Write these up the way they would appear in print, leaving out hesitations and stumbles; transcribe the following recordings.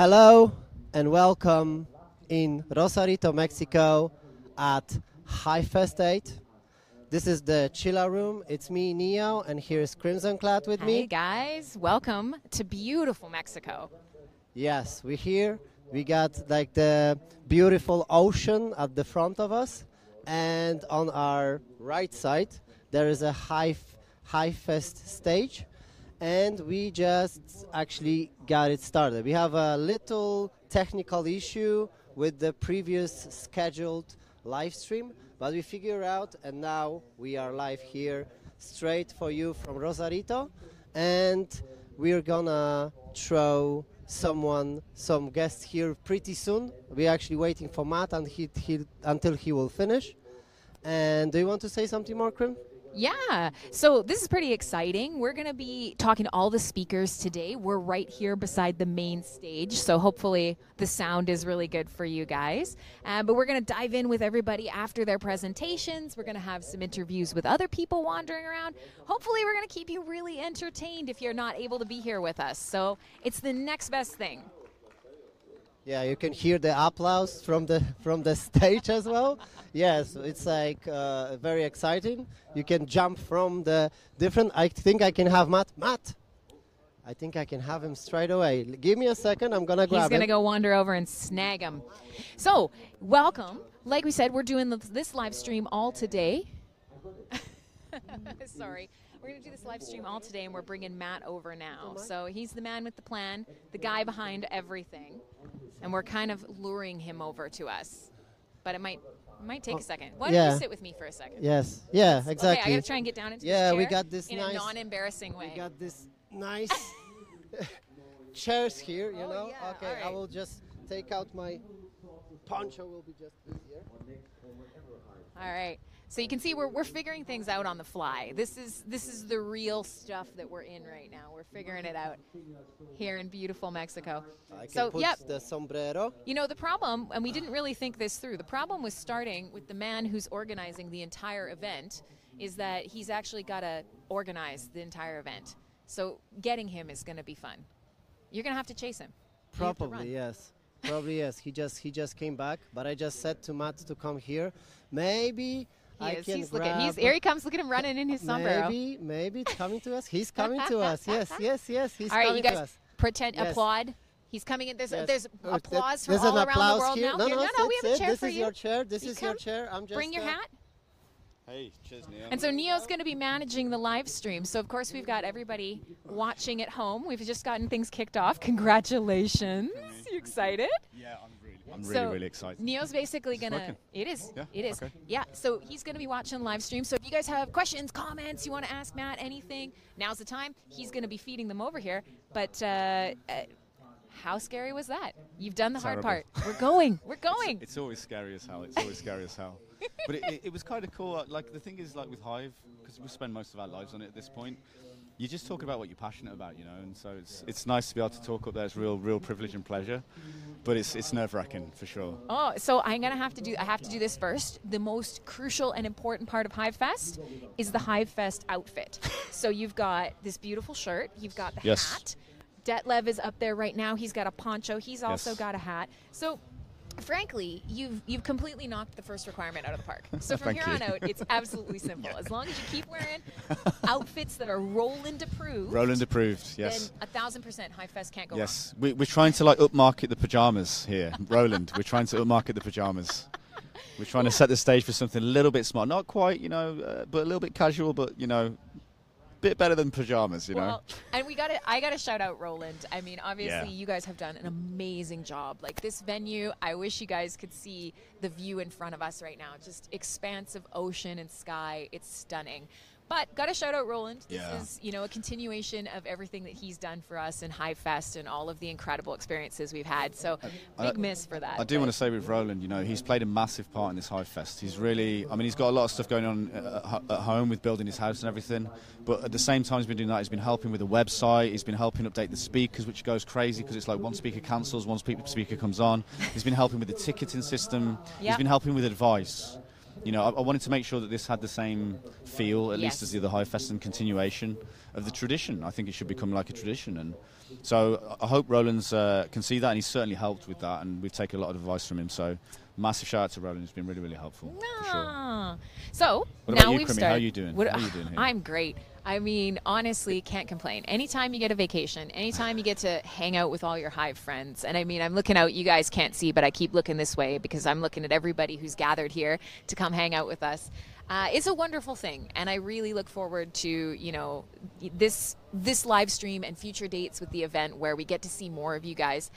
Hello and welcome in Rosarito, Mexico at HiveFest 8. This is the Chilla Room. It's me, Neo, and here's Crimson Clad with me. Hey guys, welcome to beautiful Mexico. Yes, we're here. We got like the beautiful ocean at the front of us, and on our right side there is a HiveFest stage. And we just actually got it started. We have a little technical issue with the previous scheduled live stream, but we figure out, and now we are live here straight for you from Rosarito, and we're gonna throw some guests here pretty soon. We're actually waiting for Matt and until he will finish. And do you want to say something more, Crim? Yeah, so this is pretty exciting. We're going to be talking to all the speakers today. We're right here beside the main stage, so hopefully the sound is really good for you guys. But we're going to dive in with everybody after their presentations. We're going to have some interviews with other people wandering around. Hopefully we're going to keep you really entertained if you're not able to be here with us. So it's the next best thing. Yeah, you can hear the applause from the stage as well. Yes, it's like very exciting. You can jump from the different. I think I can have Matt. I think I can have him straight away. Give me a second. I'm gonna grab him. He's gonna go wander over and snag him. So welcome. Like we said, we're doing this live stream all today. Sorry. We're going to do this live stream all today, and we're bringing Matt over now. So he's the man with the plan, the guy behind everything, and we're kind of luring him over to us. But it might take a second. Why don't you sit with me for a second? Yes. Yeah, exactly. Okay, I got to try and get down into this chair we got this in a non-embarrassing way. We got this nice chairs here, you know? Yeah, okay, right. I will just take out my poncho. Will be just easier. All right. So you can see we're figuring things out on the fly. This is the real stuff that we're in right now. We're figuring it out here in beautiful Mexico. I can so put the sombrero. You know, the problem, and we didn't really think this through, the problem with starting with the man who's organizing the entire event is that he's actually got to organize the entire event. So getting him is going to be fun. You're going to have to chase him. Probably, yes. Probably, yes. He just came back, but I just said to Matt to come here. Maybe... Here he comes. Look at him running in his sombrero. Maybe it's coming to us. He's coming to us. Yes. He's coming to us. All right, you guys pretend, applaud. He's coming in. There's applause from all around the world now. No, we have a chair for you. This is your chair. This is your chair. I'm just bring your hat. Hey, cheers, Neo. And so Neo's going to be managing the live stream. So, of course, we've got everybody watching at home. We've just gotten things kicked off. Congratulations. You excited? Yeah, I'm really excited. Neo's basically gonna. It is. Yeah? It is. Okay. Yeah. So he's gonna be watching live stream. So if you guys have questions, comments, you want to ask Matt anything, now's the time. He's gonna be feeding them over here. But how scary was that? You've done the hard part. We're going. We're going. It's always scary as hell. It's always scary as hell. But it was kind of cool. Like the thing is, like with Hive, because we spend most of our lives on it at this point. You just talk about what you're passionate about, you know, and so it's nice to be able to talk up there. It's real privilege and pleasure, but it's nerve-wracking for sure. Oh, so I'm gonna I have to do this first. The most crucial and important part of HiveFest is the HiveFest outfit. So you've got this beautiful shirt, you've got the hat. Detlev is up there right now. He's got a poncho. He's also got a hat. So. Frankly, you've completely knocked the first requirement out of the park. So from here on out, it's absolutely simple. As long as you keep wearing outfits that are Roland approved. Roland approved, yes. Then 1000% HiveFest can't go wrong. Yes, we're trying to like upmarket the pajamas here, Roland. We're trying to upmarket the pajamas. We're trying to set the stage for something a little bit smart, not quite, you know, but a little bit casual, but you know. Bit better than pajamas, you know. And I gotta shout out Roland. I mean, obviously you guys have done an amazing job. Like this venue, I wish you guys could see the view in front of us right now. Just expanse of ocean and sky. It's stunning. But gotta shout out Roland. This is, you know, a continuation of everything that he's done for us in HiveFest and all of the incredible experiences we've had. So big miss for that. I do want to say with Roland, you know, he's played a massive part in this HiveFest. He's really, I mean, he's got a lot of stuff going on at home with building his house and everything. But at the same time, he's been doing that. He's been helping with the website. He's been helping update the speakers, which goes crazy because it's like one speaker cancels, one speaker comes on. He's been helping with the ticketing system. He's been helping with advice. you know, I wanted to make sure that this had the same feel, at least, as the other HiveFest, and continuation of the tradition. I think it should become like a tradition. And so I hope Roland's can see that, and he's certainly helped with that, and we've taken a lot of advice from him. So massive shout out to Roland, who's been really, really helpful. For sure. So what now about you, we've Krimi? Started. How are you doing? How are you doing here? I'm great. I mean, honestly, can't complain. Anytime you get a vacation, anytime you get to hang out with all your Hive friends, and I mean, I'm looking out, you guys can't see, but I keep looking this way because I'm looking at everybody who's gathered here to come hang out with us. It's a wonderful thing, and I really look forward to, you know, this live stream and future dates with the event where we get to see more of you guys.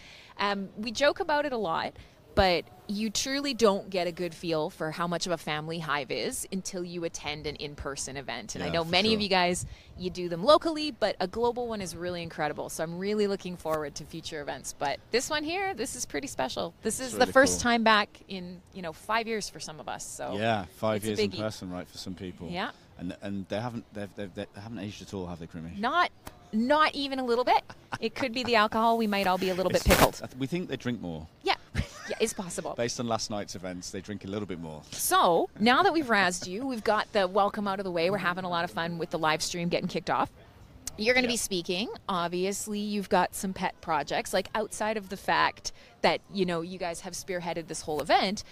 We joke about it a lot, but you truly don't get a good feel for how much of a family Hive is until you attend an in-person event. And I know many of you guys, you do them locally, but a global one is really incredible. So I'm really looking forward to future events. But this one here, this is pretty special. This is really the first time back in, you know, 5 years for some of us. So yeah, 5 years in person, right, for some people. Yeah. And they haven't aged at all, have they, Krimi? Not even a little bit. It could be the alcohol. We might all be a little bit pickled. We think they drink more. Yeah. Yeah, it's possible. Based on last night's events, they drink a little bit more. So now that we've razzed you, we've got the welcome out of the way. We're having a lot of fun with the live stream getting kicked off. You're going to be speaking. Obviously, you've got some pet projects. Like, outside of the fact that, you know, you guys have spearheaded this whole event,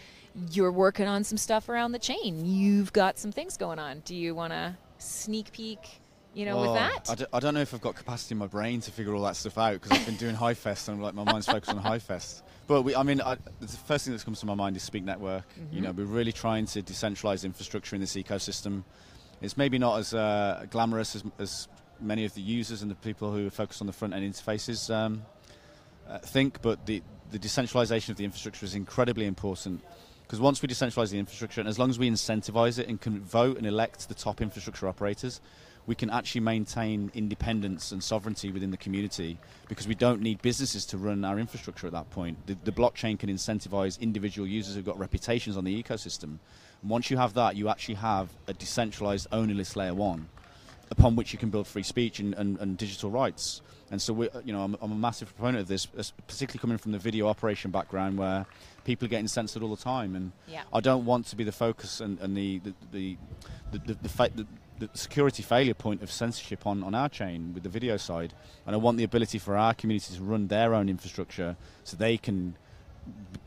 you're working on some stuff around the chain. You've got some things going on. Do you want to sneak peek? You know, with that? I don't know if I've got capacity in my brain to figure all that stuff out, because I've been doing HiveFest, and I'm like, my mind's focused on HiveFest. But the first thing that comes to my mind is Speak Network. Mm-hmm. You know, we're really trying to decentralize infrastructure in this ecosystem. It's maybe not as glamorous as many of the users and the people who are focused on the front-end interfaces think, but the decentralization of the infrastructure is incredibly important. Because once we decentralize the infrastructure, and as long as we incentivize it and can vote and elect the top infrastructure operators, we can actually maintain independence and sovereignty within the community, because we don't need businesses to run our infrastructure at that point. The blockchain can incentivize individual users who've got reputations on the ecosystem. And once you have that, you actually have a decentralized ownerless layer one upon which you can build free speech and digital rights. And so, I'm a massive proponent of this, particularly coming from the video operation background where people are getting censored all the time. And I don't want to be the focus and the security failure point of censorship on our chain with the video side, and I want the ability for our community to run their own infrastructure so they can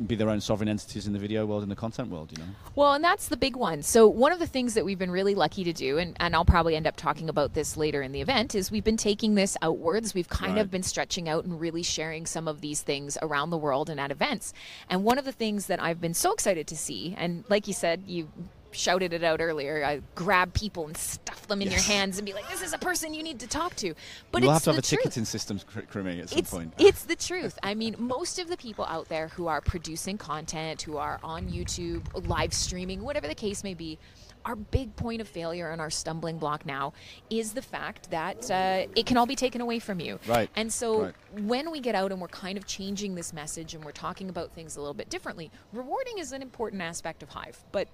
be their own sovereign entities in the video world and the content world, you know? Well, and that's the big one. So one of the things that we've been really lucky to do, and I'll probably end up talking about this later in the event, is we've been taking this outwards. We've kind of been stretching out and really sharing some of these things around the world and at events. And one of the things that I've been so excited to see, and like you said, you shouted it out earlier, I grab people and stuff them in your hands and be like, this is a person you need to talk to. But we'll have to have a ticketing system, Krimi, at some point. It's the truth. I mean, most of the people out there who are producing content, who are on YouTube, live streaming, whatever the case may be, our big point of failure and our stumbling block now is the fact that it can all be taken away from you. Right. And so when we get out and we're kind of changing this message and we're talking about things a little bit differently, rewarding is an important aspect of Hive, but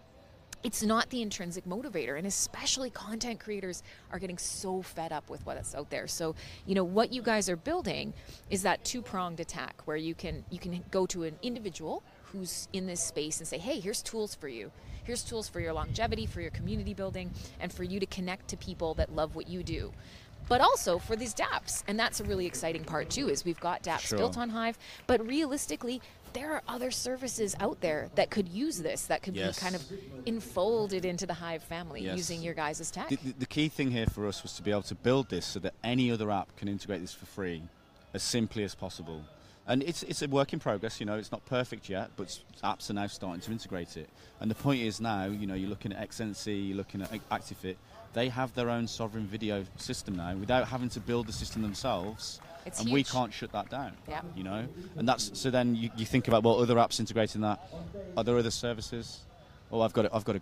it's not the intrinsic motivator, and especially content creators are getting so fed up with what's out there. So, you know, what you guys are building is that two-pronged attack where you can go to an individual who's in this space and say, hey, here's tools for you. Here's tools for your longevity, for your community building, and for you to connect to people that love what you do. But also for these dApps, and that's a really exciting part too, is we've got dApps built on Hive, but realistically, there are other services out there that could use this, that could be kind of enfolded into the Hive family using your guys' tech. The key thing here for us was to be able to build this so that any other app can integrate this for free as simply as possible. And it's a work in progress, you know, it's not perfect yet, but apps are now starting to integrate it. And the point is now, you know, you're looking at XNC, you're looking at ActiveFit, they have their own sovereign video system now without having to build the system themselves. It's huge. We can't shut that down, you know? And that's, so then you think about, well, other apps integrating that. Are there other services? Oh, I've got to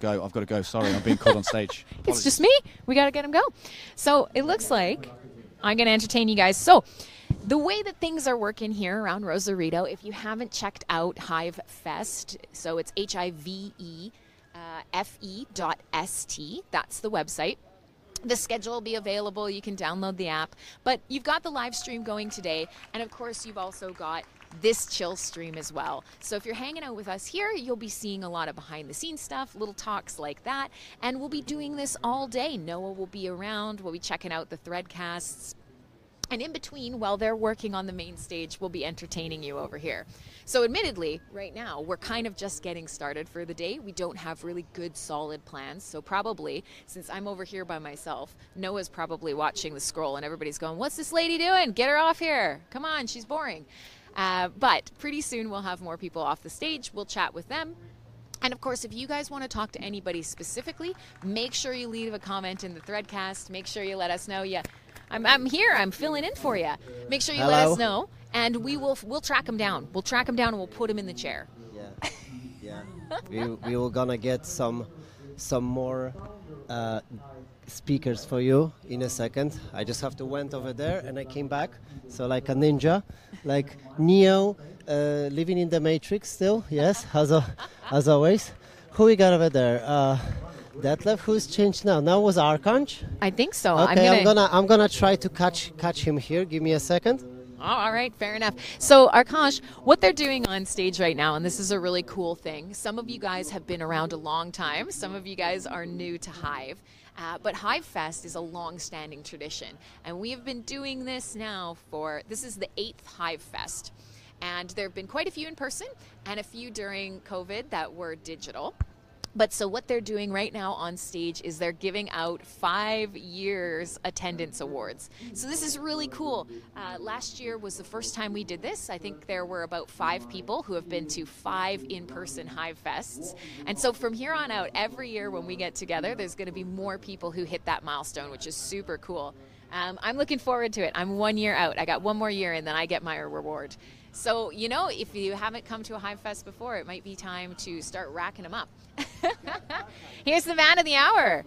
go. Sorry, I'm being called on stage. Apologies. It's just me. We got to get him go. So it looks like I'm going to entertain you guys. So the way that things are working here around Rosarito, if you haven't checked out HiveFest, so it's HiveFest.st. That's the website. The schedule will be available. You can download the app. But you've got the live stream going today. And, of course, you've also got this chill stream as well. So if you're hanging out with us here, you'll be seeing a lot of behind the scenes stuff, little talks like that. And we'll be doing this all day. Noah will be around. We'll be checking out the thread casts. And in between, while they're working on the main stage, we'll be entertaining you over here. So admittedly, right now, we're kind of just getting started for the day. We don't have really good, solid plans. So probably, since I'm over here by myself, Noah's probably watching the scroll and everybody's going, what's this lady doing? Get her off here. Come on, she's boring. But pretty soon we'll have more people off the stage. We'll chat with them. And of course, if you guys want to talk to anybody specifically, make sure you leave a comment in the threadcast. Make sure you let us know. Yeah. I'm here. I'm filling in for you. Make sure you let us know, and we'll track them down. We'll track them down, and we'll put them in the chair. Yeah, yeah. we were gonna get some more speakers for you in a second. I just have to went over there, and I came back. So like a ninja, like Neo, living in the Matrix still. Yes, as always. Who we got over there? Detlev, who's changed now? Now was Arcange? I think so. Okay, I'm gonna try to catch him here. Give me a second. Oh, all right, fair enough. So Arcange, what they're doing on stage right now, and this is a really cool thing. Some of you guys have been around a long time. Some of you guys are new to Hive. But HiveFest is a long-standing tradition. And we have been doing this now for, this is the 8th HiveFest. And there have been quite a few in person and a few during COVID that were digital. But so what they're doing right now on stage is they're giving out 5 years attendance awards. So this is really cool. Last year was the first time we did this. I think there were about 5 people who have been to 5 in-person Hive Fests. And so from here on out, every year when we get together, there's going to be more people who hit that milestone, which is super cool. I'm looking forward to it. I'm 1 year out. I got 1 more year and then I get my reward. So, you know, if you haven't come to a Hive Fest before, it might be time to start racking them up. Here's the man of the hour.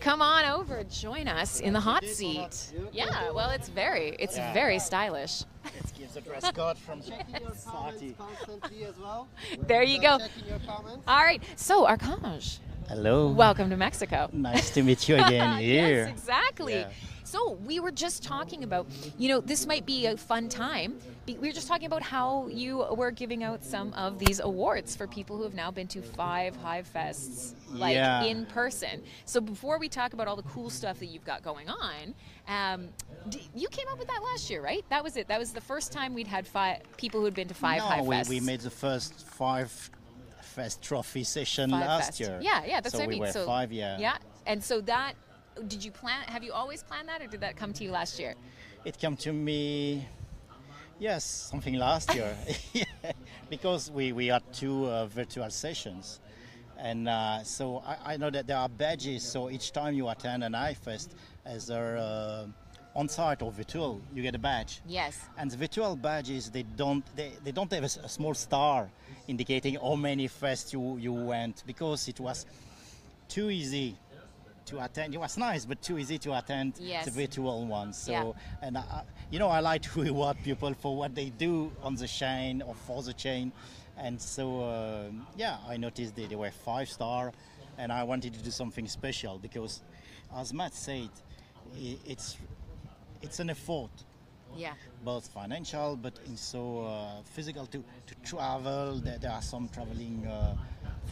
Come on over, join us in the hot seat. Yeah, well, it's very stylish. Let's give the dress code from the party. There you go. All right, so Arcange. Hello. Welcome to Mexico. Nice to meet you again here. Yes, exactly. Yeah. So we were just talking about, you know, this might be a fun time. We were just talking about how you were giving out some of these awards for people who have now been to 5 Hive Fests, like in person. So before we talk about all the cool stuff that you've got going on, you came up with that last year, right? That was it. That was the first time we'd had 5 people who had been to 5 Hive Fests. We made the first 5 Fest trophy session last year. Yeah, that's what I mean. So we were 5 years. Yeah, and so that. Did you plan? Have you always planned that, or did that come to you last year? It came to me, yes, something last year, because we had 2 virtual sessions, and so I know that there are badges. So each time you attend an HiveFest, as on-site or virtual, you get a badge. Yes. And the virtual badges, they don't have a small star indicating how many fests you went, because it was too easy to attend. It was nice, but too easy to attend the virtual ones. So, and you know, I like to reward people for what they do on the chain or for the chain. And so, I noticed that they were 5-star, and I wanted to do something special because, as Matt said, it's an effort. Yeah. Both financial, but also physical to travel. There are some traveling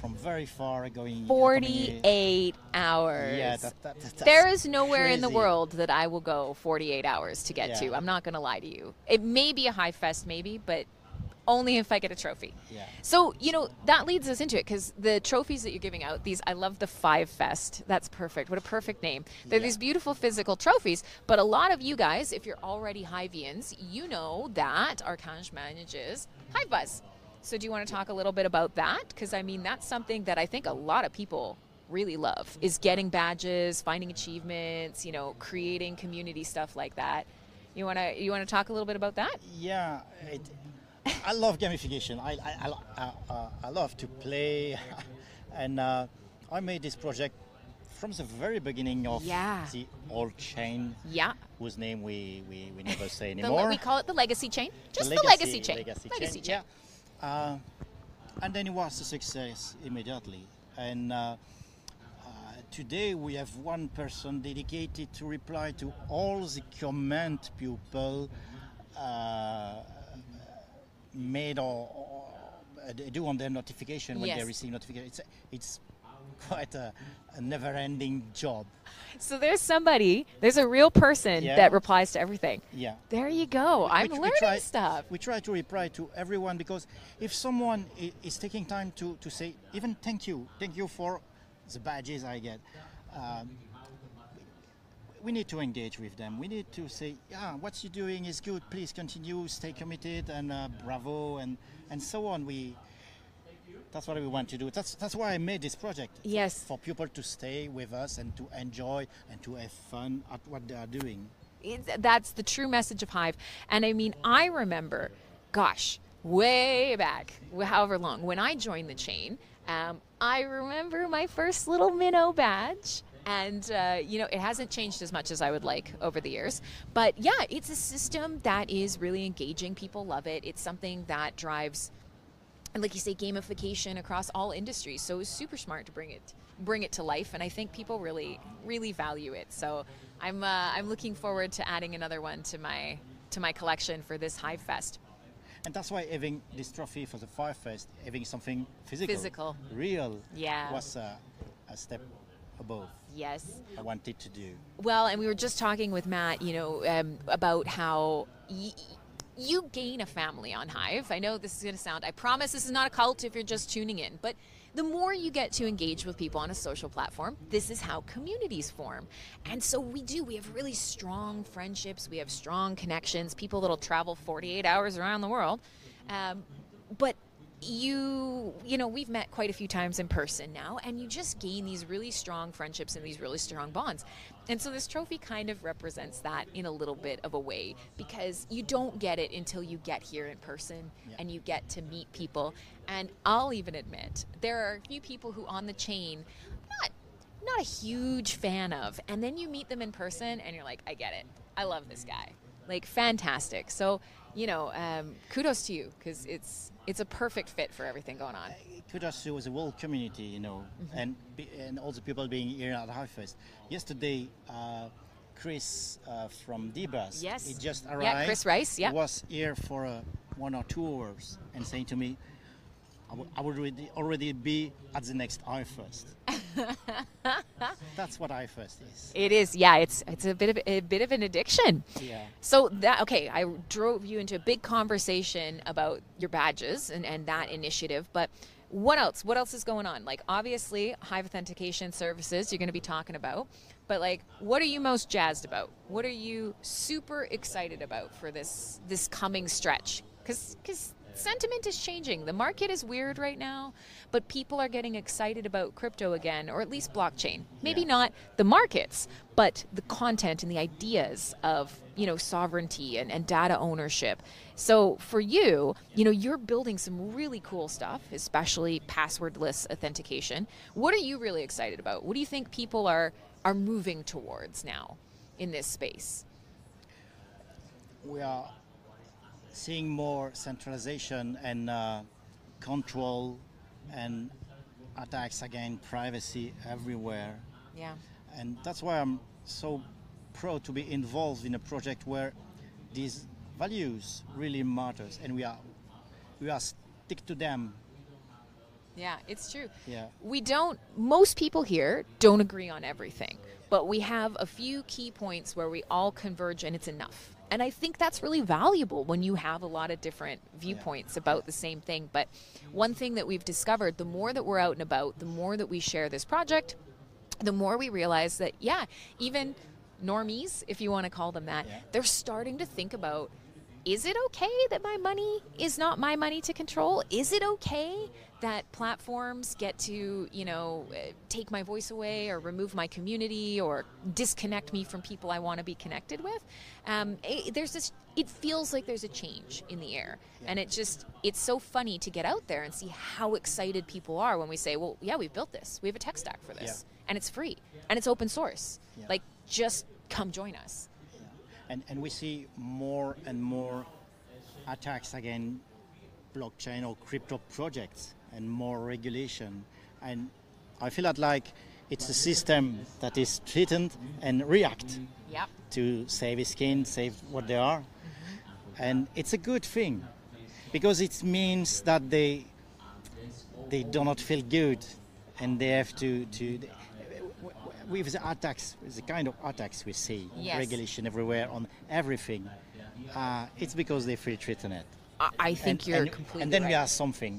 from very far going. 48 hours. Yeah, there is nowhere crazy in the world that I will go 48 hours to get to. I'm not going to lie to you. It may be a HiveFest, maybe, but only if I get a trophy. Yeah. So, you know, that leads us into it, because the trophies that you're giving out, these, I love the Five Fest. That's perfect. What a perfect name. They're these beautiful physical trophies, but a lot of you guys, if you're already Hivians, you know that Arcange manages HiveBuzz. So do you want to talk a little bit about that? Because, I mean, that's something that I think a lot of people really love, is getting badges, finding achievements, you know, creating community stuff like that. You want to talk a little bit about that? Yeah. I love gamification. I love to play, and I made this project from the very beginning of the old chain, whose name we never say anymore. We call it the legacy chain, just the legacy chain. Yeah. And then it was a success immediately. And today we have one person dedicated to reply to all the comment people made or do on their notification when they receive notification. It's quite a never-ending job. So there's somebody, there's a real person that replies to everything. Yeah. There you go. I'm learning stuff. We try to reply to everyone, because if someone is taking time to say even thank you for the badges I get, we need to engage with them. We need to say, yeah, what you're doing is good. Please continue, stay committed, and bravo, and so on. That's what we want to do. That's why I made this project. Yes. For people to stay with us and to enjoy and to have fun at what they are doing. That's the true message of Hive. And I mean, I remember, gosh, way back, however long, when I joined the chain, I remember my first little minnow badge. And, you know, it hasn't changed as much as I would like over the years. But, yeah, it's a system that is really engaging. People love it. It's something that drives, and like you say, gamification across all industries. So it's super smart to bring it to life, and I think people really, really value it. So I'm looking forward to adding another one to my collection for this HiveFest. And that's why having this trophy for the HiveFest, having something physical, real, was a step above. Yes. I wanted to do. Well, and we were just talking with Matt, you know, about how you gain a family on Hive. I know this is going to sound, I promise this is not a cult if you're just tuning in, but the more you get to engage with people on a social platform, this is how communities form. And so we have really strong friendships, we have strong connections, people that'll travel 48 hours around the world. But you know, we've met quite a few times in person now, and you just gain these really strong friendships and these really strong bonds. And so this trophy kind of represents that in a little bit of a way, because you don't get it until you get here in person and you get to meet people. And I'll even admit, there are a few people who on the chain, not a huge fan of, and then you meet them in person and you're like, I get it. I love this guy. Like, fantastic. So, you know, kudos to you, because it's a perfect fit for everything going on. Kudos to the world community, you know, and all the people being here at HiveFest. Yesterday, Chris from D-Bus, he just arrived. Yeah, Chris Rice, yeah. Was here for 1 or 2 hours and saying to me, I would already be at the next HiveFest. That's what HiveFest is. It is, yeah. It's a bit of an addiction. Yeah. So I drove you into a big conversation about your badges and that initiative. But what else? What else is going on? Like, obviously, Hive Authentication Services you're going to be talking about. But like, what are you most jazzed about? What are you super excited about for this coming stretch? Because sentiment is changing. The market is weird right now, but people are getting excited about crypto again, or at least blockchain. Maybe not the markets, but the content and the ideas of, you know, sovereignty and data ownership. So for you, you know, you're building some really cool stuff, especially passwordless authentication. What are you really excited about? What do you think people are moving towards now in this space? We are seeing more centralization and control and attacks against privacy everywhere. Yeah. And that's why I'm so proud to be involved in a project where these values really matters, and we are stick to them. Yeah, it's true. Yeah. Most people here don't agree on everything, but we have a few key points where we all converge and it's enough. And I think that's really valuable when you have a lot of different viewpoints about the same thing. But one thing that we've discovered, the more that we're out and about, the more that we share this project, the more we realize that, even normies, if you want to call them that, they're starting to think about, is it okay that my money is not my money to control? Is it okay that platforms get to, you know, take my voice away or remove my community or disconnect me from people I want to be connected with? It feels like there's a change in the air. And it's so funny to get out there and see how excited people are when we say, well, yeah, we've built this. We have a tech stack for this. And it's free. And it's open source. Yeah. Like, just come join us. And we see more and more attacks against blockchain or crypto projects and more regulation. And I feel that, like, it's a system that is threatened and react to save its skin, save what they are. And it's a good thing. because it means that they do not feel good, and they have to with the attacks, the kind of attacks we see, yes, regulation everywhere on everything, it's because they feel threatened. I think you're completely and then right. We ask something.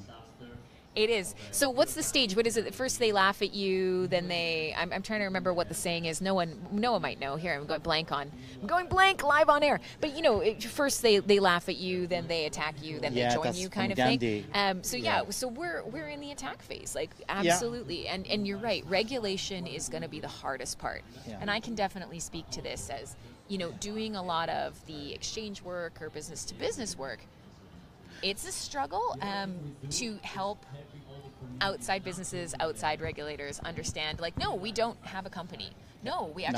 It is. So what's the stage? What is it? First they laugh at you, then they... I'm trying to remember what the saying is. No one might know. Here, I'm going blank live on air. But, you know, first they laugh at you, then they attack you, then they join you kind of thing. So we're in the attack phase. Like, absolutely. Yeah. And you're right. Regulation is going to be the hardest part. Yeah. And I can definitely speak to this as, you know, doing a lot of the exchange work or business-to-business work. It's a struggle to help outside businesses, outside regulators understand, like, no, we don't have a company. No, we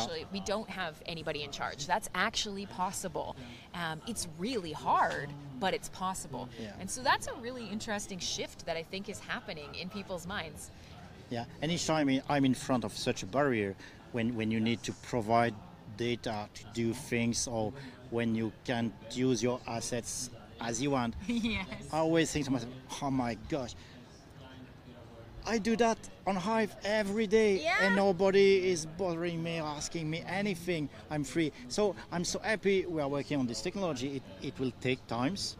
don't have anybody in charge. That's actually possible. It's really hard, but it's possible. Yeah. And so that's a really interesting shift that I think is happening in people's minds. Yeah, and each time I'm in front of such a barrier, when you need to provide data to do things, or when you can't use your assets as you want, yes, I always think to myself, oh my gosh, I do that on Hive every day, yeah, and nobody is bothering me or asking me anything. I'm free. So I'm so happy we are working on this technology. It will take times.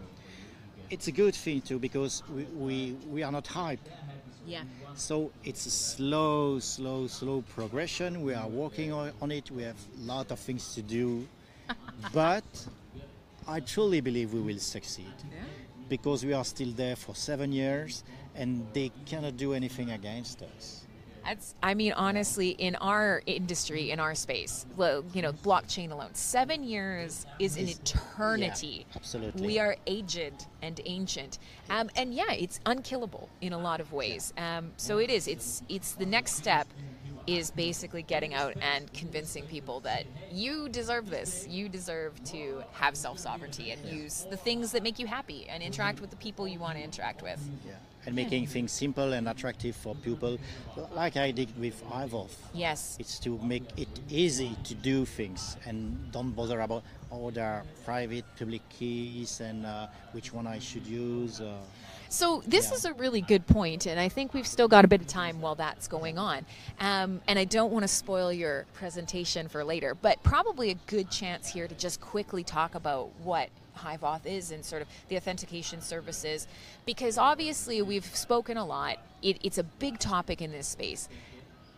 It's a good thing too, because we are not Hive. Yeah. So it's a slow progression. We are working on it. We have a lot of things to do, but I truly believe we will succeed, yeah, because we are still there for 7 years and they cannot do anything against us. I mean, honestly, in our industry, in our space, well, you know, blockchain alone, 7 years is an eternity. Yeah, absolutely. We are aged and ancient. And yeah, it's unkillable in a lot of ways. So it is, it's the next step is basically getting out and convincing people that you deserve this. You deserve to have self-sovereignty and use the things that make you happy and interact with the people you want to interact with. Yeah. And making things simple and attractive for people, like I did with HiveFest. Yes. It's to make it easy to do things and don't bother about all their private, public keys and which one I should use. So this is a really good point, and I think we've still got a bit of time while that's going on. And I don't want to spoil your presentation for later, but probably a good chance here to just quickly talk about what HiveAuth is and sort of the authentication services, because obviously we've spoken a lot. It's a big topic in this space.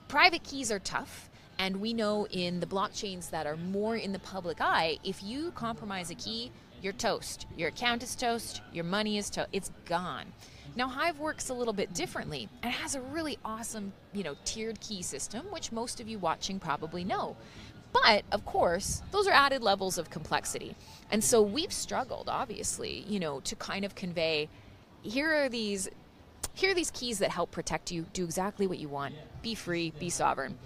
Private keys are tough. And we know in the blockchains that are more in the public eye, if you compromise a key, you're toast. Your account is toast. Your money is toast. It's gone. Now, Hive works a little bit differently and has a really awesome, you know, tiered key system, which most of you watching probably know. But, of course, those are added levels of complexity. And so we've struggled, obviously, you know, to kind of convey, here are these keys that help protect you, do exactly what you want, be free, be sovereign.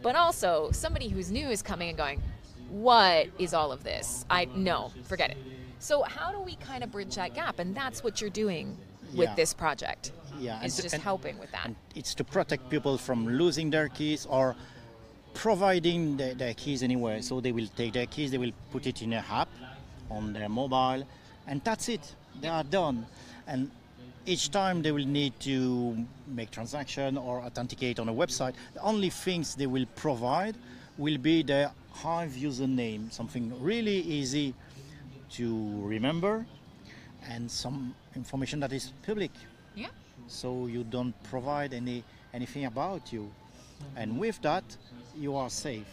But also, somebody who's new is coming and going, what is all of this? No, forget it. So how do we kind of bridge that gap? And that's what you're doing with this project. Yeah, it's just helping with that. And it's to protect people from losing their keys or providing their keys anywhere. So they will take their keys, they will put it in a app on their mobile, and that's it. They are done. And each time they will need to make transaction or authenticate on a website, the only things they will provide will be their Hive username, something really easy to remember, and some information that is public. Yeah. So you don't provide anything about you. And with that, you are safe.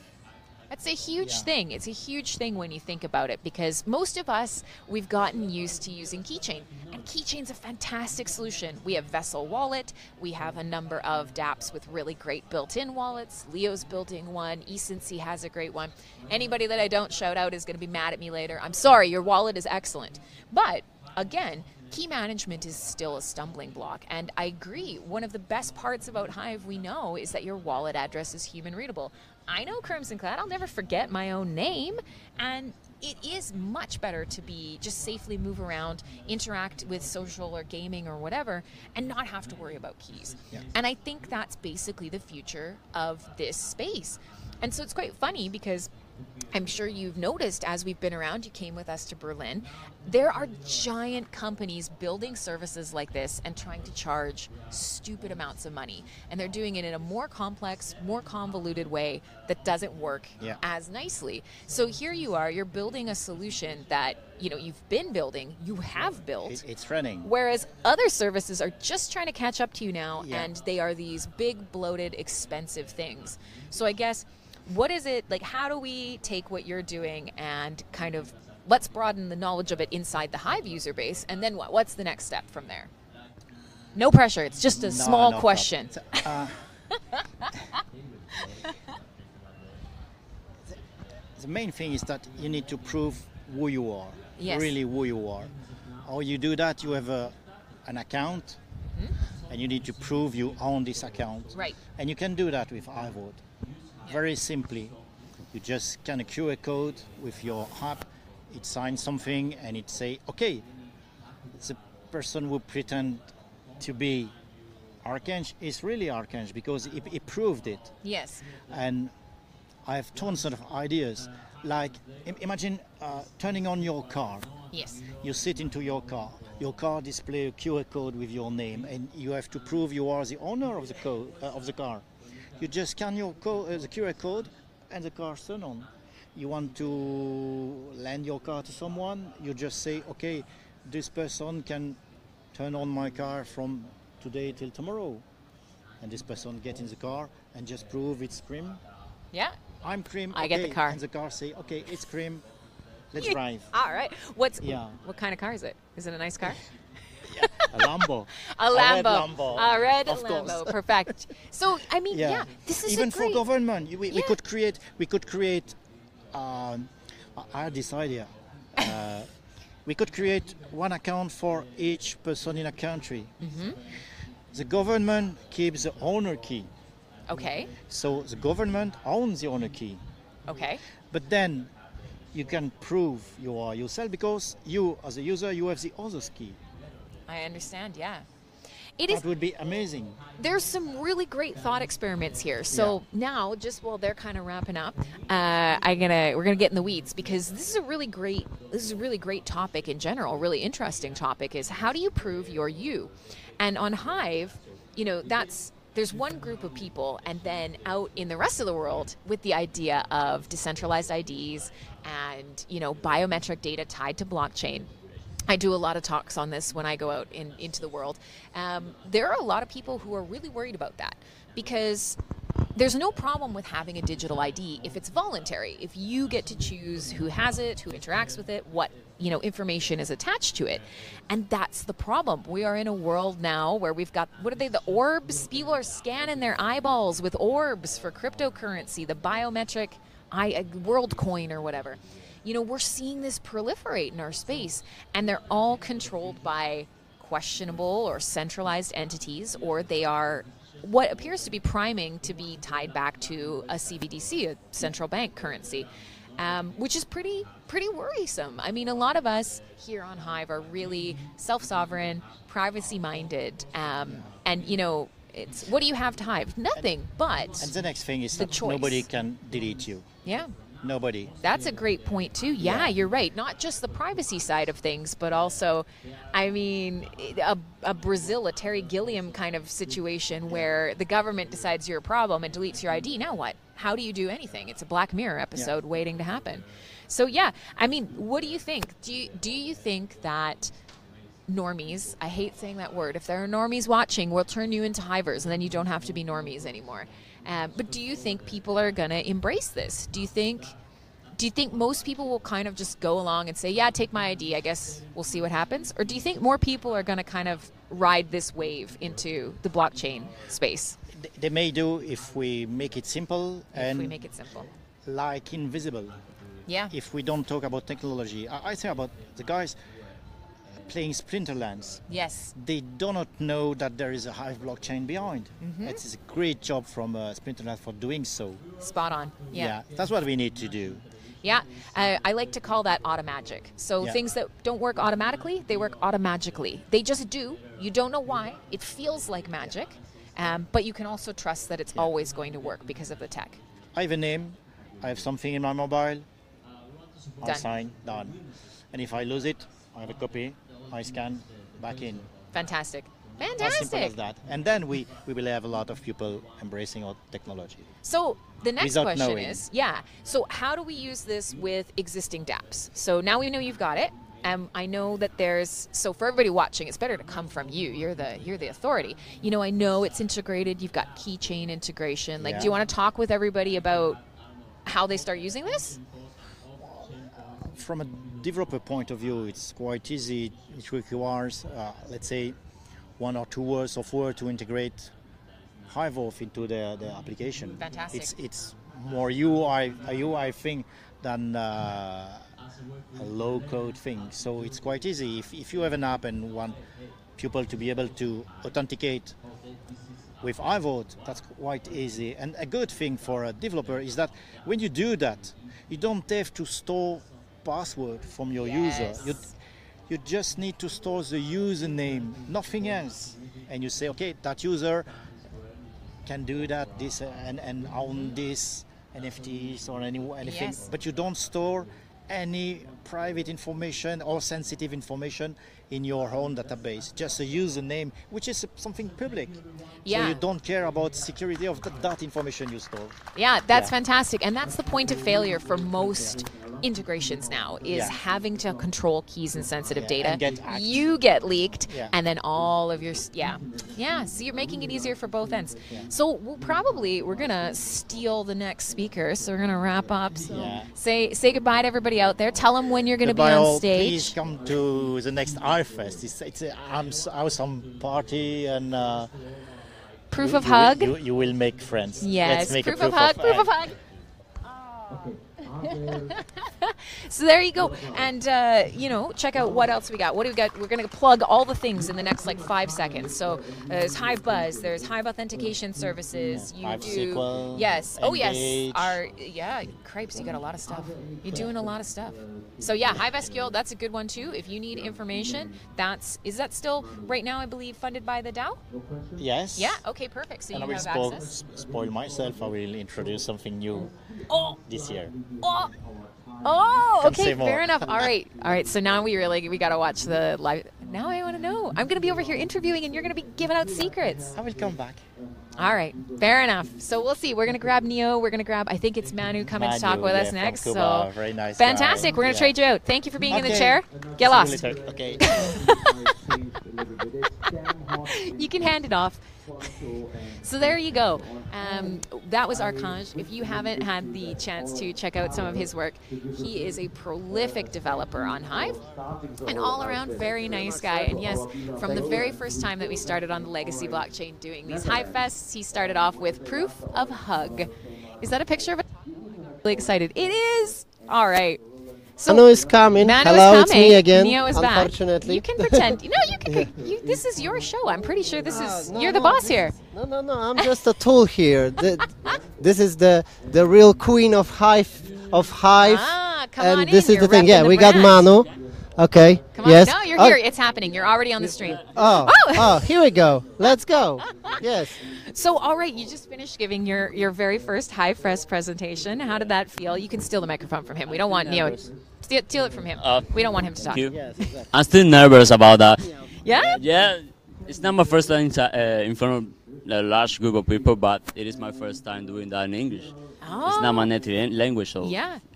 That's a huge thing. It's a huge thing when you think about it, because most of us, we've gotten used to using Keychain. And Keychain's a fantastic solution. We have Vessel Wallet. We have a number of dApps with really great built-in wallets. Leo's building one. Esency has a great one. Anybody that I don't shout out is going to be mad at me later. I'm sorry, your wallet is excellent. But, again, key management is still a stumbling block, and I agree, one of the best parts about Hive we know is that your wallet address is human readable. I know Crimson Clad, I'll never forget my own name, and it is much better to be just safely move around, interact with social or gaming or whatever, and not have to worry about keys. Yeah. And I think that's basically the future of this space. And so it's quite funny because I'm sure you've noticed as we've been around, you came with us to Berlin, there are giant companies building services like this and trying to charge stupid amounts of money. And they're doing it in a more complex, more convoluted way that doesn't work as nicely. So here you are, you're building a solution that you've been building, you have built. It's running. Whereas other services are just trying to catch up to you now, and they are these big, bloated, expensive things. So I guess, what is it, like, how do we take what you're doing and kind of let's broaden the knowledge of it inside the Hive user base, and then what's the next step from there? No pressure, it's just a small question. The main thing is that you need to prove who you are, really who you are. How you do that, you have an account, and you need to prove you own this account. Right. And you can do that with HiveAuth. Very simply, you just scan a QR code with your app, it signs something and it say, okay, it's a person who pretend to be Arcange is really Arcange because he proved it. Yes. And I have tons of ideas. Like, imagine turning on your car. Yes. You sit into your car displays a QR code with your name and you have to prove you are the owner of the car. You just scan your the QR code and the car's turn on. You want to lend your car to someone, you just say, okay, this person can turn on my car from today till tomorrow. And this person gets in the car and just prove it's Krim. Yeah. I'm Krim. I get the car. And the car say, okay, it's Krim. Let's drive. All right. What kind of car is it? Is it a nice car? A Lambo. A red Lambo. Perfect. So I mean, this is even for government. We could create. I had this idea. We could create one account for each person in a country. Mm-hmm. The government keeps the owner key. Okay. So the government owns the owner key. Okay. But then you can prove you are yourself because you, as a user, you have the other's key. I understand, That would be amazing. There's some really great thought experiments here. So now, just while they're kind of wrapping up, we're gonna get in the weeds because this is a really great topic in general, really interesting topic is how do you prove you're you? And on Hive, there's one group of people, and then out in the rest of the world with the idea of decentralized IDs and biometric data tied to blockchain. I do a lot of talks on this when I go out into the world. There are a lot of people who are really worried about that because there's no problem with having a digital ID if it's voluntary, if you get to choose who has it, who interacts with it, what information is attached to it. And that's the problem. We are in a world now where we've got, the orbs? People are scanning their eyeballs with orbs for cryptocurrency, the biometric world coin or whatever. We're seeing this proliferate in our space, and they're all controlled by questionable or centralized entities, or they are what appears to be priming to be tied back to a CBDC, a central bank currency, which is pretty worrisome. I mean, a lot of us here on Hive are really self-sovereign, privacy-minded, what do you have to Hive? Nothing, but and the next thing is that nobody can delete you. Yeah. Nobody. That's a great point too. Yeah, you're right. Not just the privacy side of things, but also, I mean, a Brazil, a Terry Gilliam kind of situation where the government decides you're a problem and deletes your ID. Now what? How do you do anything? It's a Black Mirror episode waiting to happen. So I mean, what do you think? Do you think that normies, I hate saying that word, if there are normies watching, we'll turn you into Hivers and then you don't have to be normies anymore. But do you think people are going to embrace this? Do you think most people will kind of just go along and say, take my ID, I guess we'll see what happens? Or do you think more people are going to kind of ride this wave into the blockchain space? They may do if we make it simple. If we make it simple. Like invisible. Yeah. If we don't talk about technology. I think about the guys playing Splinterlands. Yes. They do not know that there is a Hive blockchain behind. Mm-hmm. That is a great job from Splinterlands for doing so. Spot on. Yeah, that's what we need to do. Yeah, I like to call that automagic. So things that don't work automatically, they work automagically. They just do. You don't know why. It feels like magic, but you can also trust that it's always going to work because of the tech. I have a name. I have something in my mobile, I sign, done. And if I lose it, I have a copy, I scan, back in. Fantastic. Fantastic. As simple as that. And then we will have a lot of people embracing our technology. So the next question is, so how do we use this with existing dApps? So now we know you've got it. I know that there's, so for everybody watching, it's better to come from you. You're the authority. You know, I know it's integrated. You've got keychain integration. Like, do you want to talk with everybody about how they start using this? From a developer point of view, it's quite easy. It requires, let's say, 1 or 2 hours of work to integrate HiveAuth into the application. Fantastic. It's more UI thing than a low-code thing. So it's quite easy. If you have an app and want people to be able to authenticate with HiveAuth, that's quite easy. And a good thing for a developer is that when you do that, you don't have to store password from your user. You just need to store the username, nothing else. And you say, okay, that user can do that, this, and own this, NFTs or anything. Yes. But you don't store any private information or sensitive information in your own database, just a username, which is something public. Yeah. So you don't care about security of that information you store. Yeah, that's fantastic. And that's the point of failure for most integrations now, is having to control keys and sensitive data. And you get leaked, and then all of your, so you're making it easier for both ends. Yeah. So we're going to steal the next speaker, so we're going to wrap up. So say goodbye to everybody out there. Tell them when you're going to be on stage. Please come to the next HiveFest. It's an awesome party, and proof of hug. You will make friends. Yes, proof of hug. So there you go, and check out what else we got. What do we got? We're gonna plug all the things in the next 5 seconds. So there's Hive Buzz, there's Hive Authentication Services. Hive SQL, yes, Engage. Cripes, you got a lot of stuff. You're doing a lot of stuff. So Hive SQL, that's a good one too. If you need information, is that still right now? I believe funded by the DAO. Yes. Yeah. Okay. Perfect. So you have access. Spoil myself. I will introduce something new this year. Oh, okay, fair enough. All right. So now we gotta watch the live. Now I want to know. I'm gonna be over here interviewing, and you're gonna be giving out secrets. I will come back. All right, fair enough. So we'll see. We're gonna grab Neo. We're gonna grab, I think it's Manu coming to talk with us next. So very nice, fantastic. Guy. We're gonna trade you out. Thank you for being in the chair. Get lost. Okay. You can hand it off. So there you go. That was Arcange. If you haven't had the chance to check out some of his work, he is a prolific developer on Hive, and all around very nice guy. And yes, from the very first time that we started on the legacy blockchain doing these Hive Fests, he started off with proof of hug. Is that a picture of a really excited? It is. All right. So Manu is coming. Hello, it's me again. Neo is back. Unfortunately, you can pretend. No, you can. This is your show. I'm pretty sure this is. No, you're the boss here. No. I'm just a tool here. This is the real queen of Hive. And this is the thing. Yeah, we got Manu. Okay. Come on. Yes. No, you're here. It's happening. You're already on the stream. Oh, here we go. Let's go. Yes. So, all right, you just finished giving your very first HiveFest presentation. How did that feel? You can steal the microphone from him. We don't want Neo. Steal it from him. We don't want him to talk. Yes, exactly. I'm still nervous about that. Yeah? Yeah. It's not my first time in front of a large group of people, but it is my first time doing that in English. Oh. It's not my native language, so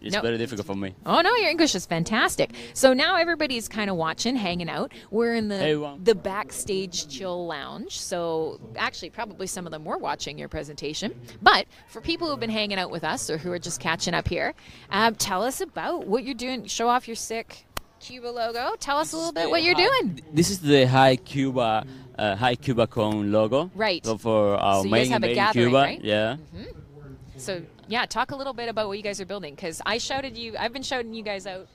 it's very difficult for me. Oh, no, your English is fantastic. So now everybody's kind of watching, hanging out. We're in the backstage chill lounge, so actually probably some of them were watching your presentation. But for people who have been hanging out with us or who are just catching up here, tell us about what you're doing. Show off your sick Cuba logo. Tell us a little bit what you're doing. This is the HiCubaCon logo. Right. So for our main Cuba. So you guys have a gathering, right? Yeah. Mm-hmm. So, talk a little bit about what you guys are building, because I've been shouting you guys out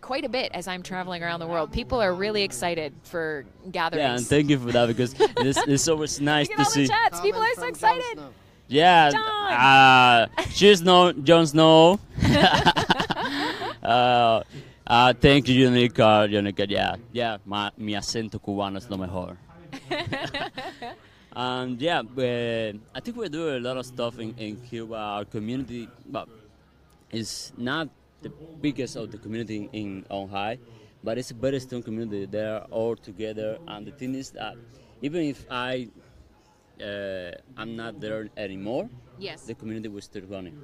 quite a bit as I'm traveling around the world. People are really excited for gatherings. Yeah, and thank you for that, because it's always nice to see. Chats. People are so excited. Yeah, cheers, Jon Snow. Thank you, Jonica. Mi acento cubano es lo mejor. I think we do a lot of stuff in Cuba. Our community, but is not the biggest of the community in on Hive, but it's a very strong community. They are all together, and the thing is that even if I'm not there anymore, yes, the community was still running.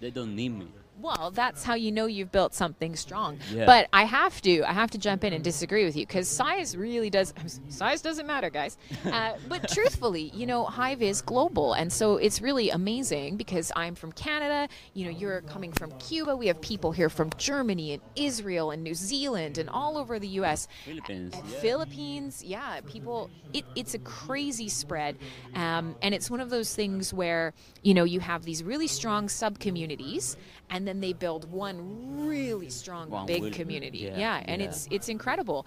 They don't need me. Well, that's how you know you've built something strong. Yeah. But I have to jump in and disagree with you, because size really does. Size doesn't matter, guys. But truthfully, you know, Hive is global, and so it's really amazing because I'm from Canada. You know, you're coming from Cuba. We have people here from Germany and Israel and New Zealand and all over the U.S. Philippines. Yeah. Philippines, yeah. People, it's a crazy spread, and it's one of those things where you know you have these really strong sub-communities, and then they build one really strong big community. Yeah. It's incredible.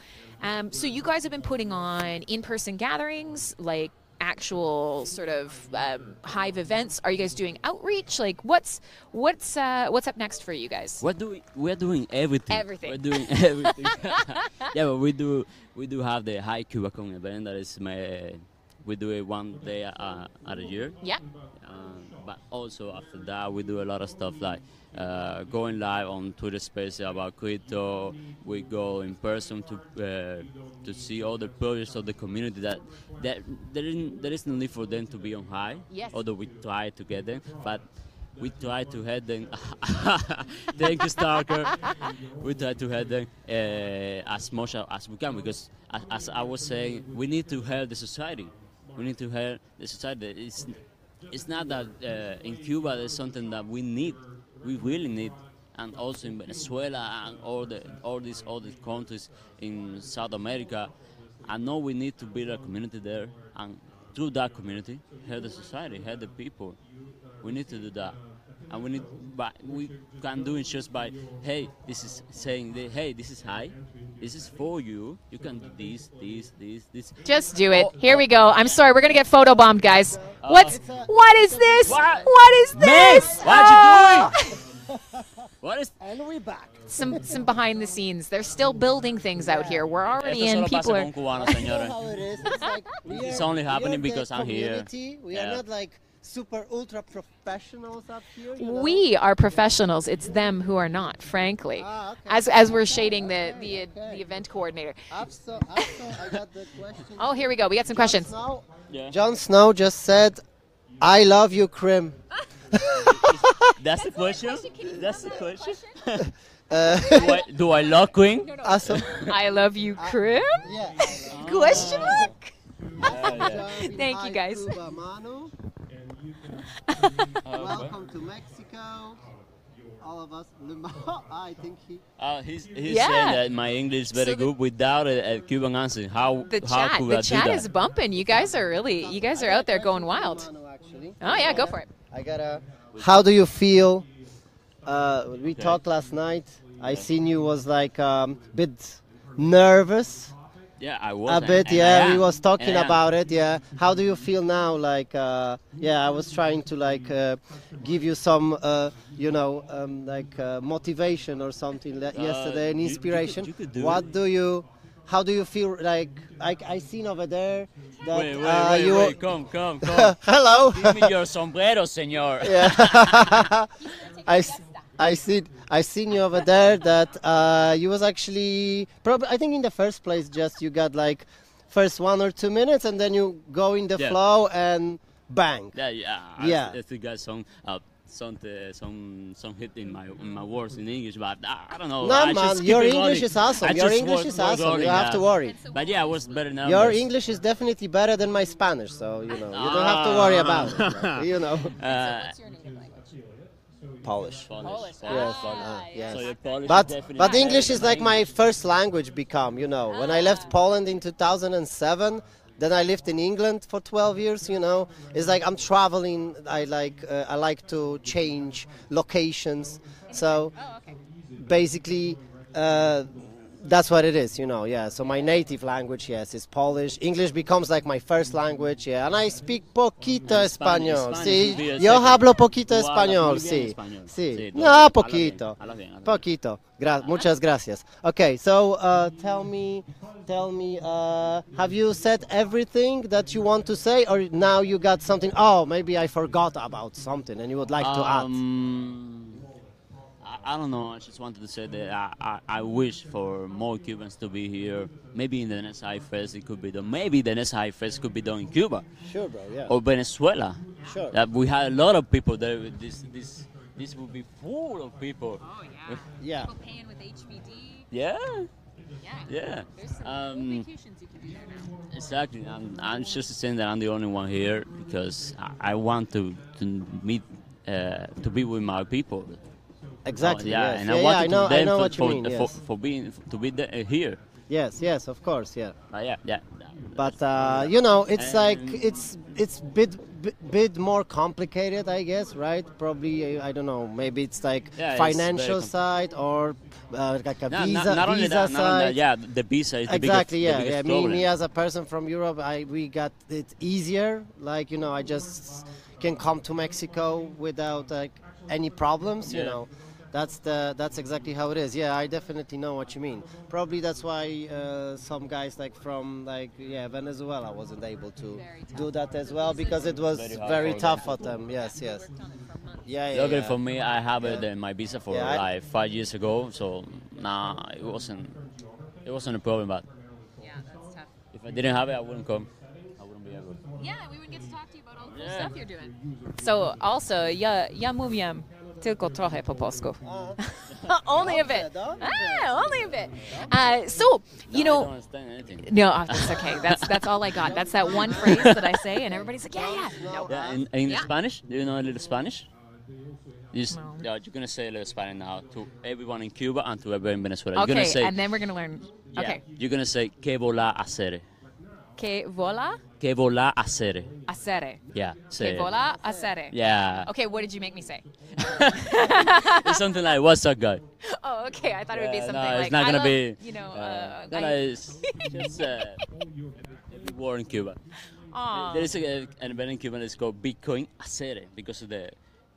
So you guys have been putting on in-person gatherings, like actual sort of Hive events. Are you guys doing outreach? Like what's up next for you guys? We're doing everything. We're doing everything. Yeah, but we do have the HiQ Wacom event that is we do it one day at a year. Yeah. But also after that, we do a lot of stuff like going live on Twitter Spaces about crypto. We go in person to see all the players of the community that there is no need for them to be on Hive. Yes. Although we try to get them, but we try to have them. Thank you, Starker. We try to have them as much as we can, because as I was saying, we need to help the society. We need to help the society. It's not that in Cuba there's something that we really need, and also in Venezuela and all these other countries in South America. I know we need to build a community there, and through that community, help the society, help the people. We need to do that, and we can do it just by this is high, this is for you. You can do this. Just do it. Here we go. I'm sorry, we're gonna get photobombed, guys. What is this? What is this? What you doing? And we're back. Some behind the scenes. They're still building things out here. We're already in. People are. You know how it is. It's like it's only happening because I'm here. We are not like super ultra professionals up here. You know? We are professionals. It's them who are not, frankly. Okay. As we're shading the event coordinator. I got the question. Oh, here we go. We got some questions. Jon Snow just said, "I love you, Krim." That's the question. That's the question. Do I love Queen? No. Awesome. I love you, Krim. Yeah. Question mark. Thank you, guys. Cuba, Manu. Welcome to Mexico. All of us. I think he's saying that my English is very good without a Cuban answer. The chat is bumping. You guys are really out there going wild. Manu, go for it. I gotta. How do you feel? We talked last night. I seen you was like a bit nervous. Yeah, I was. We was talking about it, yeah. How do you feel now? Like, I was trying to, like, give you some, motivation or something yesterday, an inspiration. How do you feel? Like, I seen over there that wait, come. Hello. Give me your sombrero, senor. Yeah. I seen you over there that you was actually probably, I think, in the first place, just you got like first 1 or 2 minutes and then you go in the flow and bang. Yeah. I think I got some hit in my words in English, but I don't know. No, man, your English is awesome. Your English is awesome. You have to worry. But I was better now. Your English is definitely better than my Spanish, so you don't have to worry about it. But, what's your native language? Polish. Yes. Yes. So Polish but English is like my first language become, When I left Poland in 2007, then I lived in England for 12 years, It's like I'm traveling, I like to change locations. So basically that's what it is, So my native language, is Polish. English becomes like my first language, And I speak poquito español, sí. Yo hablo poquito español, sí. Sí. No, poquito. Poquito. Muchas gracias. Okay, so tell me, have you said everything that you want to say, or now you got something? Oh, maybe I forgot about something, and you would like to add. I don't know. I just wanted to say that I wish for more Cubans to be here. Maybe in the next HiveFest it could be done. Maybe the next HiveFest could be done in Cuba. Sure, bro. Yeah. Or Venezuela. Sure. That we had a lot of people there. This would be full of people. Oh yeah. Yeah. People paying with HVD. Yeah. Yeah. There's some vacations you can do there now. Exactly. I'm just saying that I'm the only one here because I want to be with my people. Exactly. Oh, yeah, yes. And I want to thank them for being here. Yes. Yes. Of course. Yeah. But you know, it's like it's bit more complicated, I guess, right? Probably, I don't know. Maybe it's like financial side or like a visa. Not only that, yeah, the visa is exactly. The biggest problem. Me as a person from Europe, we got it easier. Like, you know, I just can come to Mexico without like any problems. You know, that's exactly how it is. Yeah, I definitely know what you mean. Probably that's why some guys like from Venezuela wasn't able to do that as well because it was very tough for them. Yes, yes. Luckily for me, I have my visa for like 5 years ago, so nah, it wasn't a problem. But yeah, that's tough. If I didn't have it, I wouldn't come. I wouldn't be able. Yeah, we would get to talk to you about all the stuff you're doing. So also, ja mówiłem. Tylko trochę po polsku. Only a bit. Only a bit. So, you know. I don't understand anything. No, that's okay. That's all I got. That's that one phrase that I say, and everybody's like, No. In Spanish? Do you know a little Spanish? You're going to say a little Spanish now to everyone in Cuba and to everyone in Venezuela. Okay, and then we're going to learn. Yeah, okay. You're going to say, que vola hacer. Que vola? Que vola hacer. Hacer. Yeah. Que vola hacer. Yeah. Okay, what did you make me say? It's something like, what's up, guy? Oh, okay. I thought it would be something like, it's not going to be, you know, just the war in Cuba. Aww. There is an event in Cuba that's called Bitcoin hacer because of the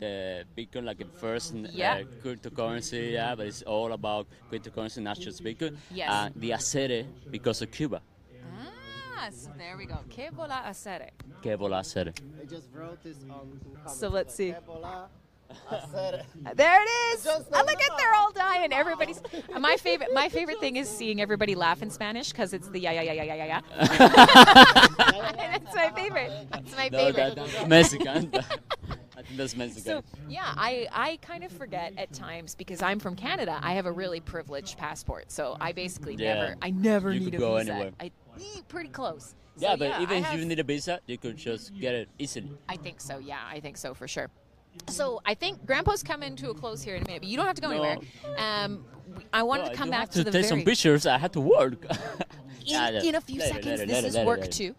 Bitcoin, like the first cryptocurrency, but it's all about cryptocurrency, not just Bitcoin. Yes. The hacer because of Cuba. So there we go. Que vola hacer. Que vola hacer. I just wrote this on. So let's see. Que vola hacer. There it is. I look at they're all dying. Everybody's. My favorite thing is seeing everybody laugh in Spanish because it's the yeah. That's my favorite. That's my favorite. That's Mexican. I think that's Mexican. So, yeah, I kind of forget at times because I'm from Canada. I have a really privileged passport, so I basically never need a visa. You could go anywhere. Pretty close. So, yeah, but even if you need a visa, you could just get it easily. I think so. Yeah, I think so for sure. So I think Grandpa's coming to a close here in a minute. But you don't have to go anywhere. I wanted to come back to the very. I have to take some pictures. I had to work. in a few seconds, this is work too.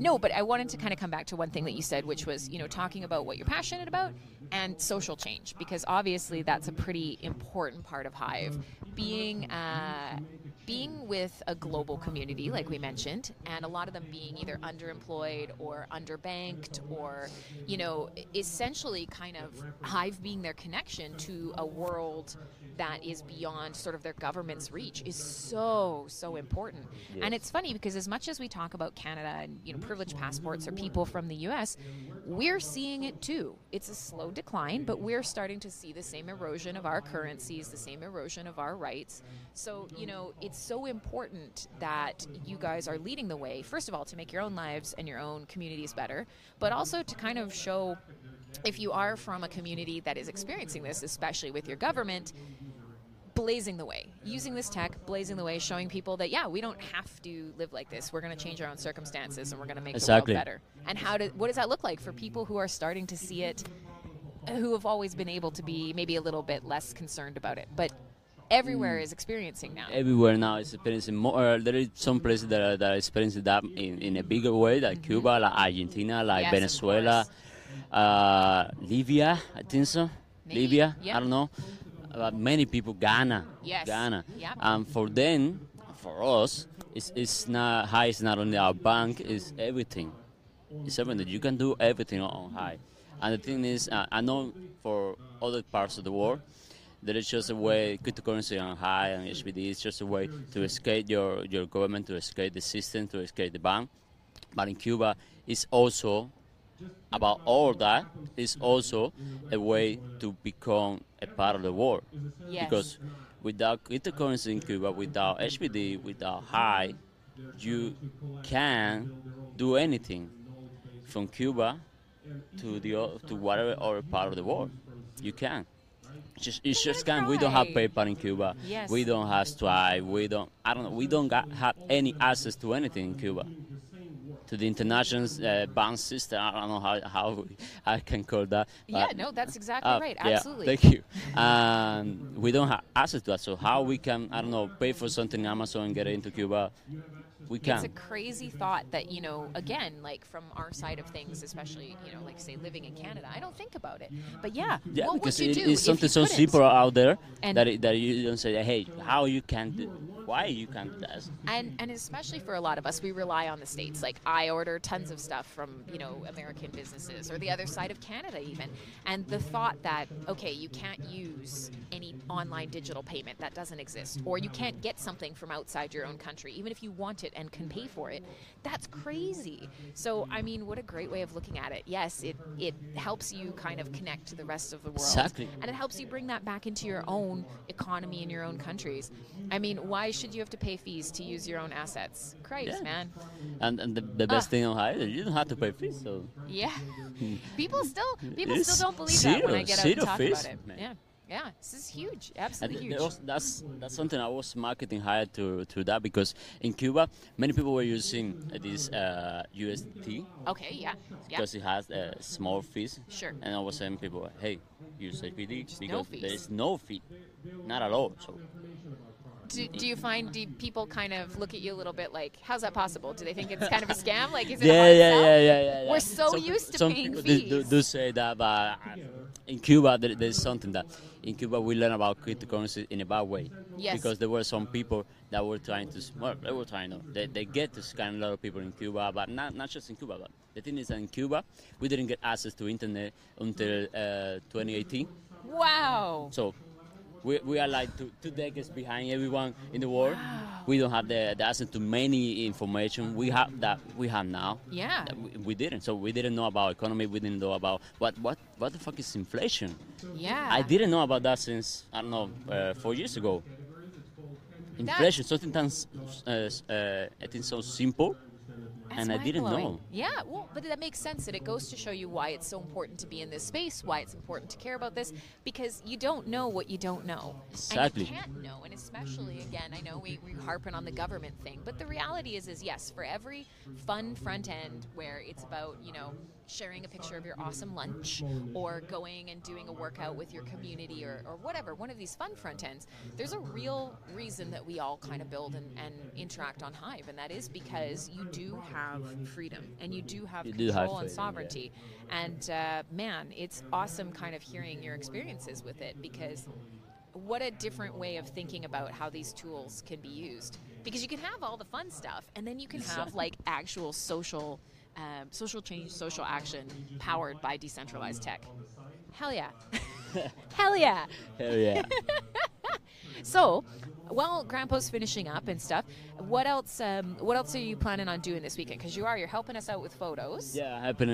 No, but I wanted to kind of come back to one thing that you said, which was, you know, talking about what you're passionate about and social change, because obviously that's a pretty important part of Hive. Being with a global community, like we mentioned, and a lot of them being either underemployed or underbanked or, you know, essentially kind of Hive being their connection to a world that is beyond sort of their government's reach is so, so important. Yes. And it's funny because as much as we talk about Canada and, you know, privileged passports or people from the U.S., we're seeing it too. It's a slow decline, but we're starting to see the same erosion of our currencies, the same erosion of our rights. So, you know, it's so important that you guys are leading the way, first of all, to make your own lives and your own communities better, but also to kind of show if you are from a community that is experiencing this, especially with your government, blazing the way, using this tech, blazing the way, showing people that, yeah, we don't have to live like this. We're going to change our own circumstances and we're going to make the world better. And what does that look like for people who are starting to see it, who have always been able to be maybe a little bit less concerned about it, but everywhere is experiencing now. Everywhere now is experiencing more. There is some places that are experiencing that in a bigger way, like Cuba, like Argentina, like Venezuela, Libya, I think so. Maybe. Libya, yeah. I don't know. Many people, Ghana, Ghana. For them, for us, it's not high. It's not only our bank; it's everything. It's everything. You can do everything on high. And the thing is, I know for other parts of the world, there is just a way cryptocurrency on high and HBD is just a way to escape your government, to escape the system, to escape the bank. But in Cuba, it's also about all that. It's also a way to become a part of the world. Yes. Because without cryptocurrency in Cuba, without HBD, without HiQ, you can do anything from Cuba to whatever other part of the world. You can. It's just can. We don't have PayPal in Cuba. Yes. We don't have Stripe. We don't have any access to anything in Cuba. To the international bank system. I don't know how I can call that. Yeah, no, that's exactly right. Absolutely. Yeah, thank you. We don't have access to that. So how we can, I don't know, pay for something in Amazon and get it into Cuba? We can. It's a crazy thought that, you know, again, like from our side of things, especially, you know, like say living in Canada, I don't think about it. But yeah, yeah, what would you do? It's something so simple out there and that you don't say, hey, how you can do, why you can do that. And especially for a lot of us, we rely on the States. Like I order tons of stuff from, you know, American businesses or the other side of Canada even. And the thought that, okay, you can't use any online digital payment, that doesn't exist, or you can't get something from outside your own country, even if you want it and can pay for it, that's crazy. So I mean, what a great way of looking at it. Yes, it helps you kind of connect to the rest of the world. Exactly. And it helps you bring that back into your own economy in your own countries. I mean, why should you have to pay fees to use your own assets? Christ, yeah, man. And the best thing on Hive, you don't have to pay fees. So yeah, people still don't believe that when I get out and talk about it. Man. Yeah. Yeah, this is huge, absolutely huge. That's something I was marketing Hive to that, because in Cuba, many people were using this USDT. Okay, yeah. Because it has small fees. Sure. And I was saying people, hey, use HBD because there is no fee, not at all. So. Do people kind of look at you a little bit like, how's that possible? Do they think it's kind of a scam? Like, is it yeah. We're so used to paying fees. Some people do say that, but in Cuba, there's something that in Cuba we learn about cryptocurrency in a bad way. Yes. Because there were some people that were trying to get to scam a lot of people in Cuba, but not just in Cuba. But the thing is that in Cuba, we didn't get access to internet until 2018. Wow. So. We are like two decades behind everyone in the world. Wow. We don't have the access to many information we have now. Yeah. We didn't. So we didn't know about economy. We didn't know about what the fuck is inflation. Yeah. I didn't know about that since, I don't know, 4 years ago. Inflation, I think so simple. That's and I didn't know. Yeah, well, but that makes sense, that it goes to show you why it's so important to be in this space, why it's important to care about this, because you don't know what you don't know. Exactly. And you can't know, and especially, again, I know we harping on the government thing, but the reality is yes, for every fun front end where it's about, you know, sharing a picture of your awesome lunch or going and doing a workout with your community or whatever, one of these fun front ends, there's a real reason that we all kind of build and interact on Hive, and that is because you do have freedom and you do have control and sovereignty. Yeah. And man, it's awesome kind of hearing your experiences with it, because what a different way of thinking about how these tools can be used, because you can have all the fun stuff and then you can have like actual social change, social action powered by decentralized tech. Hell yeah. Hell yeah. Hell yeah. So, while Grandpa's finishing up and stuff, what else are you planning on doing this weekend? Because you're helping us out with photos. Yeah, I'm helping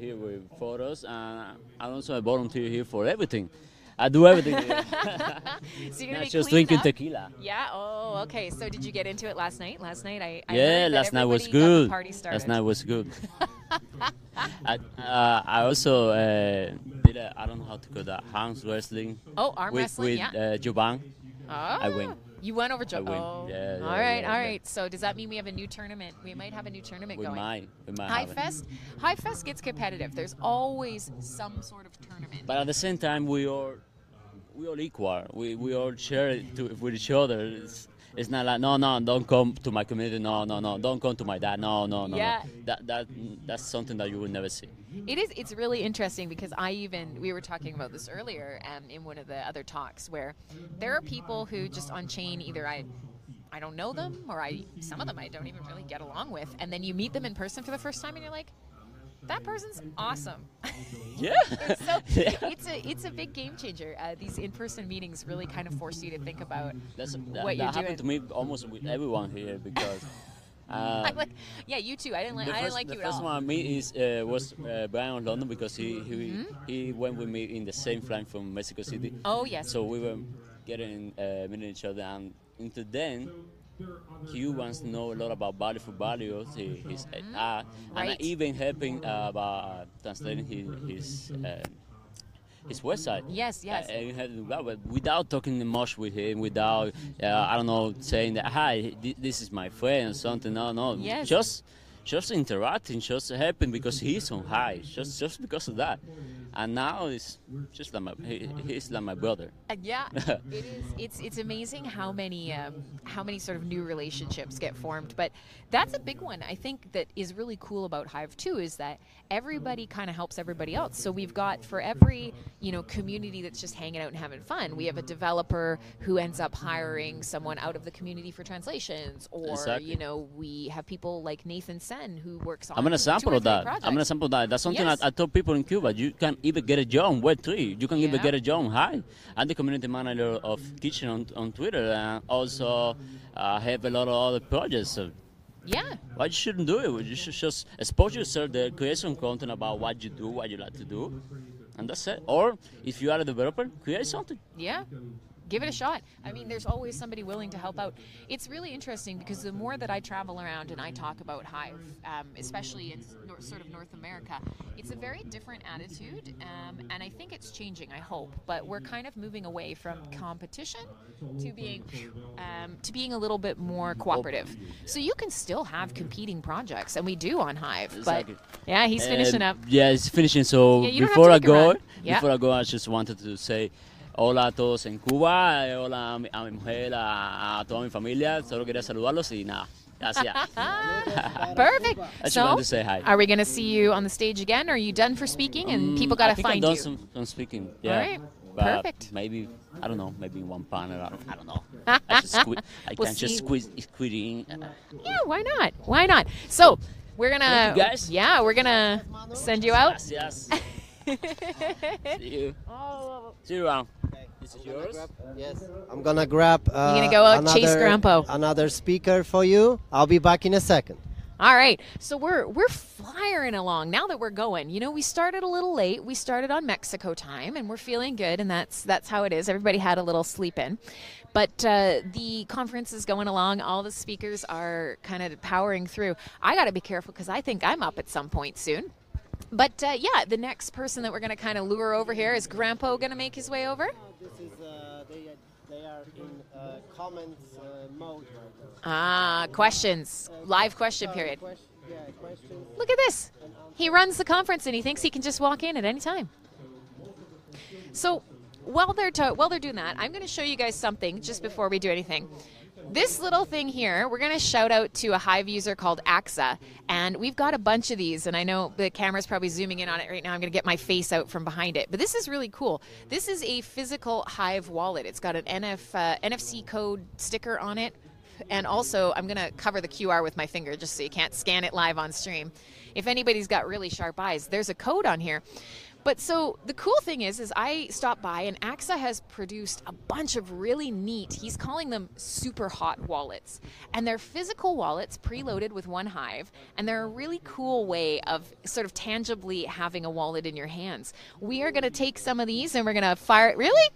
here with photos. And I'm also a volunteer here for everything. I do everything. So you're just drinking tequila. Yeah. Oh, okay. So did you get into it last night? Last night was good. Last night was good. I also did I don't know how to call that, arms wrestling. Oh, arm wrestling. With Juban. Oh. I win. You won over Joe. Oh. Yeah, yeah, all right. So does that mean we have a new tournament? We might have a new tournament going. We might. HiveFest gets competitive. There's always some sort of tournament. But at the same time, we all equal. We all share it with each other. It's not like no, don't come to my community. No, don't come to my dad. No. Yeah. That's something that you will never see. It is. It's really interesting, because we were talking about this earlier in one of the other talks, where there are people who just on chain, either I don't know them, or some of them I don't even really get along with, and then you meet them in person for the first time and you're like, that person's awesome. Yeah. It's a big game changer. These in-person meetings really kind of force you to think about what you're doing. That happened to me almost with everyone here, because You too. I didn't like you at all. The first one I met was Brian of London, because he went with me in the same flight from Mexico City. Oh, yes. So we were meeting each other, and until then, he wants to know a lot about value for value, his art, right. And even helping about translating his website. Yes, yes. Without talking much with him, without saying that hi, this is my friend or something. No. Yes. Just interacting, just helping, because he's on high. Just because of that. And now it's just like he's like my brother. Yeah, it is. It's amazing how many sort of new relationships get formed. But that's a big one. I think that is really cool about Hive too is that everybody kind of helps everybody else. So we've got for every community that's just hanging out and having fun, we have a developer who ends up hiring someone out of the community for translations, or exactly. We have people like Nathan Sen who works on. I'm gonna sample that. That's something yes. I told people in Cuba. You can even get a job on Web3. You can even get a job on Hive. I'm the community manager of Keychain on Twitter, and also have a lot of other projects. So why you shouldn't do it? You should just expose yourself there, create some content about what you do, what you like to do, and that's it. Or if you are a developer, create something. Yeah. Give it a shot. I mean, there's always somebody willing to help out. It's really interesting because the more that I travel around and I talk about Hive, especially in sort of North America, it's a very different attitude, and I think it's changing, I hope. But we're kind of moving away from competition to being a little bit more cooperative. So you can still have competing projects, and we do on Hive. But yeah, he's finishing up. Yeah, he's finishing. So before I go, I just wanted to say, hola a todos en Cuba, hola a mi mujer, a toda mi familia. Solo quería saludarlos y nada. Gracias. Perfect. I just wanted to say hi. Are we going to see you on the stage again? Or are you done for speaking and people got to find you? I think I'm done from speaking. Yeah. All right. But perfect. Maybe, I don't know, maybe one panel, I don't know. I just quit. I can just quit in. Yeah, why not? Why not? So we're going to, send you out. Gracias. See you. See you around. Okay. This is yours? Yes. I'm going to grab You're gonna go out chase Grandpa. Another speaker for you. I'll be back in a second. All right. So we're flying along now that we're going. We started a little late. We started on Mexico time, and we're feeling good, and that's how it is. Everybody had a little sleep in. But the conference is going along. All the speakers are kind of powering through. I got to be careful because I think I'm up at some point soon. But the next person that we're going to kind of lure over here is Grandpa going to make his way over? This is, they are in comments mode. Questions. Live question period. Questions. Look at this. He runs the conference and he thinks he can just walk in at any time. So while they're doing that, I'm going to show you guys something just before we do anything. This little thing here, we're going to shout out to a Hive user called AXA, and we've got a bunch of these, and I know the camera's probably zooming in on it right now. I'm going to get my face out from behind it, but this is really cool. This is a physical Hive wallet. It's got an NFC code sticker on it, and also I'm going to cover the QR with my finger just so you can't scan it live on stream. If anybody's got really sharp eyes, there's a code on here. But so the cool thing is I stopped by, and AXA has produced a bunch of really neat, he's calling them super hot wallets. And they're physical wallets preloaded with one Hive, and they're a really cool way of sort of tangibly having a wallet in your hands. We are going to take some of these and we're going to fire it. Really?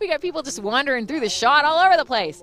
We got people just wandering through the shot all over the place.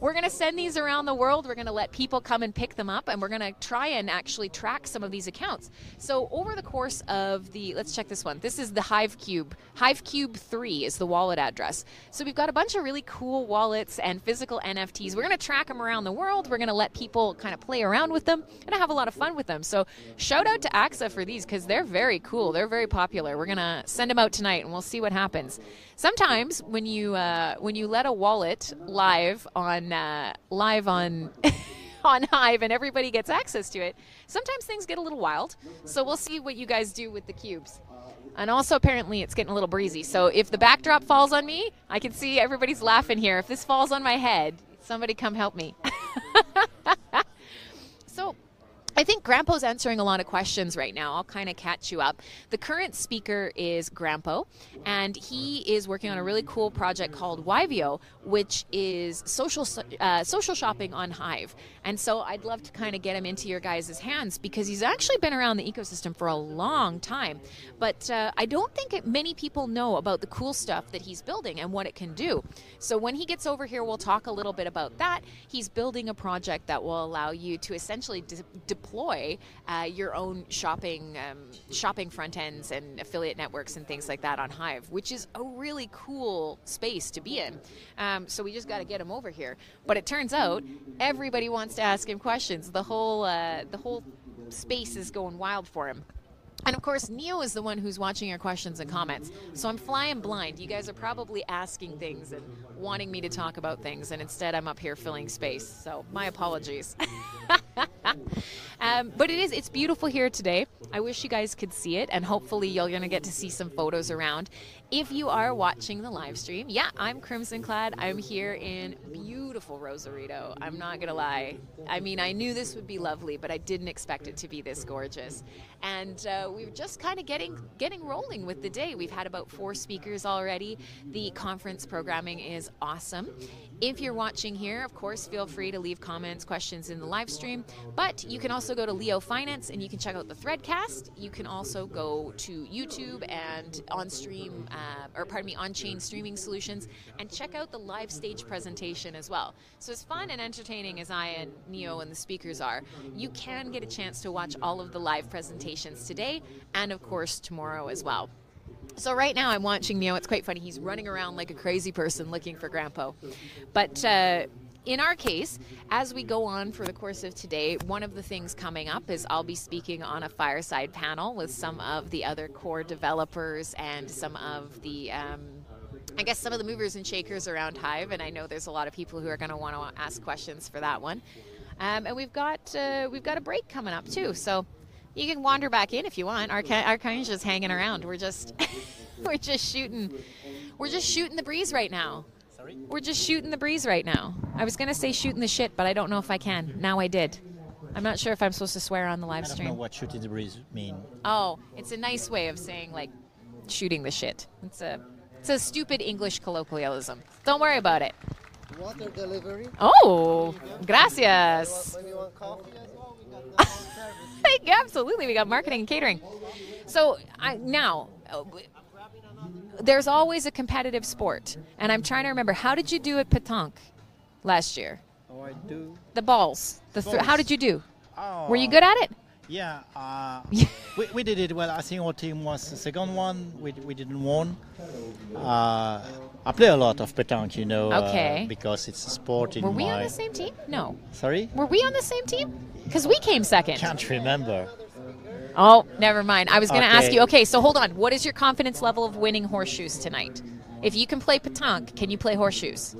We're going to send these around the world. We're going to let people come and pick them up, and we're going to try and actually track some of these accounts. So over the course of let's check this one. This is the HiveCube. HiveCube 3 is the wallet address. So we've got a bunch of really cool wallets and physical NFTs. We're going to track them around the world. We're going to let people kind of play around with them and have a lot of fun with them. So shout out to AXA for these because they're very cool. They're very popular. We're going to send them out tonight, and we'll see what happens. Sometimes when you let a wallet live on on Hive and everybody gets access to it, sometimes things get a little wild. So we'll see what you guys do with the cubes. And also apparently it's getting a little breezy. So if the backdrop falls on me, I can see everybody's laughing here. If this falls on my head, somebody come help me. So I think Grandpa's answering a lot of questions right now. I'll kind of catch you up. The current speaker is Grandpa, and he is working on a really cool project called Waivio, which is social shopping on Hive. And so I'd love to kind of get him into your guys' hands, because he's actually been around the ecosystem for a long time. But I don't think many people know about the cool stuff that he's building and what it can do. So when he gets over here, we'll talk a little bit about that. He's building a project that will allow you to essentially deploy your own shopping front ends and affiliate networks and things like that on Hive, which is a really cool space to be in. So we just got to get him over here. But it turns out everybody wants to ask him questions. The whole space is going wild for him. And of course, Neo is the one who's watching your questions and comments. So I'm flying blind. You guys are probably asking things and wanting me to talk about things, and instead I'm up here filling space. So my apologies. But it's beautiful here today. I wish you guys could see it, and hopefully you're going to get to see some photos around. If you are watching the live stream, yeah, I'm Crimson Clad. I'm here in beautiful Rosarito. I'm not going to lie. I mean, I knew this would be lovely, but I didn't expect it to be this gorgeous. And we're just kind of getting rolling with the day. We've had about 4 speakers already. The conference programming is awesome. If you're watching here, of course, feel free to leave comments, questions in the live stream. But you can also go to Leo Finance and you can check out the Threadcast. You can also go to YouTube and on-chain streaming solutions and check out the live stage presentation as well. So as fun and entertaining as I and Neo and the speakers are, you can get a chance to watch all of the live presentations today and of course tomorrow as well. So right now I'm watching Neo. It's quite funny. He's running around like a crazy person looking for Grandpa. But in our case, as we go on for the course of today, one of the things coming up is I'll be speaking on a fireside panel with some of the other core developers and some of the some of the movers and shakers around Hive. And I know there's a lot of people who are going to want to ask questions for that one. And we've got a break coming up too, so you can wander back in if you want. Arcange is hanging around. We're just shooting the breeze right now. We're just shooting the breeze right now. I was going to say shooting the shit, but I don't know if I can. Now I did. I'm not sure if I'm supposed to swear on the live stream. I don't know what shooting the breeze mean. Oh, it's a nice way of saying, like, shooting the shit. It's a stupid English colloquialism. Don't worry about it. Water delivery. Oh, gracias. Anyone coffee as well? We got service. Absolutely. We got marketing and catering. So there's always a competitive sport, and I'm trying to remember, how did you do at Petanque last year? Oh, I do. The balls. How did you do? Oh, were you good at it? Yeah, we did it well. I think our team was the second one. We didn't win. I play a lot of Petanque, you know, because it's a sport in my... Were we on the same team? No. Sorry? Were we on the same team? Because we came second. Can't remember. Oh, never mind. I was going to ask you. Okay, so hold on. What is your confidence level of winning horseshoes tonight? If you can play Petanque, can you play horseshoes?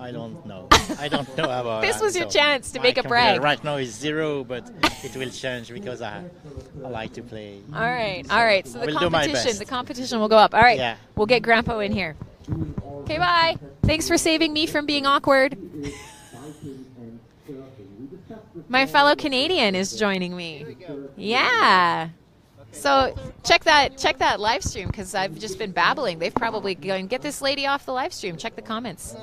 I don't know. I don't know about this was your chance to make a brag. Right now is 0, but it will change because I like to play. All right, so all right. So the competition will go up. All right, yeah. We'll get Grandpa in here. Okay, bye. Thanks for saving me from being awkward. My fellow Canadian is joining me. Yeah. So check that live stream, because I've just been babbling. They've probably going, get this lady off the live stream. Check the comments.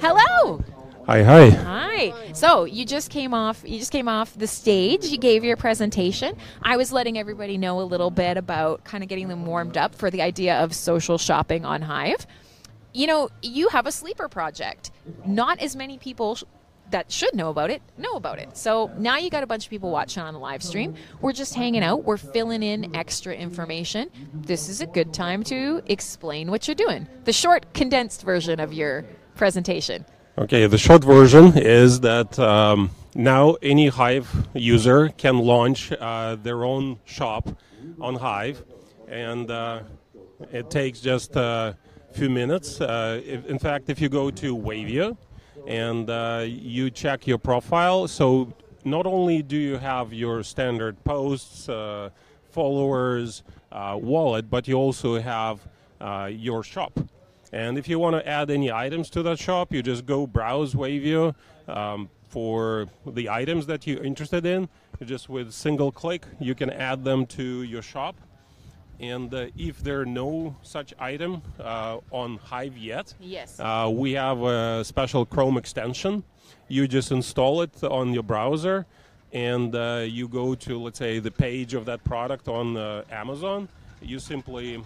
Hello. Hi. Hi. So you just came off the stage. You gave your presentation. I was letting everybody know a little bit about kind of getting them warmed up for the idea of social shopping on Hive. You know, you have a sleeper project. Not as many people that should know about it. So now you got a bunch of people watching on the live stream. We're just hanging out. We're filling in extra information. This is a good time to explain what you're doing. The short, condensed version of your presentation. Okay, the short version is that now any Hive user can launch their own shop on Hive, and it takes just a few minutes. If you go to Waivio, and you check your profile, so not only do you have your standard posts, followers, wallet, but you also have your shop. And if you want to add any items to that shop, you just go browse Waivio, for the items that you're interested in. Just with single click, you can add them to your shop. And if there are no such item on Hive yet, yes, we have a special Chrome extension. You just install it on your browser, and you go to, let's say, the page of that product on Amazon. You simply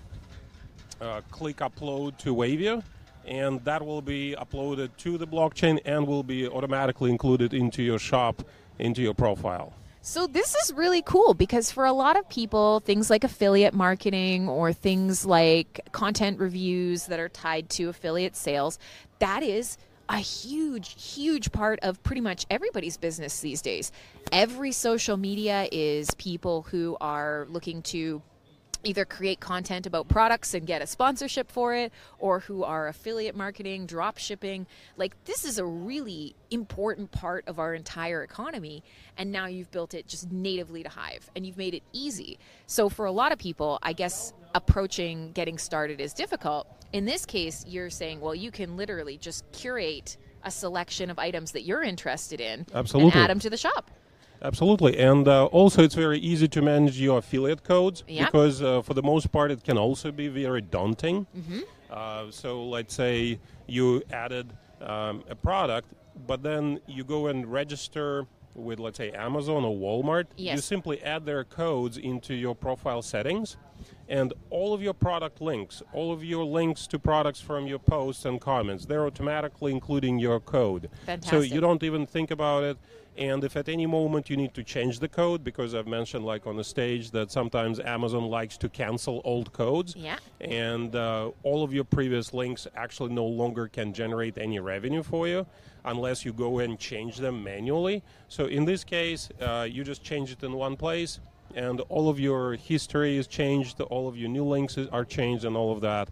click upload to Waivio, and that will be uploaded to the blockchain and will be automatically included into your shop, into your profile. So this is really cool, because for a lot of people, things like affiliate marketing or things like content reviews that are tied to affiliate sales, that is a huge, huge part of pretty much everybody's business these days. Every social media is people who are looking to either create content about products and get a sponsorship for it, or who are affiliate marketing, drop shipping. Like, this is a really important part of our entire economy, and now you've built it just natively to Hive, and you've made it easy. So for a lot of people, I guess approaching getting started is difficult. In this case, you're saying, well, you can literally just curate a selection of items that you're interested in. Absolutely. And add them to the shop. Absolutely, and also it's very easy to manage your affiliate codes, yep, because for the most part it can also be very daunting. Mm-hmm. So let's say you added a product, but then you go and register with, let's say, Amazon or Walmart. Yes. You simply add their codes into your profile settings, and all of your product links, all of your links to products from your posts and comments, they're automatically including your code. Fantastic. So you don't even think about it. And if at any moment you need to change the code, because I've mentioned, like, on the stage that sometimes Amazon likes to cancel old codes, yeah, and all of your previous links actually no longer can generate any revenue for you unless you go and change them manually. So in this case, you just change it in one place, and all of your history is changed, all of your new links are changed, and all of that.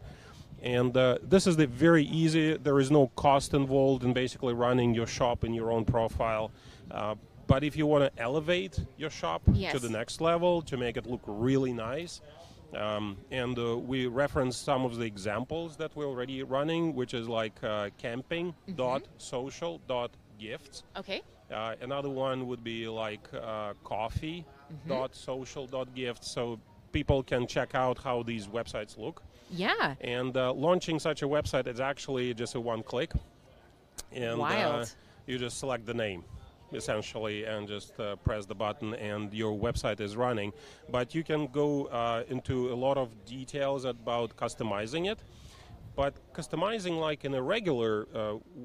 And this is the very easy, there is no cost involved in basically running your shop in your own profile. But if you want to elevate your shop, yes, to the next level, to make it look really nice, and we reference some of the examples that we're already running, which is like camping.social.gifts. Okay. Another one would be like coffee.social.gifts. So people can check out how these websites look. Yeah. And launching such a website is actually just a one click. And wild. You just select the name, essentially, and just press the button, and your website is running. But you can go into a lot of details about customizing it. But customizing, like in a regular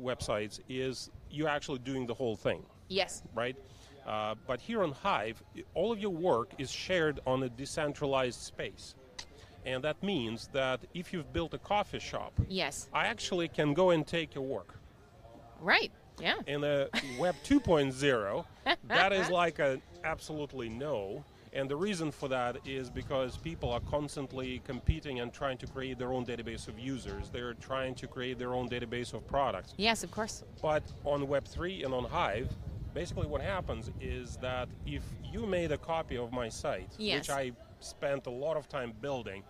websites, is you're actually doing the whole thing. Yes. Right? But here on Hive, all of your work is shared on a decentralized space. And that means that if you've built a coffee shop, yes, I actually can go and take your work. Right. Yeah. In a Web 2.0, that is like an absolutely no. And the reason for that is because people are constantly competing and trying to create their own database of users. They're trying to create their own database of products. Yes, of course. But on Web 3 and on Hive, basically what happens is that if you made a copy of my site, yes, which I spent a lot of time building,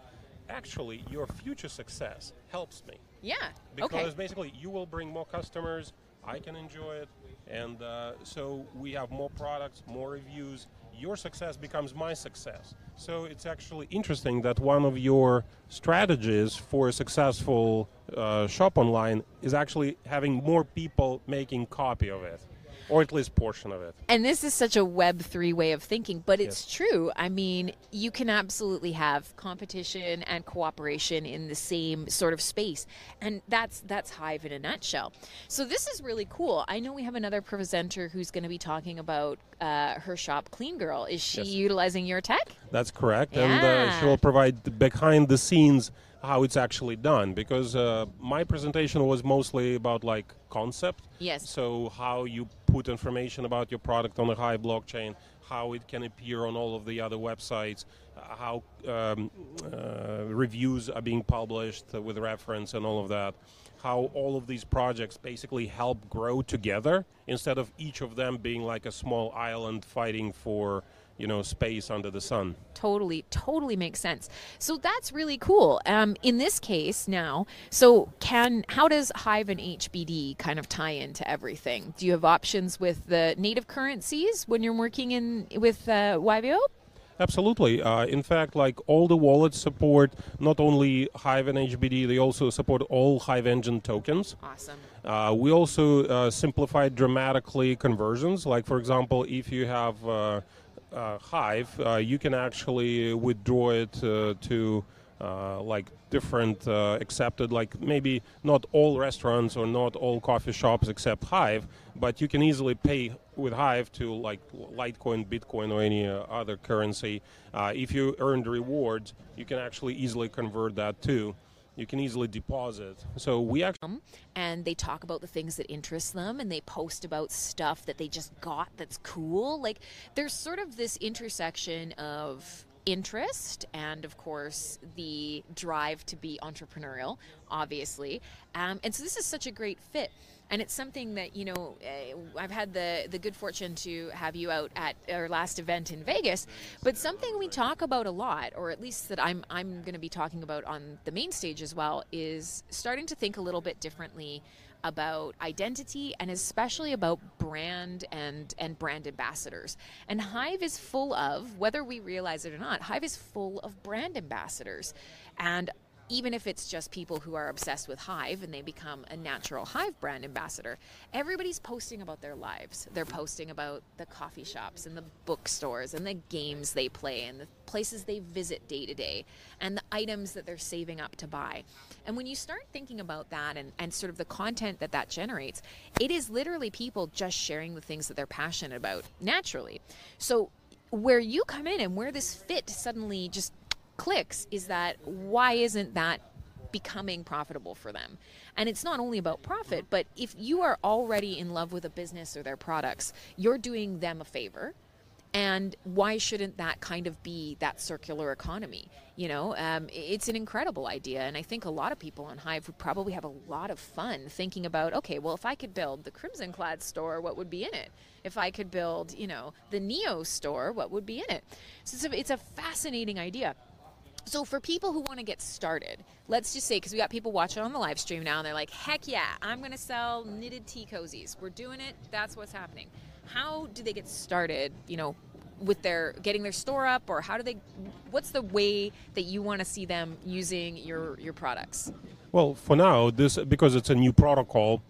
actually your future success helps me. Yeah, because okay, basically you will bring more customers, I can enjoy it, and so we have more products, more reviews. Your success becomes my success. So it's actually interesting that one of your strategies for a successful shop online is actually having more people making copy of it, or at least portion of it. And this is such a Web 3 way of thinking, but it's, yes, true. I mean, you can absolutely have competition and cooperation in the same sort of space. And that's Hive in a nutshell. So this is really cool. I know we have another presenter who's going to be talking about her shop, Clean Girl. Is she, yes, utilizing your tech? That's correct. Yeah. And she will provide the behind the scenes how it's actually done, because my presentation was mostly about like concept. Yes. So how you put information about your product on the Hive blockchain, how it can appear on all of the other websites, how reviews are being published with reference and all of that, how all of these projects basically help grow together instead of each of them being like a small island fighting for you know, space under the sun. Totally makes sense. So that's really cool. In this case now, so how does Hive and HBD kind of tie into everything? Do you have options with the native currencies when you're working with Waivio? Absolutely. In fact, like all the wallets support not only Hive and HBD, they also support all Hive Engine tokens. Awesome. We also simplified dramatically conversions. Like, for example, if you have Hive, you can actually withdraw it to like different accepted, like maybe not all restaurants or not all coffee shops accept Hive, but you can easily pay with Hive to like Litecoin, Bitcoin, or any other currency. If you earned rewards, you can actually easily convert that too. You can easily deposit. So we actually... And they talk about the things that interest them, and they post about stuff that they just got that's cool. Like, there's sort of this intersection of interest and, of course, the drive to be entrepreneurial, obviously. And so this is such a great fit. And it's something that, you know, I've had the good fortune to have you out at our last event in Vegas, but something we talk about a lot, or at least that I'm going to be talking about on the main stage as well, is starting to think a little bit differently about identity and especially about brand and brand ambassadors. And Hive is full of, whether we realize it or not, Hive is full of brand ambassadors. And even if it's just people who are obsessed with Hive and they become a natural Hive brand ambassador, everybody's posting about their lives. They're posting about the coffee shops and the bookstores and the games they play and the places they visit day to day and the items that they're saving up to buy. And when you start thinking about that and sort of the content that generates, it is literally people just sharing the things that they're passionate about naturally. So where you come in and where this fit suddenly just clicks is that why isn't that becoming profitable for them? And it's not only about profit, but if you are already in love with a business or their products, you're doing them a favor. And why shouldn't that kind of be that circular economy? You know, it's an incredible idea. And I think a lot of people on Hive would probably have a lot of fun thinking about, okay, well, if I could build the Crimson Clad store, what would be in it? If I could build, you know, the Neo store, what would be in it? So it's a fascinating idea. So for people who want to get started, let's just say, because we got people watching on the live stream now, and they're like, heck yeah, I'm going to sell knitted tea cozies. We're doing it. That's what's happening. How do they get started, you know, with their getting their store up, or how do they, what's the way that you want to see them using your products? Well, for now, this, because it's a new protocol,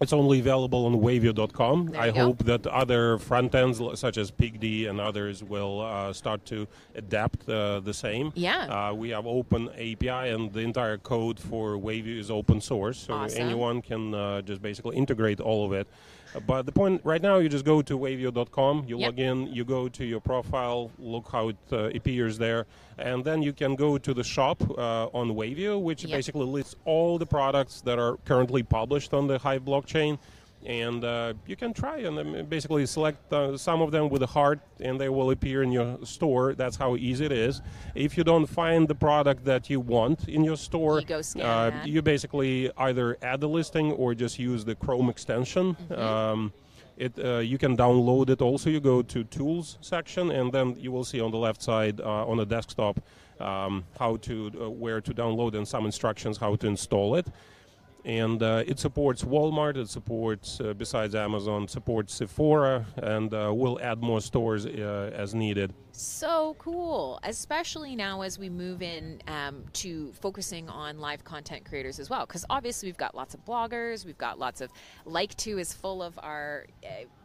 it's only available on Waivio.com. I hope that other front ends, such as PigD and others, will start to adapt the same. Yeah. We have open API, and the entire code for Waivio is open source, so anyone can just basically integrate all of it. But the point right now, you just go to Waivio.com, you log in, you go to your profile, look how it appears there, and then you can go to the shop on Waivio, which basically lists all the products that are currently published on the Hive blockchain, and you can try and basically select some of them with a heart, and they will appear in your store. That's how easy it is. If you don't find the product that you want in your store, you basically either add a listing or just use the Chrome extension. You can download it also. You go to Tools section, and then you will see on the left side on the desktop where to download and some instructions how to install it. And it supports Walmart, it supports, besides Amazon, supports Sephora, and we'll add more stores as needed. So cool, especially now as we move in to focusing on live content creators as well, because obviously we've got lots of bloggers, we've got lots of, Like2 is full of our,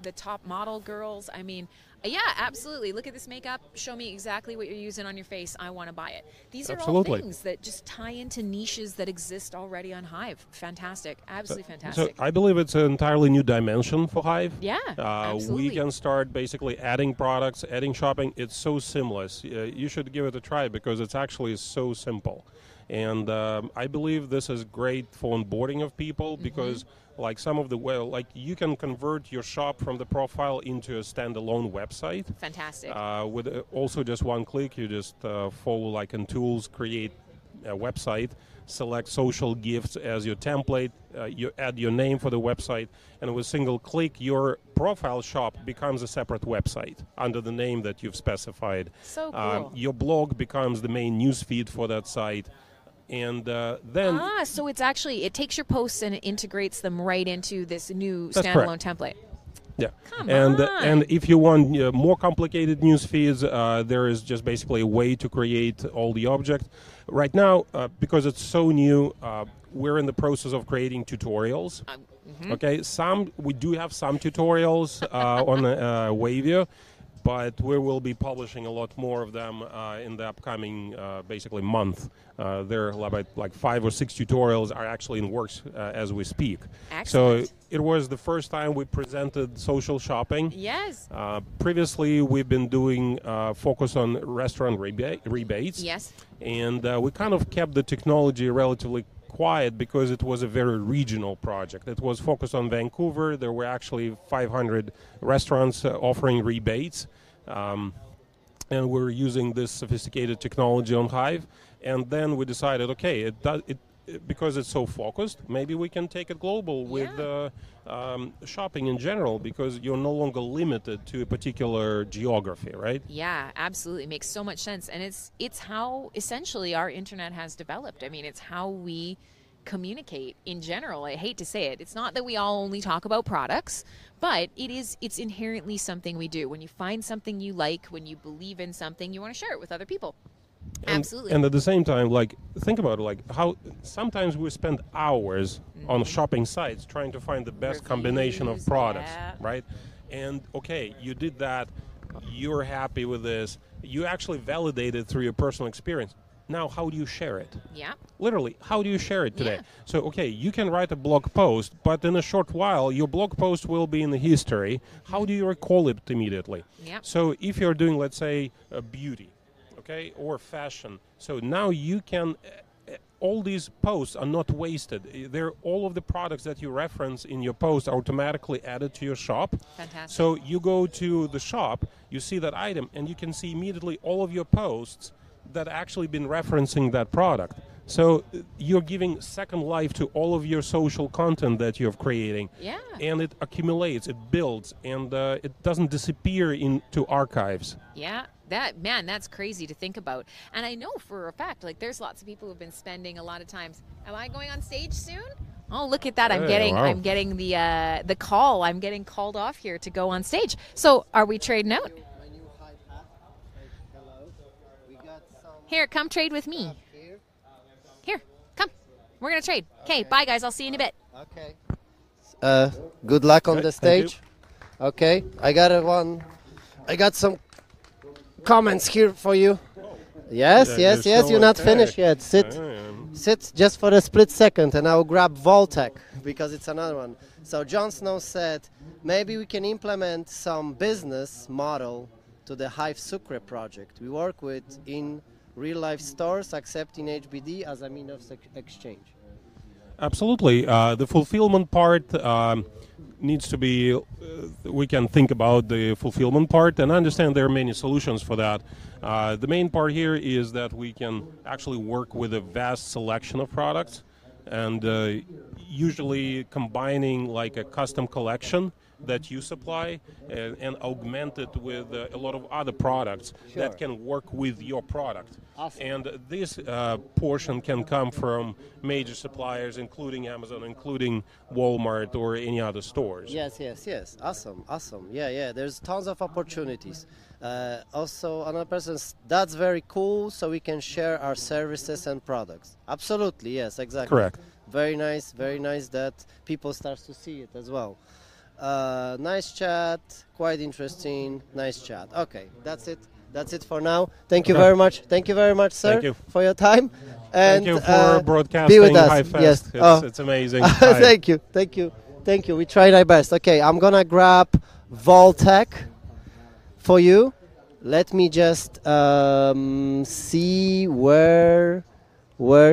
the top model girls, I mean, yeah, absolutely. Look at this makeup. Show me exactly what you're using on your face. I want to buy it. These are all things that just tie into niches that exist already on Hive. Fantastic. Absolutely fantastic. So I believe it's an entirely new dimension for Hive. Yeah, absolutely. We can start basically adding products, adding shopping. It's so seamless. You should give it a try because it's actually so simple. And I believe this is great for onboarding of people because like some of the, you can convert your shop from the profile into a standalone website. Fantastic. With also just one click, you just follow in Tools, create website, select social gifts as your template, you add your name for the website, and with a single click, your profile shop becomes a separate website under the name that you've specified. So cool. Your blog becomes the main newsfeed for that site. And then so it's actually, it takes your posts and it integrates them right into this new standalone template. Yeah. And if you want more complicated news feeds, there is just basically a way to create all the objects. Right now, because it's so new, we're in the process of creating tutorials. Okay, we do have some tutorials on Waivio, but we will be publishing a lot more of them in the upcoming basically month. There are about like 5 or 6 tutorials are actually in works as we speak. Excellent. So it was the first time we presented social shopping. Yes. Previously, we've been doing focus on restaurant rebates. Yes. And we kind of kept the technology relatively quiet because it was a very regional project. It was focused on Vancouver. There were actually 500 restaurants offering rebates. And we're using this sophisticated technology on Hive. And then we decided, okay, because it's so focused, maybe we can take it global with shopping in general, because you're no longer limited to a particular geography, right? Yeah, absolutely. It makes so much sense. And it's how essentially our internet has developed. I mean, it's how we communicate in general. I hate to say it. It's not that we all only talk about products, but it's inherently something we do. When you find something you like, when you believe in something, you want to share it with other people. Absolutely. And at the same time, like, think about it, like how sometimes we spend hours on shopping sites trying to find the best combination of products, right? And okay, you did that, you're happy with this, you actually validated through your personal experience. Now, how do you share it? Yeah. Literally, how do you share it today? Yeah. So, okay, you can write a blog post, but in a short while, your blog post will be in the history. How do you recall it immediately? Yeah. So, if you're doing, let's say, a beauty, okay, or fashion. So now you can, all these posts are not wasted. They're all of the products that you reference in your post are automatically added to your shop. Fantastic. So you go to the shop, you see that item, and you can see immediately all of your posts that actually been referencing that product. So you're giving second life to all of your social content that you're creating. Yeah. And it accumulates, it builds, and it doesn't disappear into archives. Yeah. That's crazy to think about. And I know for a fact, like, there's lots of people who've been spending a lot of times. Am I going on stage soon? Oh, look at that. I'm getting the call. I'm getting called off here to go on stage. So are we trading out? My new Hive hat. Hello. We got some here, come trade with me. Here, come. We're going to trade. Okay, bye, guys. I'll see you in a bit. Okay. Good luck on the stage. Okay, I got some comments here for you. Yes, you're not finished yet. Sit just for a split second and I'll grab Vault-Tec because it's another one. So Jon Snow said, maybe we can implement some business model to the Hive Sucre project. We work with in real-life stores accepting HBD as a mean of exchange. Absolutely. The fulfillment part needs to be, we can think about the fulfillment part, and I understand there are many solutions for that. The main part here is that we can actually work with a vast selection of products, and usually combining like a custom collection that you supply and augment it with a lot of other products that can work with your product. Awesome. And this portion can come from major suppliers, including Amazon, including Walmart or any other stores. Yes. Awesome. Yeah. There's tons of opportunities. Also, another person, that's very cool, so we can share our services and products. Absolutely, yes, exactly. Correct. Very nice that people start to see it as well. Nice chat, quite interesting, nice chat. Okay, that's it for now. Thank you very much, sir. Thank you for your time, and thank you for broadcasting. Be with us. HiveFest. Yes, it's amazing. thank you. We tried our best. Okay, I'm gonna grab Vault-Tec for you. Let me just see where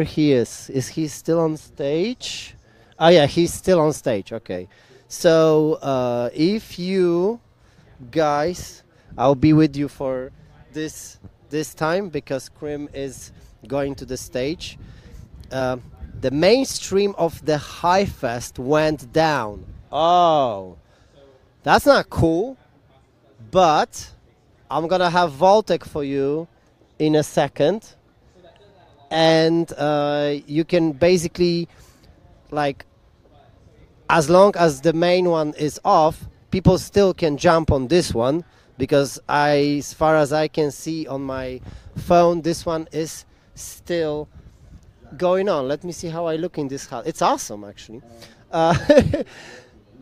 he is. Is he still on stage? Oh yeah, he's still on stage. Okay. So if you guys, I'll be with you for this time because Krim is going to the stage, the mainstream of the HiveFest went down. Oh, that's not cool, but I'm gonna have Vault-Tec for you in a second, and you can basically, like, as long as the main one is off, people still can jump on this one, because I, as far as I can see on my phone, this one is still going on. Let me see how I look in this hut. It's awesome, actually.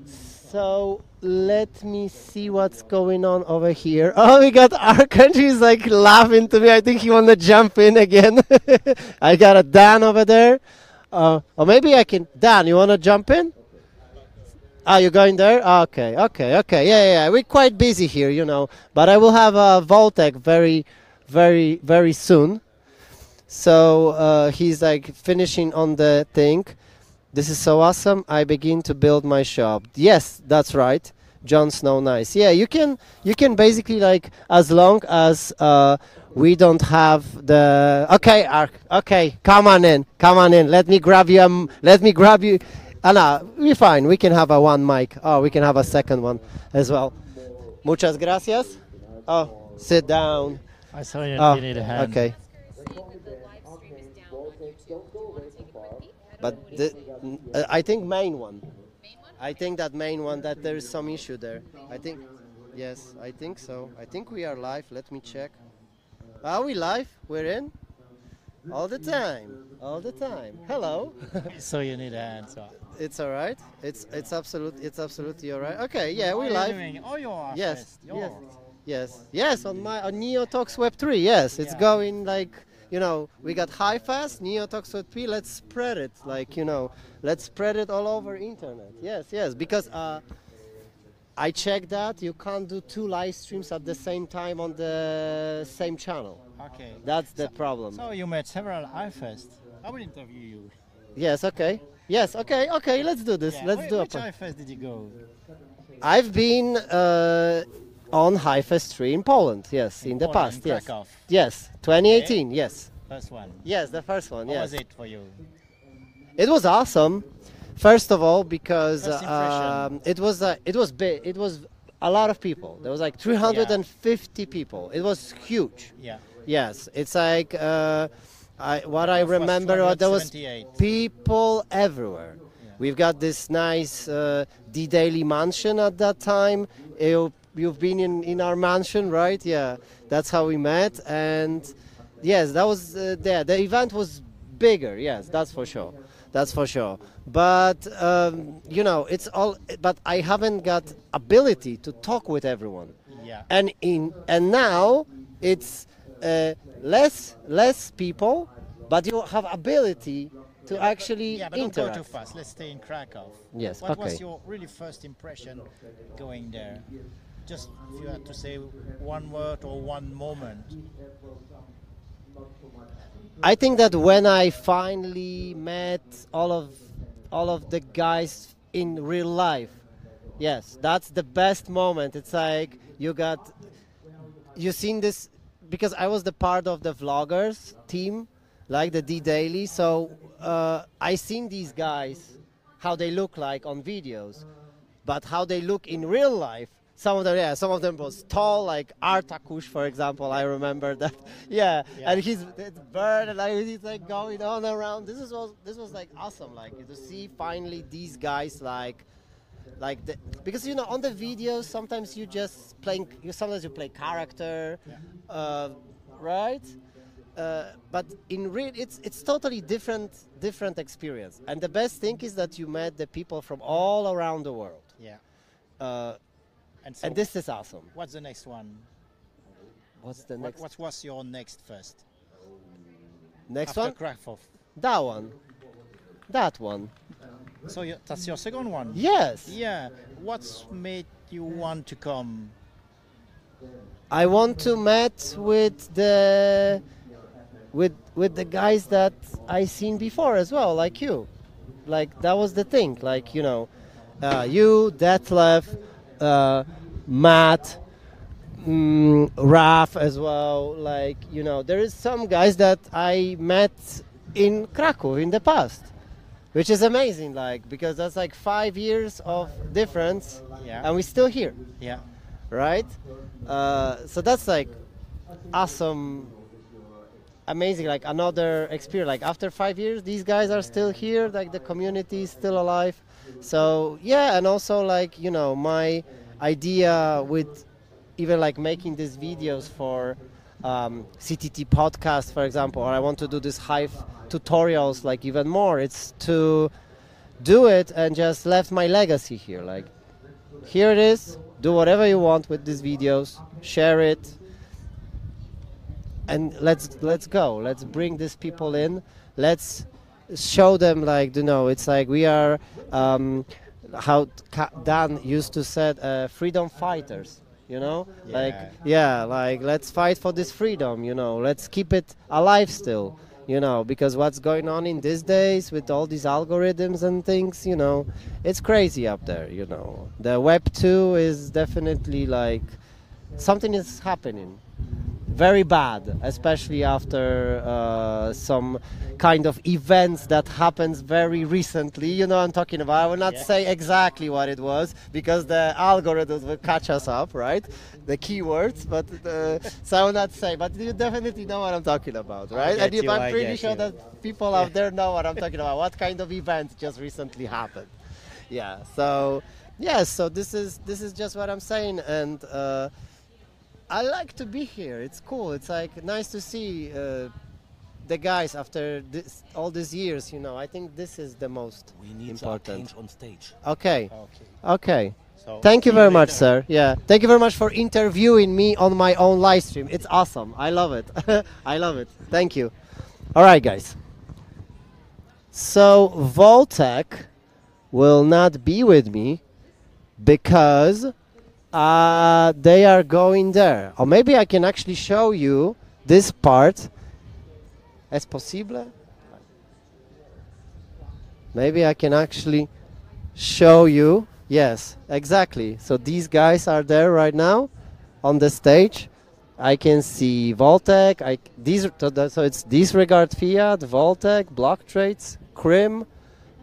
So let me see what's going on over here. Oh, we got Arcange is like laughing to me. I think he want to jump in again. I got a Dan over there. Or maybe I can... Dan, you want to jump in? Oh, you're going there? Okay, okay, okay. Yeah, yeah, we're quite busy here, you know. But I will have Vault-Tec very, very, very soon. So he's like finishing on the thing. This is so awesome. I begin to build my shop. Yes, that's right. Jon Snow, nice. Yeah, you can basically, like, as long as we don't have the... Okay, Ark. Okay, come on in. Come on in. Let me grab you. Let me grab you. Anna, we're fine. We can have a one mic. Oh, we can have a second one as well. Muchas gracias. Oh, sit down. I saw you. You need a hand. Okay. But I think main one. I think that main one, that there is some issue there. I think, yes, I think so. I think we are live. Let me check. Are we live? We're in? All the time. All the time. Hello. So you need an answer. It's all right. It's absolutely all right. Okay, yeah, we're live. Oh, you are. Yes. Yes, on Neo Talks Web 3. Yes, it's going, like, you know, we got HiveFest, Neo Talks Web 3. Let's spread it, like, you know, let's spread it all over internet. Yes, yes, because I checked that you can't do two live streams at the same time on the same channel. Okay. That's the problem. So you met several HiveFest. I will interview you. Yes, okay. Yes, okay, okay, let's do this. Yeah. Which HiveFest did you go? I've been on HiveFest 3 in Poland, yes, in the past. Yes. Krakow. Yes, 2018, okay. Yes. First one. Yes, the first one, yes. How was it for you? It was awesome. First of all, because it was a lot of people. There was like 350 people. It was huge. Yeah. Yes, it's like what I remember, there was people everywhere. Yeah. We've got this nice D-Daily mansion at that time. You've been in our mansion, right? Yeah, that's how we met. And yes, that was the event was bigger. Yes, that's for sure. That's for sure. But, you know, it's all, but I haven't got ability to talk with everyone. Yeah. And now it's less people, but you have ability to actually interact. Don't go too fast. Let's stay in Krakow. Yes, okay. What was your really first impression going there? Just if you had to say one word or one moment. I think that when I finally met all of the guys in real life, yes, that's the best moment. It's like you seen this, because I was the part of the vloggers team, like the D-Daily, so I seen these guys, how they look like on videos, but how they look in real life. Some of them was tall, like Artakush, for example. I remember that. Yeah, yeah. And he's bird, and like, he's like going on around. This was like awesome, like to see finally these guys because, you know, on the videos sometimes you play character, yeah. Right? But in real, it's totally different experience. And the best thing is that you met the people from all around the world. Yeah. And this is awesome. What's the next one? What was your next first? Next one? That one. That one. So that's your second one? Yes. Yeah. What's made you want to come? I want to meet with the guys that I seen before as well, like you. Like, that was the thing. Like, you know, you, Detlev, Matt, Raf as well, like, you know, there is some guys that I met in Krakow in the past, which is amazing, like, because that's like 5 years of difference, yeah, and we're still here, yeah, right? So that's like awesome, amazing, like another experience, like after 5 years these guys are still here, like the community is still alive. So yeah, and also like, you know, my idea with even like making these videos for CTT podcast, for example, or I want to do this Hive tutorials like even more, it's to do it and just left my legacy here, like here it is, do whatever you want with these videos, share it, and let's go, let's bring these people in, let's show them, like, you know, it's like we are how Dan used to said, freedom fighters, you know, yeah. Like, yeah, like let's fight for this freedom, you know, let's keep it alive still, you know, because what's going on in these days with all these algorithms and things, you know, it's crazy up there, you know. The web 2 is definitely like something is happening very bad, especially after some kind of events that happens very recently, you know what I'm talking about. I will not say exactly what it was because the algorithms will catch us up, right, the keywords, but so I will not say, but you definitely know what I'm talking about, right? And you, I'm pretty sure that people out there know what I'm talking about, what kind of event just recently happened. Yeah, so yeah, so this is just what I'm saying, and I like to be here, it's cool, it's like nice to see the guys after this, all these years, you know. I think this is the most important. We need Arcange on stage. Okay, okay. So thank you very much, sir. Yeah, thank you very much for interviewing me on my own live stream. It's awesome, I love it. I love it, thank you. All right, guys. So Vault-Tec will not be with me because they are going there, or maybe I can actually show you this part. Es posible? Maybe I can actually show you. Yes, exactly. So these guys are there right now on the stage. I can see Vault-Tec. So it's Disregard Fiat, Vault-Tec, Block Trades, Crim,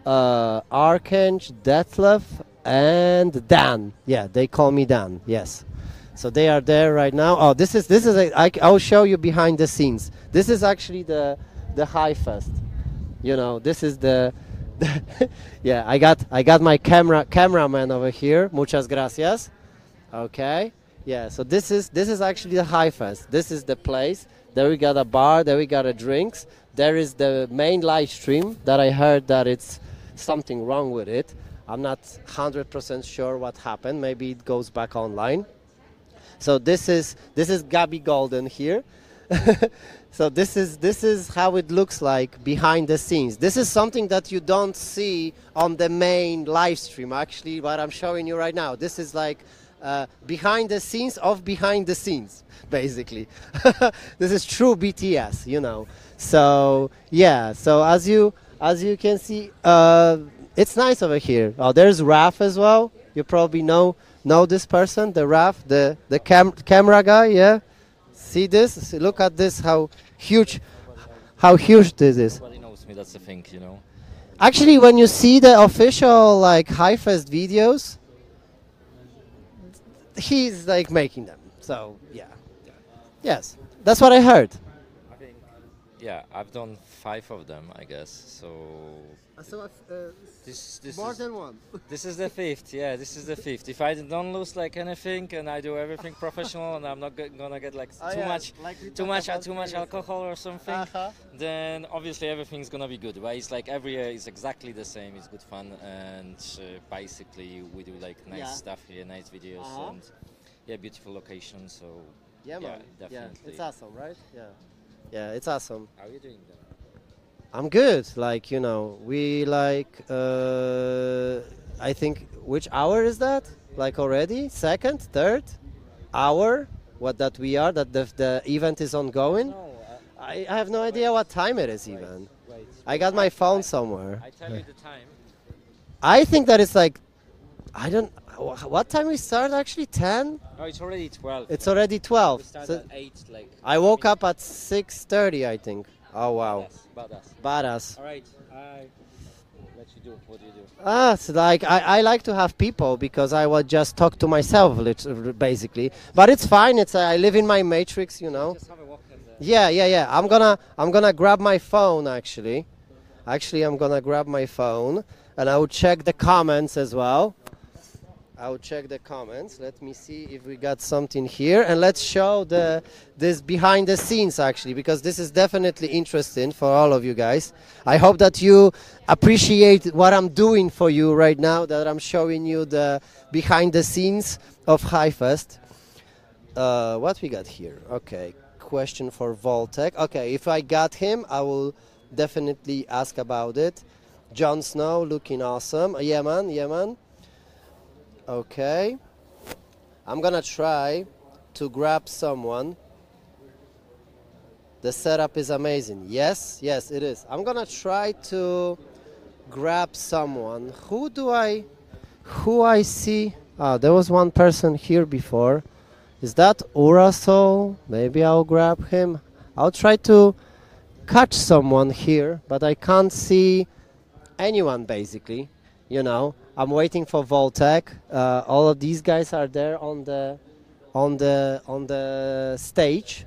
Arcange, Detlev, and Dan. Yeah, they call me Dan. Yes, so they are there right now. Oh, this is a, I'll show you behind the scenes. This is actually the HiveFest, you know. This is the yeah, I got my cameraman over here, muchas gracias. Okay, yeah, so this is actually the HiveFest. This is the place. There we got a bar, there we got a drinks, there is the main live stream that I heard that it's something wrong with it. I'm not 100% sure what happened. Maybe it goes back online. So this is Gabby Golden here. So this is how it looks like behind the scenes. This is something that you don't see on the main live stream. Actually, what I'm showing you right now. This is like behind the scenes of behind the scenes, basically. This is true BTS, you know. So yeah. So as you can see. It's nice over here. Oh, there's Raf as well. You probably know this person, the Raf, the camera guy. Yeah, see this? See, look at this. How huge this is. Everybody knows me. That's the thing, you know. Actually, when you see the official like HiveFest videos, he's like making them. So yeah, yes, that's what I heard. I think, yeah, I've done 5 of them, I guess. So this more than one. This is the 5th, yeah, this is the 5th. If I don't lose like anything and I do everything professional and I'm not gonna get like too much alcohol or something, then obviously everything's gonna be good. But it's like every year is exactly the same. It's good fun, and basically we do like nice stuff here, nice videos, and yeah, beautiful location. So yeah, definitely. Yeah, it's awesome, right? Yeah, yeah, it's awesome. How are you doing then? I'm good, like, you know, we like, I think, which hour is that? Like already? Second, third hour? What that we are, that the event is ongoing? No, I have no idea what time it is even. Wait. I got my phone somewhere. I tell you the time. I think that it's like, I don't, What time we start actually? 10? No, it's already 12. It's already 12. We start at 8. Like, I woke up at 6:30, I think. Oh, wow. Badass. All right. I let you do what you do. Ah, it's like I like to have people because I would just talk to myself, basically. But it's fine. It's I live in my matrix, you know. Just have a walk in there. Yeah. I'm gonna grab my phone actually. Actually, I'm gonna grab my phone and I will check the comments as well. I'll check the comments. Let me see if we got something here, and let's show this behind the scenes actually, because this is definitely interesting for all of you guys. I hope that you appreciate what I'm doing for you right now, that I'm showing you the behind the scenes of HiveFest. What we got here? Okay, question for Vault-Tec. Okay, if I got him, I will definitely ask about it. Jon Snow looking awesome. Yeah man. Okay, I'm gonna try to grab someone. The setup is amazing. Yes, it is. I'm gonna try to grab someone. Who I see? Ah, there was one person here before. Is that Urasol? Maybe I'll grab him. I'll try to catch someone here, but I can't see anyone basically, you know. I'm waiting for Vault-Tec. All of these guys are there on the stage.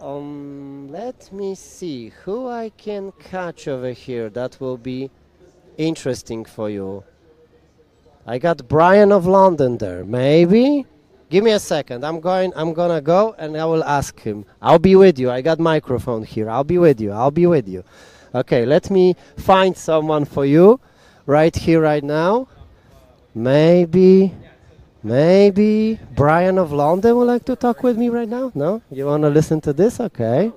Let me see who I can catch over here. That will be interesting for you. I got Brian of London there. Maybe. Give me a second. I'm gonna go and I will ask him. I'll be with you. I got microphone here. I'll be with you. Okay. Let me find someone for you. Right here, right now. Maybe Brian of London would like to talk with me right now. No, you want to listen to this? Okay.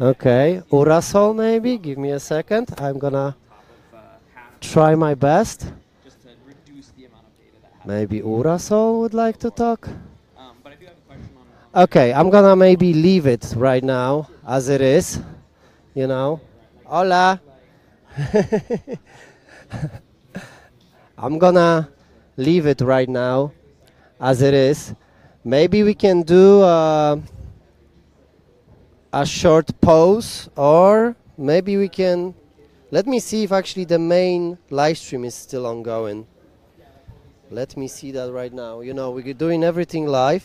Urasol, maybe. Give me a second. I'm gonna try my best. Maybe Urasol would like to talk. Okay, I'm gonna maybe leave it right now as it is. You know, hola. I'm gonna leave it right now as it is. Maybe we can do a short pause, or maybe we can, let me see if actually the main live stream is still ongoing. Let me see that right now. You know, we're doing everything live,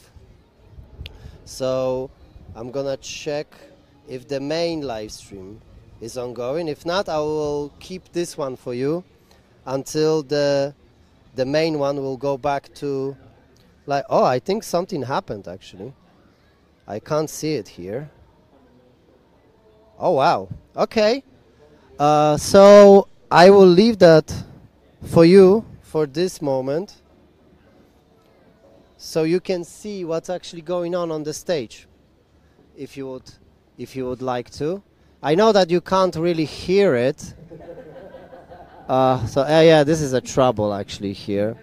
so I'm gonna check if the main live stream is ongoing. If not, I will keep this one for you until the main one will go back to, like, oh, I think something happened actually. I can't see it here. Oh, wow. Okay. So I will leave that for you for this moment, so you can see what's actually going on the stage, if you would like to. I know that you can't really hear it. Yeah, this is a trouble actually here.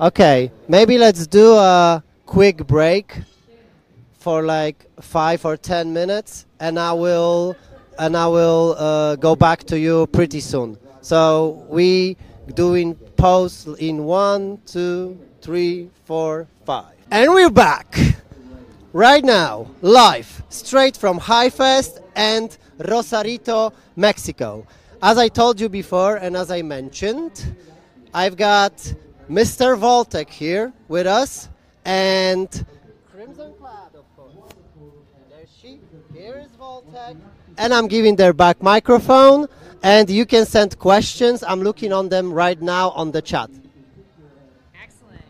Okay, maybe let's do a quick break for like 5 or 10 minutes, and I will go back to you pretty soon. So we doing pause in 1, 2, 3, 4, 5, and we're back right now, live straight from HiveFest and Rosarito, Mexico. As I told you before, and as I mentioned, I've got Mr. Vault-Tec here with us, and Crimson Clad, of course. There's she. Here is Vault-Tec, and I'm giving their back microphone, and you can send questions. I'm looking on them right now on the chat. Excellent.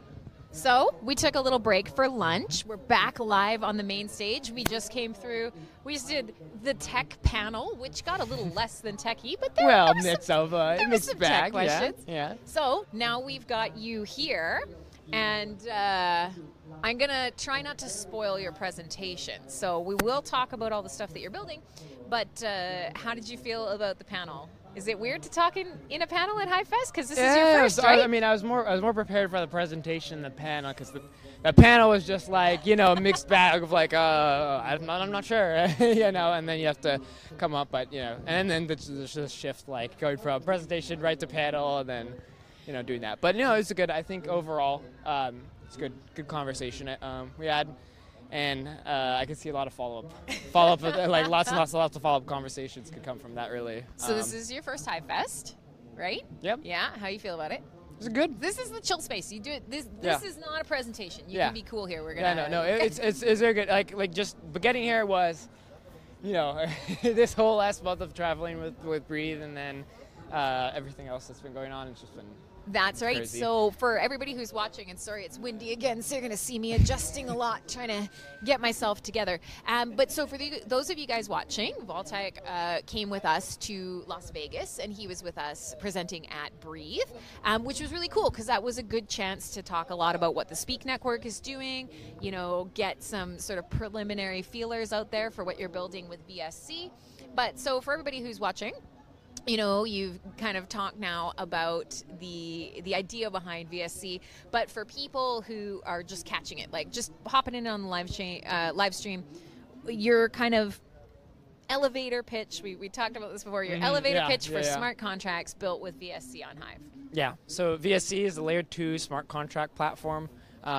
So we took a little break for lunch. We're back live on the main stage. We just came through. We just did the tech panel, which got a little less than techy, but there, well, there was some, tech questions. Yeah. So now we've got you here, and I'm going to try not to spoil your presentation. So we will talk about all the stuff that you're building, but how did you feel about the panel? Is it weird to talk in a panel at HiveFest? Because this is your first, right? I mean, I was more prepared for the presentation than the panel, because the panel was just like, you know, a mixed bag of like, I'm not sure, you know, and then you have to come up, but, you know, and then the shift, like, going from presentation right to panel, and then you know, doing that. But no, it was a good, I think overall, it's a good conversation we had. And I could see a lot of follow-up, like lots of follow-up conversations could come from that, really. So this is your first HiveFest, right? Yep. Yeah. How you feel about it? It's good. This is the chill space. You do it. This is not a presentation. You can be cool here. We're gonna. Yeah, no. It's very good. Like just. But getting here was, you know, this whole last month of traveling with Breathe, and then everything else that's been going on. It's just been. That's right. Crazy. So for everybody who's watching, and sorry, it's windy again, so you're going to see me adjusting a lot, trying to get myself together. But so for those of you guys watching, Vault-Tec came with us to Las Vegas, and he was with us presenting at Breathe, which was really cool because that was a good chance to talk a lot about what the Speak Network is doing, you know, get some sort of preliminary feelers out there for what you're building with VSC. But so for everybody who's watching, you know, you've kind of talked now about the idea behind VSC, but for people who are just catching it, like just hopping in on the live stream, your kind of elevator pitch, we talked about this before, your elevator pitch for smart contracts built with VSC on Hive. Yeah, so VSC is the layer 2 smart contract platform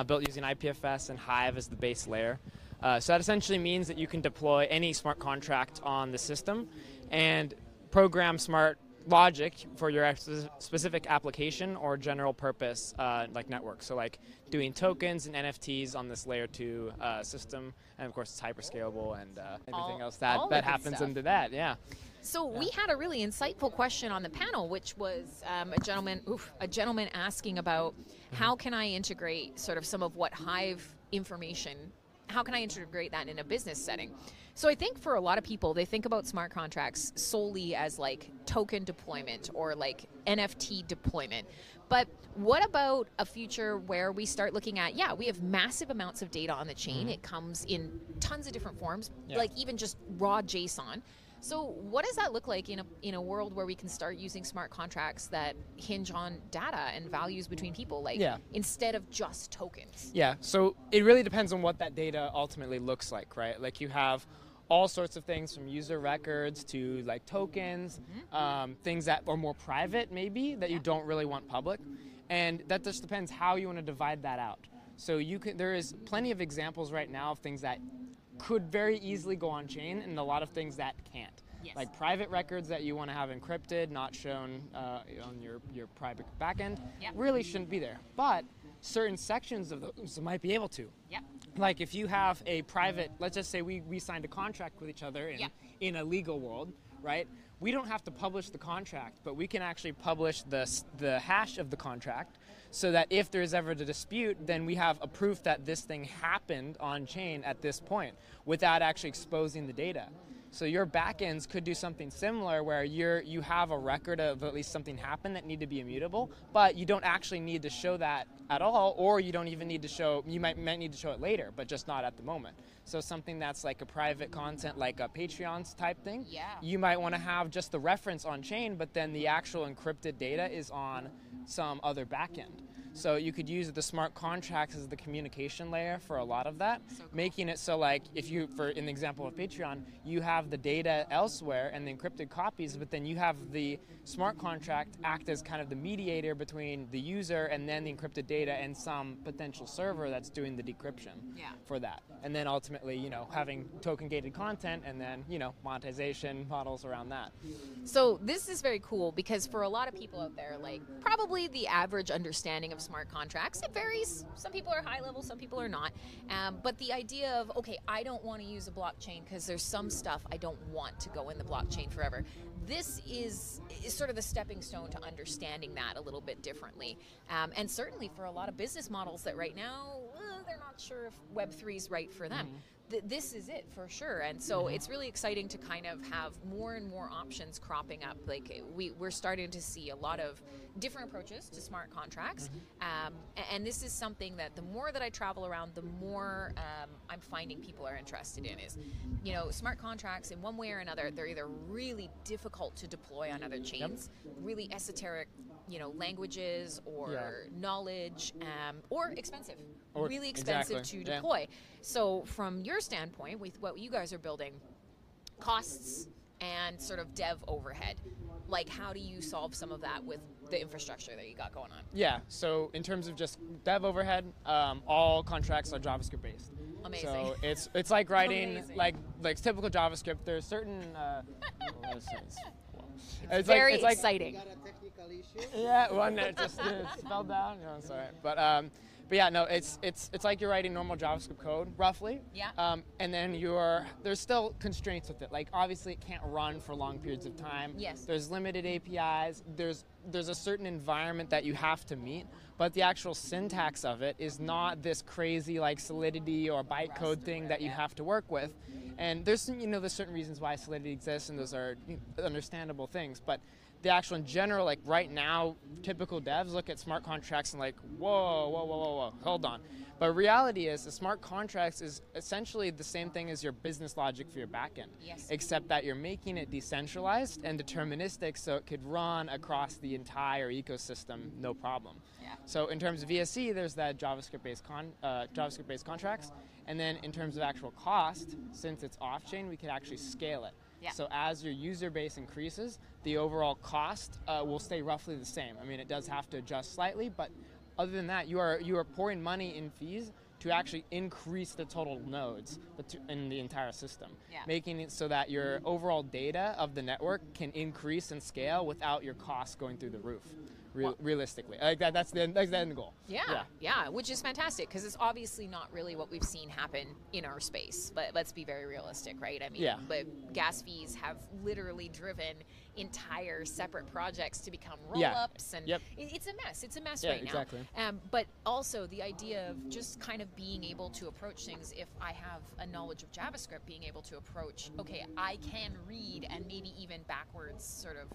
built using IPFS and Hive as the base layer. So that essentially means that you can deploy any smart contract on the system and program smart logic for your specific application or general purpose like network. So like doing tokens and NFTs on this layer 2 system, and of course it's hyperscalable and everything else that happens into that. Yeah. So we had a really insightful question on the panel, which was a gentleman asking about how can I integrate sort of some of what Hive information. How can I integrate that in a business setting? So I think for a lot of people, they think about smart contracts solely as like token deployment or like NFT deployment. But what about a future where we start looking at, we have massive amounts of data on the chain. It comes in tons of different forms, like even just raw JSON. So what does that look like in a world where we can start using smart contracts that hinge on data and values between people, like instead of just tokens? Yeah, so it really depends on what that data ultimately looks like, right? Like you have all sorts of things from user records to like tokens, things that are more private maybe that you don't really want public. And that just depends how you want to divide that out. So there is plenty of examples right now of things that could very easily go on chain, and a lot of things that can't. Yes. Like private records that you want to have encrypted, not shown on your private backend, really shouldn't be there. But certain sections of those might be able to. Yep. Like if you have a private, let's just say we signed a contract with each other in a legal world, right? We don't have to publish the contract, but we can actually publish the hash of the contract, so that if there's ever a dispute, then we have a proof that this thing happened on chain at this point without actually exposing the data. So your backends could do something similar where you have a record of at least something happened that need to be immutable, but you don't actually need to show that at all, or you don't even need to show, you might need to show it later, but just not at the moment. So something that's like a private content, like a Patreon type thing, you might want to have just the reference on chain, but then the actual encrypted data is on some other backend. So you could use the smart contracts as the communication layer for a lot of that, so cool. Making it so like if you, for in the example of Patreon, you have the data elsewhere and the encrypted copies, but then you have the smart contract act as kind of the mediator between the user and then the encrypted data and some potential server that's doing the decryption for that. And then ultimately, you know, having token gated content and then, you know, monetization models around that. So this is very cool because for a lot of people out there, like probably the average understanding of smart contracts, it varies. Some people are high level, some people are not. But the idea of, okay, I don't want to use a blockchain because there's some stuff I don't want to go in the blockchain forever. This is sort of the stepping stone to understanding that a little bit differently. And certainly for a lot of business models that right now, they're not sure if Web3 is right for them. This is it for sure. And so it's really exciting to kind of have more and more options cropping up. Like we're starting to see a lot of different approaches to smart contracts. And this is something that the more that I travel around, the more I'm finding people are interested in is, you know, smart contracts in one way or another, they're either really difficult to deploy on other chains, really esoteric, you know, languages or knowledge, or expensive, really expensive to deploy. So from your standpoint, with what you guys are building, costs and sort of dev overhead, like how do you solve some of that with the infrastructure that you got going on? Yeah, so in terms of just dev overhead, all contracts are JavaScript based. Amazing. So it's like writing like typical JavaScript. There's certain it's very exciting. Like, you got a technical issue? Yeah, one that just spelled down. No, I'm sorry, but yeah, no, it's like you're writing normal JavaScript code roughly. Yeah. And then there's still constraints with it. Like obviously it can't run for long periods of time. Yes. There's limited APIs. There's a certain environment that you have to meet, but the actual syntax of it is not this crazy like Solidity or bytecode thing that you have to work with. And there's there's certain reasons why Solidity exists, and those are understandable things. But the actual in general, like right now, typical devs look at smart contracts and like, whoa, hold on. But reality is the smart contracts is essentially the same thing as your business logic for your backend, except that you're making it decentralized and deterministic so it could run across the entire ecosystem, no problem. Yeah. So in terms of VSC, there's that JavaScript-based contracts. And then in terms of actual cost, since it's off-chain, we could actually scale it. Yeah. So as your user base increases, the overall cost will stay roughly the same. I mean, it does have to adjust slightly, but other than that, you are pouring money in fees to actually increase the total nodes in the entire system, making it so that your overall data of the network can increase and scale without your costs going through the roof. Realistically, like that's the end goal. Yeah, which is fantastic because it's obviously not really what we've seen happen in our space. But let's be very realistic, right? I mean, but gas fees have literally driven entire separate projects to become roll-ups, and it's a mess. It's a mess right now. Exactly. But also the idea of just kind of being able to approach things. If I have a knowledge of JavaScript, being able to approach, okay, I can read and maybe even backwards sort of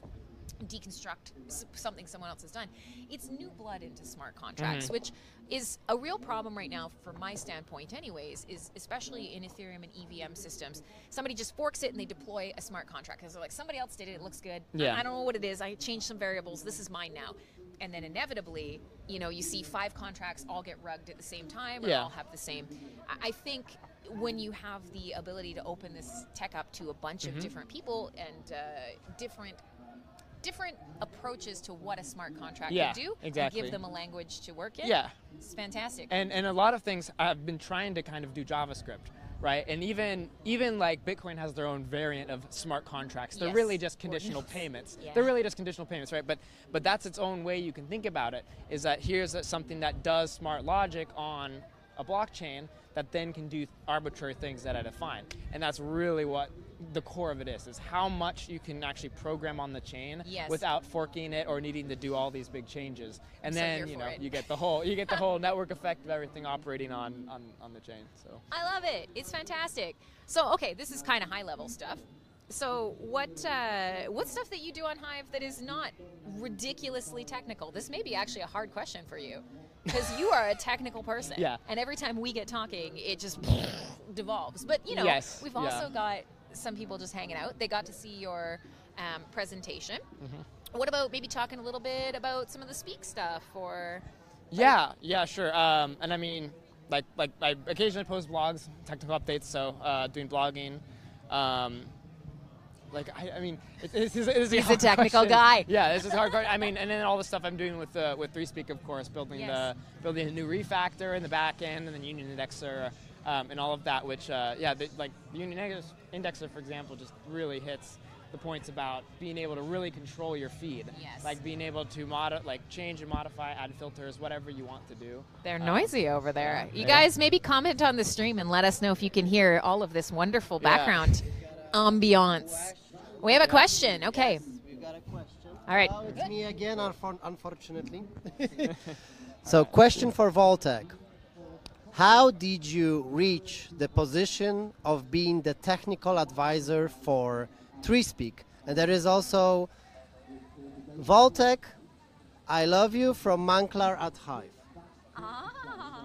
deconstruct something someone else has done. It's new blood into smart contracts, which is a real problem right now from my standpoint anyways, is especially in Ethereum and EVM systems. Somebody just forks it and they deploy a smart contract because they're like, somebody else did it, it looks good. Yeah. I don't know what it is, I changed some variables, this is mine now. And then inevitably, you see 5 contracts all get rugged at the same time or all have the same. I think when you have the ability to open this tech up to a bunch of different people and different approaches to what a smart contract can do, give them a language to work in. Yeah, it's fantastic. And a lot of things I've been trying to kind of do JavaScript, right? And even like Bitcoin has their own variant of smart contracts. They're really just conditional payments. Yeah. They're really just conditional payments, right? But that's its own way you can think about it. Is that here's something that does smart logic on a blockchain that then can do arbitrary things that I define, and that's really what the core of it is how much you can actually program on the chain without forking it or needing to do all these big changes. And so then you get the whole network effect of everything operating on the chain. So I love it. It's fantastic. So okay, this is kind of high level stuff. So what stuff that you do on Hive that is not ridiculously technical? This may be actually a hard question for you because you are a technical person. Yeah. And every time we get talking, it just devolves. But we've also got some people just hanging out. They got to see your presentation. What about maybe talking a little bit about some of the Speak stuff? Or sure. And I mean, like I occasionally post blogs, technical updates. So doing blogging. I mean, it's he's a technical guy. Yeah, this is hardcore. I mean, and then all the stuff I'm doing with 3Speak, of course, building building a new refactor in the back end, and then union indexer. And all of that, which, the union indexer, for example, just really hits the points about being able to really control your feed. Yes. Like being able to change and modify, add filters, whatever you want to do. They're noisy over there. You guys maybe comment on the stream and let us know if you can hear all of this wonderful background ambiance. We have a question. Okay. Yes, we got a question. All right. Oh, it's me again, unfortunately. So question for Vault-Tec. How did you reach the position of being the technical advisor for 3Speak? And there is also Vault-Tec, I love you from Manklar at Hive.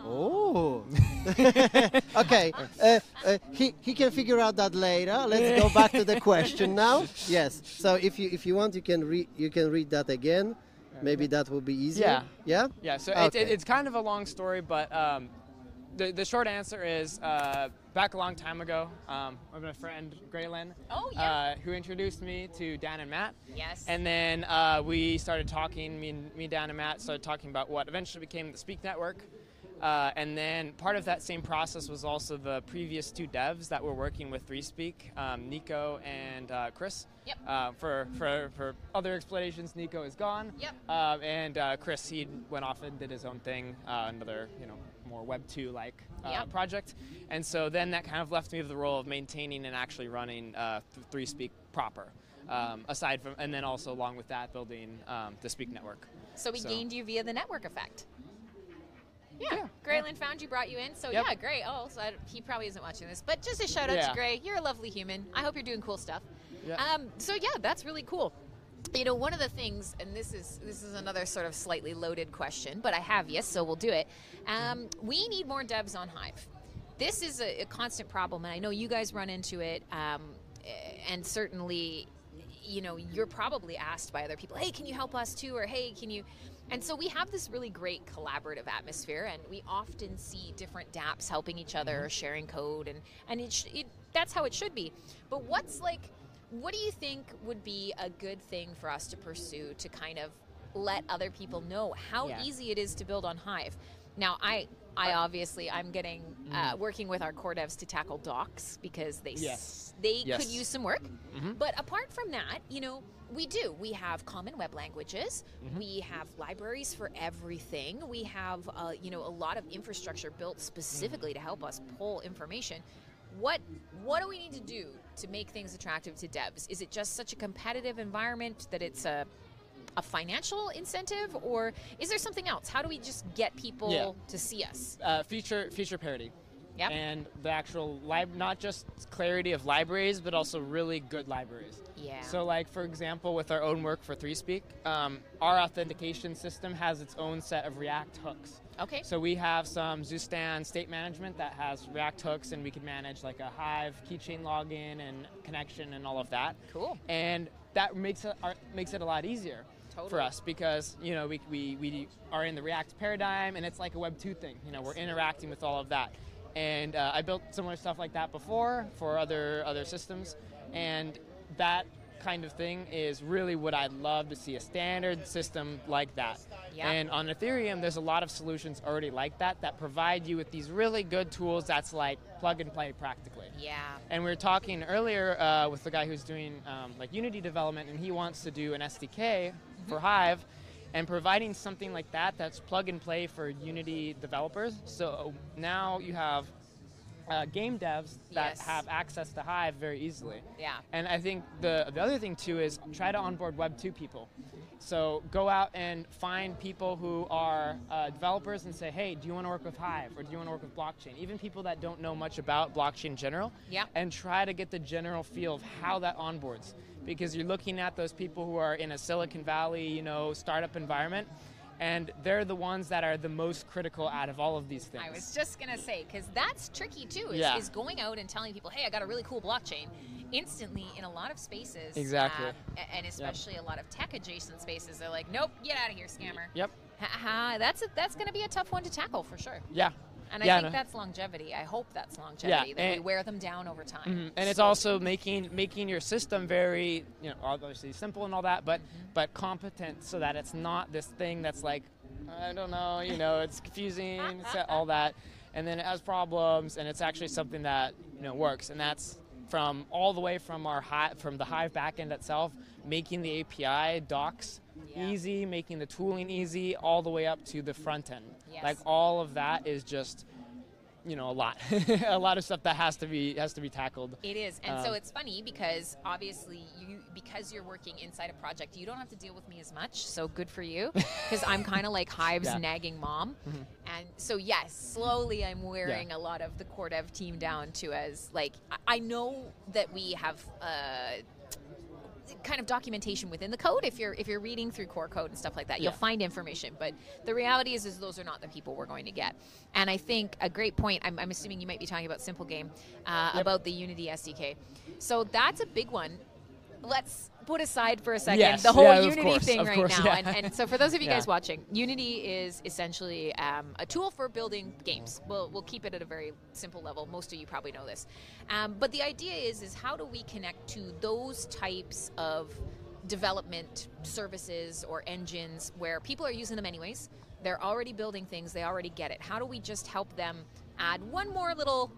Oh. Okay. He can figure out that later. Let's go back to the question now. Yes. So if you want, you can read that again. Maybe that will be easier. Yeah. So it's kind of a long story, but The short answer is back a long time ago, I have a friend, Graylin, who introduced me to Dan and Matt. Yes. And then we started talking, me, Dan, and Matt started talking about what eventually became the Speak Network. And then part of that same process was also the previous two devs that were working with 3Speak, Nico and Chris. Yep. For other explanations, Nico is gone. Yep. And Chris, he went off and did his own thing, another, more Web 2 like project. And so then that kind of left me with the role of maintaining and actually running 3Speak proper. Aside from, and then also along with that, building the Speak Network. So we gained you via the network effect. Yeah, Graylin found you, brought you in, so yeah, great. Oh, so he probably isn't watching this, but just a shout out to Gray. You're a lovely human. I hope you're doing cool stuff. Yep. So yeah, that's really cool. One of the things, and this is another sort of slightly loaded question, but I have you, so we'll do it. We need more devs on Hive. This is a constant problem, and I know you guys run into it, and certainly, you're probably asked by other people, hey, can you help us too, or hey, can you... And so we have this really great collaborative atmosphere, and we often see different dApps helping each other, sharing code, and that's how it should be. But what do you think would be a good thing for us to pursue to kind of let other people know how easy it is to build on Hive? Now, I obviously, I'm getting working with our core devs to tackle docs because they could use some work. But apart from that, we do. We have common web languages. We have libraries for everything. We have, a lot of infrastructure built specifically to help us pull information. What do we need to do to make things attractive to devs? Is it just such a competitive environment that it's a financial incentive, or is there something else? How do we just get people to see us? Feature parity. Yep. And the actual, not just clarity of libraries, but also really good libraries. Yeah. So for example, with our own work for 3Speak, our authentication system has its own set of React hooks. Okay. So we have some Zustan state management that has React hooks, and we can manage a Hive keychain login and connection and all of that. Cool. And that makes it a lot easier. Totally. For us, because we are in the React paradigm, and it's like a Web 2 thing. We're interacting with all of that. And I built similar stuff like that before for other systems, and that kind of thing is really what I'd love to see, a standard system like that. Yep. And on Ethereum, there's a lot of solutions already like that provide you with these really good tools that's plug and play practically. Yeah. And we were talking earlier with the guy who's doing Unity development, and he wants to do an SDK for Hive, and providing something like that that's plug and play for Unity developers. So now you have game devs that have access to Hive very easily. Yeah. And I think the other thing too is try to onboard Web 2 people. So go out and find people who are developers and say, hey, do you want to work with Hive, or do you want to work with blockchain? Even people that don't know much about blockchain in general. Yeah. And try to get the general feel of how that onboards, because you're looking at those people who are in a Silicon Valley, startup environment, and they're the ones that are the most critical out of all of these things. I was just going to say, because that's tricky too, is going out and telling people, hey, I got a really cool blockchain. Instantly, in a lot of spaces, exactly, and especially a lot of tech-adjacent spaces, they're like, nope, get out of here, scammer. Yep. That's going to be a tough one to tackle for sure. Yeah. And I think that's longevity. I hope that's longevity, that we wear them down over time. And it's also making your system very, obviously simple and all that, but competent, so that it's not this thing that's I don't know, it's confusing, it's all that, and then it has problems, and it's actually something that works, and that's from all the way from the Hive backend itself, making the API docs easy, making the tooling easy, all the way up to the front end. Yes. All of that is just, a lot, a lot of stuff that has to be tackled. It is, and so it's funny because obviously because you're working inside a project, you don't have to deal with me as much. So good for you, because I'm kind of Hive's nagging mom, and so slowly I'm wearing a lot of the core dev team down to as I know that we have. Kind of documentation within the code. If you're reading through core code and stuff like that, you'll find information. But the reality is those are not the people we're going to get. And I think a great point, I'm assuming you might be talking about Simple Game, about the Unity SDK. So that's a big one. Let's put aside for a second the whole Unity thing right now. Yeah. And so for those of you guys watching, Unity is essentially a tool for building games. We'll keep it at a very simple level. Most of you probably know this. But the idea is how do we connect to those types of development services or engines where people are using them anyways? They're already building things. They already get it. How do we just help them add one more little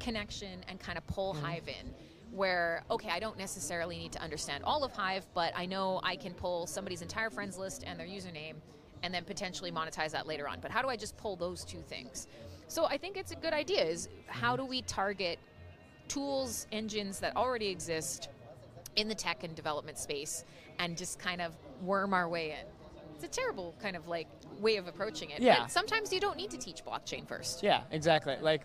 connection and kind of pull Hive in? Where, okay, I don't necessarily need to understand all of Hive, but I know I can pull somebody's entire friends list and their username and then potentially monetize that later on. But how do I just pull those two things? So I think it's a good idea is how do we target tools, engines that already exist in the tech and development space and just kind of worm our way in. It's a terrible kind of like way of approaching it. Yeah. But sometimes you don't need to teach blockchain first. Yeah, exactly. Like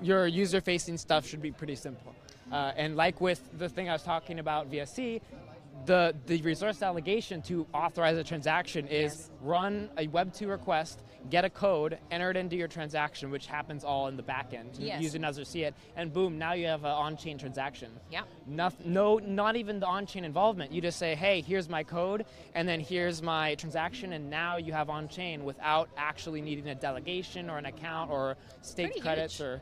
your user-facing stuff should be pretty simple. And like with the thing I was talking about, VSC, the resource allocation to authorize a transaction is run a Web2 request, get a code, enter it into your transaction, which happens all in the back end. Use it as you see it, and boom, now you have an on-chain transaction. Yeah. Not even the on-chain involvement. You just say, hey, here's my code, and then here's my transaction, and now you have on-chain without actually needing a delegation or an account or stake credits. Because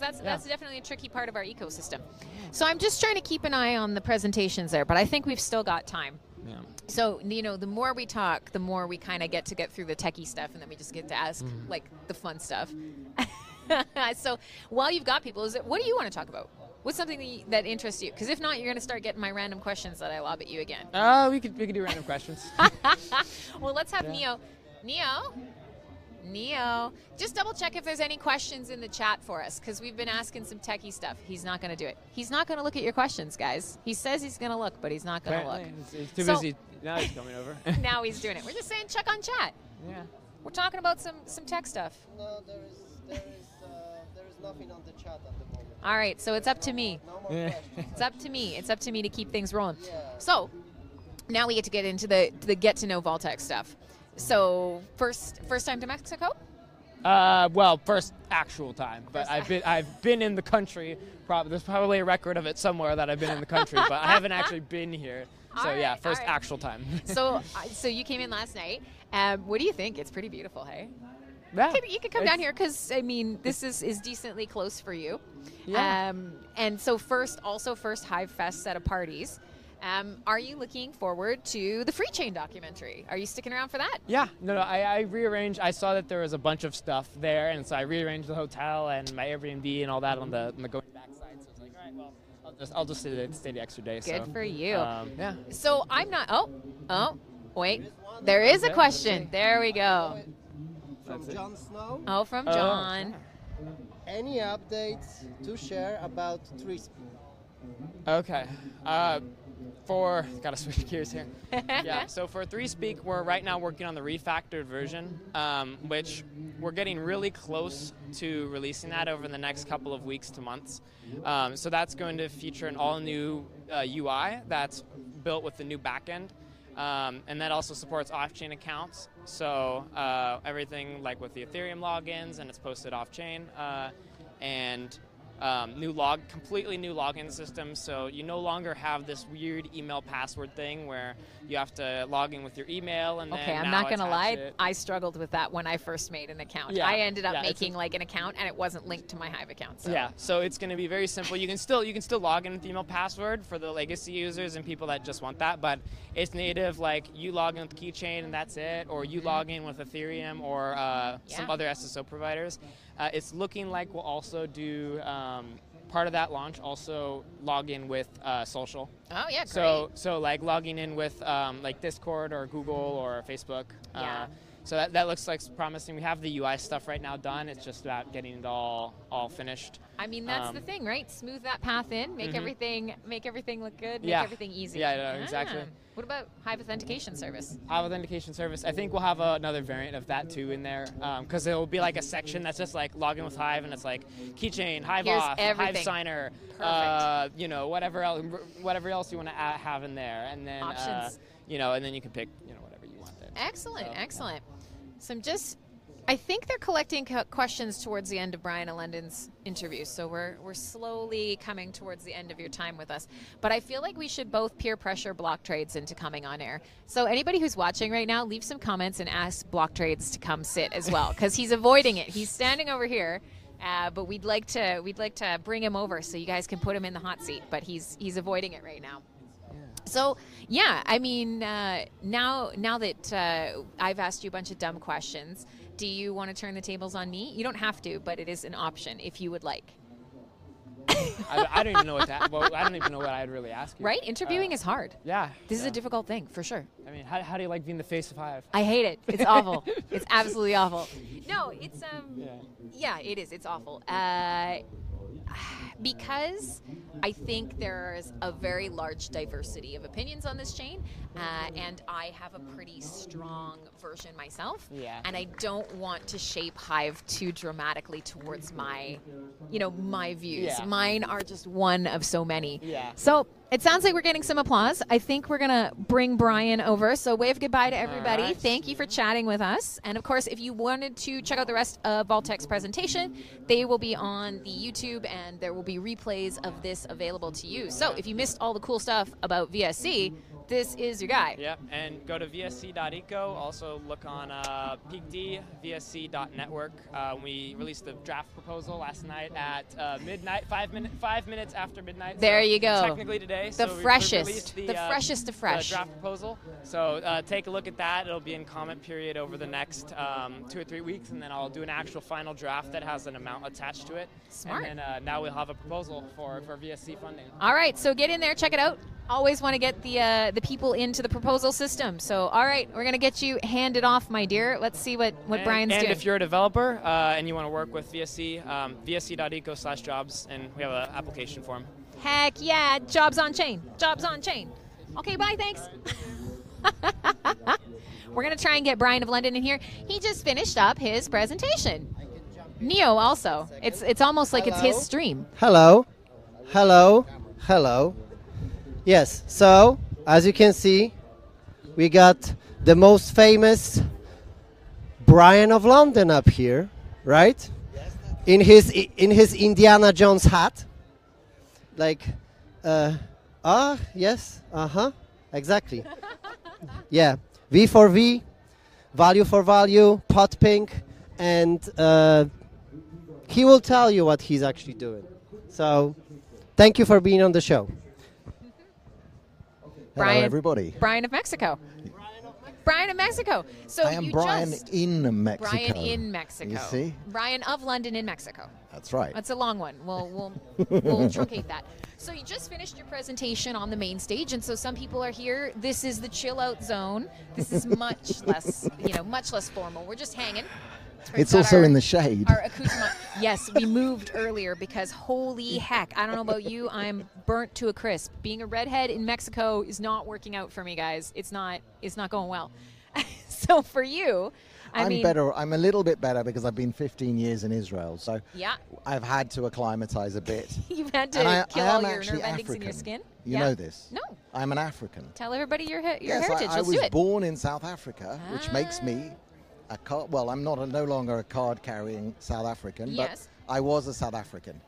that's definitely a tricky part of our ecosystem. So I'm just trying to keep an eye on the presentations there, but I think we've still got time. Yeah. So, you know, the more we talk, the more we kind of get through the techie stuff, and then we just get to ask, like, the fun stuff. So while you've got people, what do you want to talk about? What's something that interests you? Because if not, you're going to start getting my random questions that I lob at you again. Oh, we could do random questions. Well, let's have Neo. Just double check if there's any questions in the chat for us, because we've been asking some techie stuff. He's not going to do it. He's not going to look at your questions, guys. He says he's going to look, but he's not going to look. He's too busy. Now he's coming over. Now he's doing it. We're just saying check on chat. Yeah. We're talking about some tech stuff. No, there is nothing on the chat at the moment. All right, so it's up to me. It's up to me. It's up to me to keep things rolling. Yeah. So now we get into the get to know Vault-Tec stuff. So first time to Mexico? Well, first actual time, but I've been in the country. There's probably a record of it somewhere that I've been in the country, but I haven't actually been here. So yeah, first actual time. So you came in last night. What do you think? It's pretty beautiful, hey? Yeah, you could come down here because I mean this is decently close for you. Yeah. And so first HiveFest set of parties. Are you looking forward to the Free Chain documentary? Are you sticking around for that? Yeah, no, I rearranged. I saw that there was a bunch of stuff there, and so I rearranged the hotel and my Airbnb and all that on the going back side. So it's like, all right, well, I'll just stay the extra day. Good for you. Yeah. So I'm not. Oh, wait. There is a question. There we go. From Jon Snow. Oh, from John. Any updates to share about 3Speak? Okay. Gotta switch gears here. Yeah, so for 3Speak, we're right now working on the refactored version, which we're getting really close to releasing that over the next couple of weeks to months. So that's going to feature an all-new UI that's built with the new backend, and that also supports off-chain accounts. So everything like with the Ethereum logins, and it's posted off-chain, and completely new login system, so you no longer have this weird email password thing where you have to log in with your email and then I'm not gonna lie, I struggled with that when I first made an account. Yeah. I ended up making like an account and it wasn't linked to my Hive account. So. Yeah, so it's gonna be very simple. You can still log in with email password for the legacy users and people that just want that, but it's native, like you log in with Keychain and that's it, or you log in with Ethereum or some other SSO providers. It's looking like we'll also do part of that launch. Also, log in with social. Oh yeah, great. So like logging in with like Discord or Google or Facebook. Yeah. So that looks like promising. We have the UI stuff right now done. It's just about getting it all finished. I mean, that's the thing, right? Smooth that path in, make everything look good, make everything easy. Yeah, no, exactly. What about Hive Authentication Service? Hive Authentication Service, I think we'll have another variant of that too in there, because it will be like a section that's just like login with Hive, and it's like Keychain, Hive Auth, Hive Signer, whatever else you want to have in there, and then options, and then you can pick whatever you want there. Excellent, so, excellent. So I'm just I think they're collecting questions towards the end of Brian of London's interview, so we're slowly coming towards the end of your time with us. But I feel like we should both peer pressure block trades into coming on air. So anybody who's watching right now, leave some comments and ask block trades to come sit as well, because he's avoiding it. He's standing over here, but we'd like to bring him over so you guys can put him in the hot seat. But he's avoiding it right now. So, yeah, I mean, now that I've asked you a bunch of dumb questions, do you want to turn the tables on me? You don't have to, but it is an option if you would like. I don't even know what to, well, I don't even know what I'd really ask you. Right? Interviewing is hard. Yeah. This is a difficult thing, for sure. I mean, how do you like being the face of Hive? I hate it. It's awful. It's absolutely awful. No, it's, yeah, it is. It's awful. Because I think there's a very large diversity of opinions on this chain, and I have a pretty strong version myself, and I don't want to shape Hive too dramatically towards my, you know, my views. Mine are just one of so many. So it sounds like we're getting some applause. I think we're gonna bring Brian over, so wave goodbye to everybody. Right. Thank you for chatting with us. And of course, if you wanted to check out the rest of Vault-Tec's presentation, they will be on the YouTube, and there will be replays of this available to you. So if you missed all the cool stuff about VSC, this is your guy. Yep, and go to vsc.eco. Also look on peakd, vsc.network. We released the draft proposal last night at midnight, 5 minutes after midnight. There you go. Technically today. The freshest. The freshest of fresh. The draft proposal. So take a look at that. It'll be in comment period over the next 2 or 3 weeks, and then I'll do an actual final draft that has an amount attached to it. Smart. And then, now we'll have a proposal for VSC funding. All right, so get in there, check it out. Always want to get the people into the proposal system. So, all right, we're going to get you handed off, my dear. Let's see what Brian's doing. And if you're a developer and you want to work with VSC, vsc.eco/jobs, and we have an application form. Heck yeah, jobs on chain, jobs on chain. Okay, bye, thanks. We're going to try and get Brian of London in here. He just finished up his presentation. Neo also. It's almost like it's his stream. Hello. Hello. Hello. Yes, so as you can see, we got the most famous Brian of London up here, right? In his Indiana Jones hat. Like, yes, exactly. Yeah, V for V, value for value, Podping, and he will tell you what he's actually doing. So thank you for being on the show. Hello, everybody. Brian of Mexico. Brian of Mexico. So I am you Brian just in Mexico. Brian in Mexico. You see? Brian of London in Mexico. That's right. That's a long one. We'll truncate that. So you just finished your presentation on the main stage, and so some people are here. This is the chill out zone. This is much less, you know, much less formal. We're just hanging. It's also in the shade. Our yes, we moved earlier because holy heck, I don't know about you, I'm burnt to a crisp. Being a redhead in Mexico is not working out for me, guys. It's not going well. So for you, I mean, better. I'm a little bit better because I've been 15 years in Israel, so yeah, I've had to acclimatize a bit. You've had to kill all your nerve endings in your skin. You know this. No, I'm an African. Tell everybody your heritage. I was born in South Africa, which makes me. Well, I'm not no longer a card-carrying South African, but I was a South African.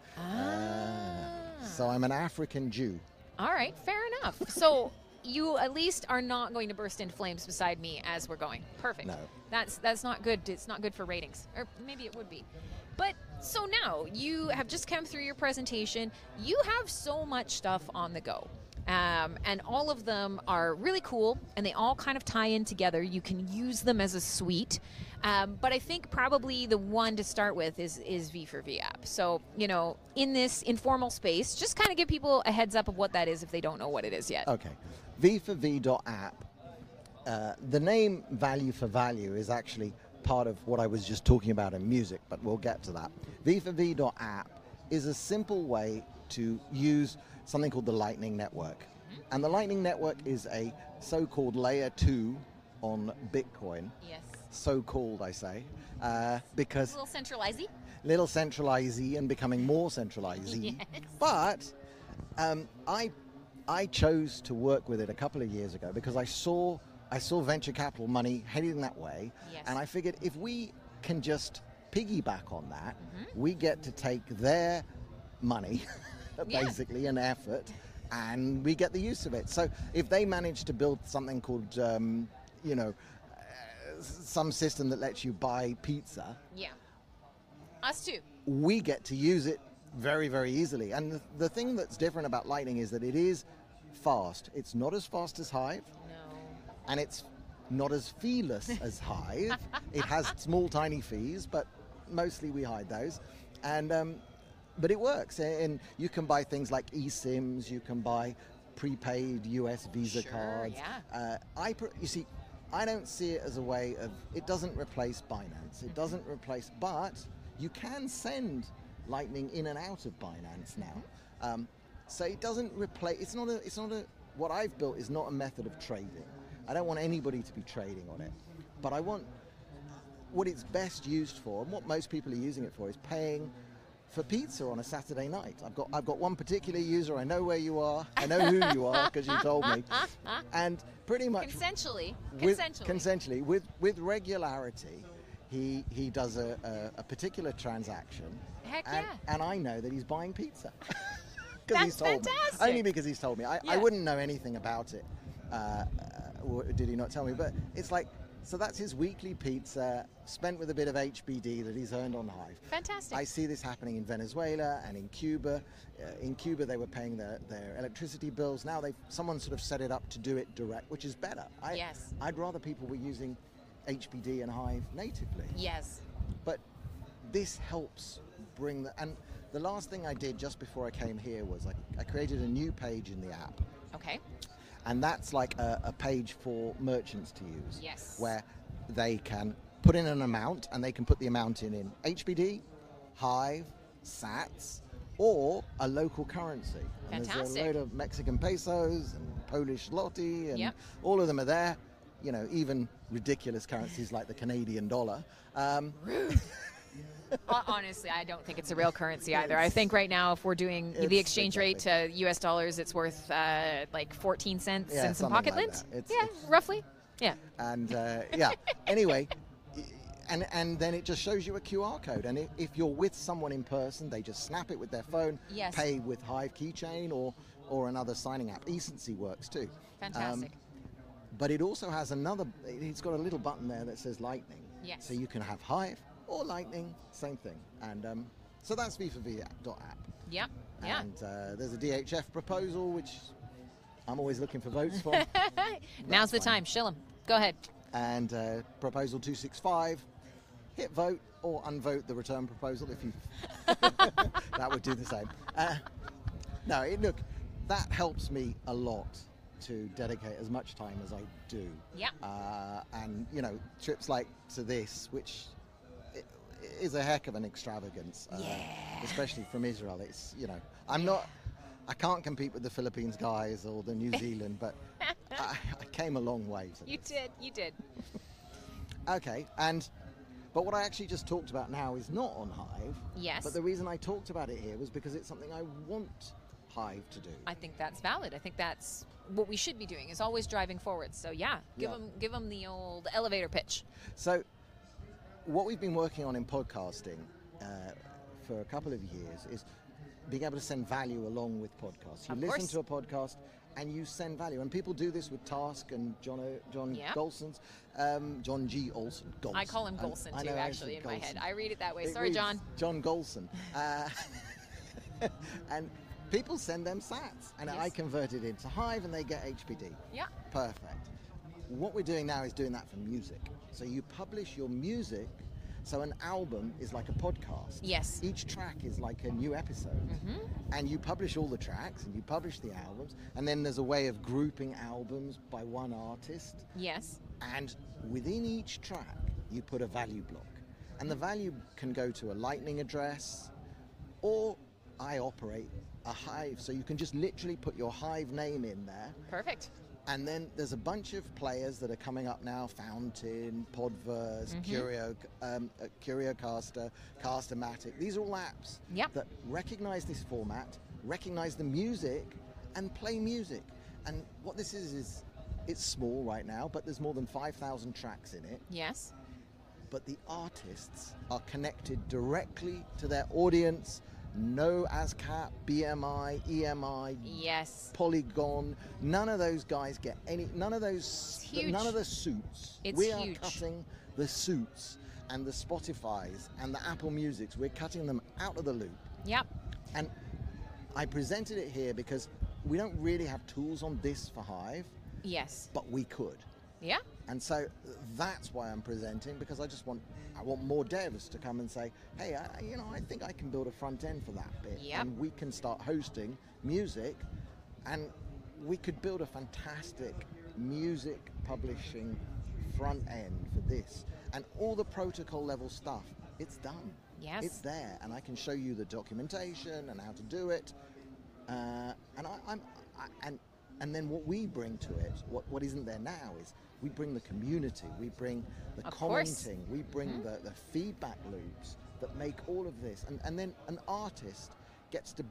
So I'm an African Jew. All right, fair enough. So you at least are not going to burst into flames beside me as we're going. Perfect. No. That's not good. It's not good for ratings. Or maybe it would be. But so now you have just come through your presentation. You have so much stuff on the go. And all of them are really cool, and they all kind of tie in together. You can use them as a suite, but I think probably the one to start with is V for V app. So, you know, in this informal space, just kind of give people a heads up of what that is if they don't know what it is yet. Okay, V for V.app. The name value for value is actually part of what I was just talking about in music, but we'll get to that. V for V.app is a simple way to use something called the Lightning Network. And the Lightning Network is a so-called layer 2 on Bitcoin. Yes. So-called, I say, because... A little centralizey. Little centralizey and becoming more centralizey. Yes. But I chose to work with it a couple of years ago because I saw venture capital money heading that way. Yes. And I figured if we can just piggyback on that. Mm-hmm. We get to take their money, basically, and effort, and we get the use of it. So if they manage to build something called, you know, some system that lets you buy pizza. Yeah. Us too. We get to use it very, very easily. And the thing that's different about Lightning is that it is fast. It's not as fast as Hive. No. And it's not as feeless as Hive. It has small, tiny fees, but mostly we hide those. And but it works. And you can buy things like eSIMs. You can buy prepaid US Visa cards. Yeah. You see, I don't see it as a way of... It doesn't replace Binance. It doesn't replace... But you can send Lightning in and out of Binance now. So it doesn't replace... What I've built is not a method of trading. I don't want anybody to be trading on it. But I want... What it's best used for, and what most people are using it for, is paying for pizza on a Saturday night. I've got one particular user. I know where you are. I know who you are because you told me. And pretty much consensually, with regularity, he does a particular transaction. Heck yeah! And I know that he's buying pizza because he's told me. Only because he's told me. I wouldn't know anything about it. Did he not tell me? But it's like. So that's his weekly pizza, spent with a bit of HBD that he's earned on Hive. Fantastic. I see this happening in Venezuela and in Cuba. In Cuba, they were paying their electricity bills. Now someone sort of set it up to do it direct, which is better. I'd rather people were using HBD and Hive natively. Yes. But this helps bring the... And the last thing I did just before I came here was I created a new page in the app. Okay. And that's like a page for merchants to use, where they can put in an amount, and they can put the amount in HBD, Hive, Sats, or a local currency. And there's a load of Mexican pesos and Polish zloty, and all of them are there. You know, even ridiculous currencies like the Canadian dollar. Rude. Honestly, I don't think it's a real currency either. I think right now, if we're doing the exchange rate to U.S. dollars, it's worth like 14 cents and some pocket lint. Like it's roughly. Yeah. And anyway, and then it just shows you a QR code. And if you're with someone in person, they just snap it with their phone, pay with Hive Keychain or another signing app. Ecency works too. Fantastic. But it also has it's got a little button there that says Lightning. Yes. So you can have Hive. Or Lightning, same thing. And so that's v4v.app. Yeah, yeah. And there's a DHF proposal, which I'm always looking for votes for. Now's the time. Shill 'em. Go ahead. And proposal 265, hit vote or unvote the return proposal if you... That would do the same. No, look, that helps me a lot to dedicate as much time as I do. Yeah. And, you know, trips like to this, which... is a heck of an extravagance, especially from Israel. It's, you know, I can't compete with the Philippines guys or the New Zealand, but I came a long way. You did. Okay, but what I actually just talked about now is not on Hive. Yes. But the reason I talked about it here was because it's something I want Hive to do. I think that's valid. I think that's what we should be doing, is always driving forward. So give them the old elevator pitch. So. What we've been working on in podcasting for a couple of years is being able to send value along with podcasts. You listen to a podcast and you send value. And people do this with Task and John G. Olson. Golson. I call him Golson too, actually, in my head. I read it that way. Sorry, John. John Golson. And people send them sats. And I convert it into Hive and they get HBD. Yeah. Perfect. What we're doing now is doing that for music. So you publish your music, so an album is like a podcast. Yes. Each track is like a new episode. Mm-hmm. And you publish all the tracks, and you publish the albums, and then there's a way of grouping albums by one artist. Yes. And within each track, you put a value block. And the value can go to a Lightning address, or I operate a Hive. So you can just literally put your Hive name in there. Perfect. And then there's a bunch of players that are coming up now: Fountain, Podverse, CurioCaster, Castomatic. These are all apps that recognize this format, recognize the music, and play music. And what this is it's small right now, but there's more than 5,000 tracks in it. Yes. but the artists are connected directly to their audience. No ASCAP, BMI, EMI, yes, Polygon. None of those guys get any. None of those. None of the suits. It's we huge. Are cutting the suits and the Spotify's and the Apple Music's. We're cutting them out of the loop. Yep. And I presented it here because we don't really have tools on this for Hive. Yes. But we could. Yeah. And so that's why I'm presenting, because I just want more devs to come and say, hey, I think I can build a front end for that bit. Yep. And we can start hosting music, and we could build a fantastic music publishing front end for this. And all the protocol level stuff, it's done. Yes. It's there, and I can show you the documentation and how to do it. And then what we bring to it, what isn't there now, is we bring the community, we bring the commenting, we bring the feedback loops that make all of this. And then an artist gets to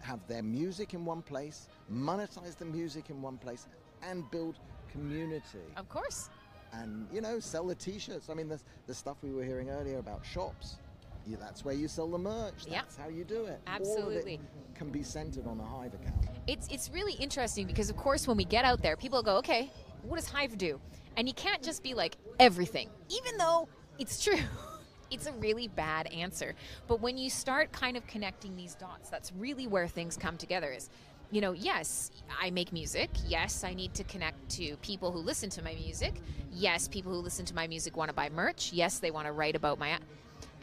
have their music in one place, monetize the music in one place, and build community. Of course. And, sell the T-shirts. I mean, the stuff we were hearing earlier about shops. That's where you sell the merch. That's how you do it. Absolutely. All of it can be centered on a Hive account. It's really interesting because, of course, when we get out there, people go, okay, what does Hive do? And you can't just be like, everything, even though it's true. It's a really bad answer. But when you start kind of connecting these dots, that's really where things come together is, yes, I make music. Yes, I need to connect to people who listen to my music. Yes, people who listen to my music want to buy merch. Yes, they want to write about my...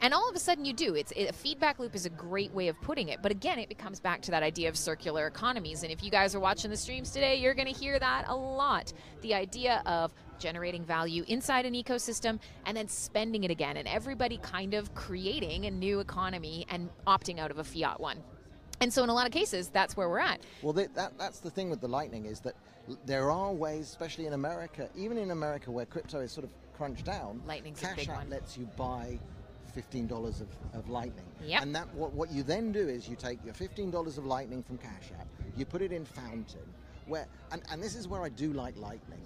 And all of a sudden you do. A feedback loop is a great way of putting it. But again, it comes back to that idea of circular economies. And if you guys are watching the streams today, you're going to hear that a lot. The idea of generating value inside an ecosystem and then spending it again. And everybody kind of creating a new economy and opting out of a fiat one. And so in a lot of cases, that's where we're at. Well, that's the thing with the Lightning is that there are ways, especially in America, even in America where crypto is sort of crunched down, Lightning's a big one. Cash App lets you buy $15 of Lightning. Yep. And that what you then do is you take your $15 of Lightning from Cash App, you put it in Fountain, where and this is where I do like Lightning.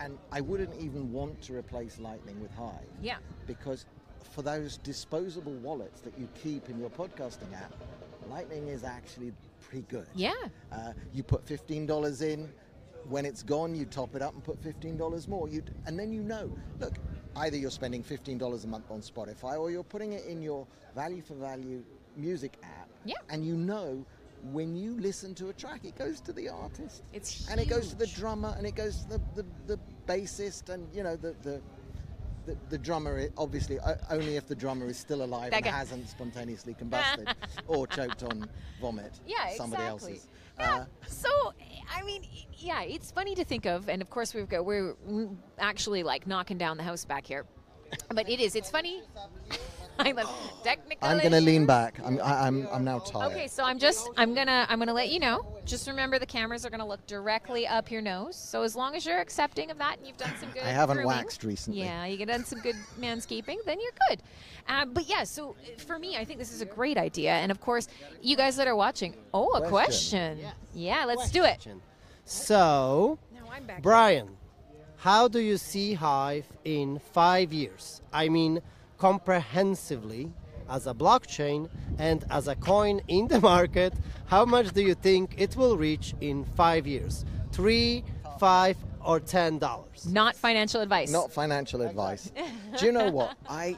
And I wouldn't even want to replace Lightning with Hive. Yeah. Because for those disposable wallets that you keep in your podcasting app, Lightning is actually pretty good. Yeah. You put $15 in, when it's gone you top it up and put $15 more. And then look, either you're spending $15 a month on Spotify or you're putting it in your value for value music app. Yeah. And when you listen to a track, it goes to the artist. It's huge. And it goes to the drummer and it goes to the bassist and, the drummer, obviously, only if the drummer is still alive and hasn't spontaneously combusted or choked on vomit. Yeah, somebody else's. Yeah. So, I mean, yeah, it's funny to think of. And, of course, we're actually, like, knocking down the house back here. But it is. It's funny. I love technical. I'm going to lean back. I'm now tired. Okay, so I'm gonna let you know. Just remember the cameras are gonna look directly up your nose. So as long as you're accepting of that and you've done some good, I haven't waxed recently. Yeah, you've done some good manscaping, then you're good. But yeah, so for me, I think this is a great idea. And of course, you guys that are watching, a question. Yes. Yeah, let's do it. So, Brian, how do you see Hive in 5 years? I mean, comprehensively, as a blockchain and as a coin in the market, how much do you think it will reach in 5 years? $3, $5, or $10? Not financial advice. Not financial advice. Do you know what? I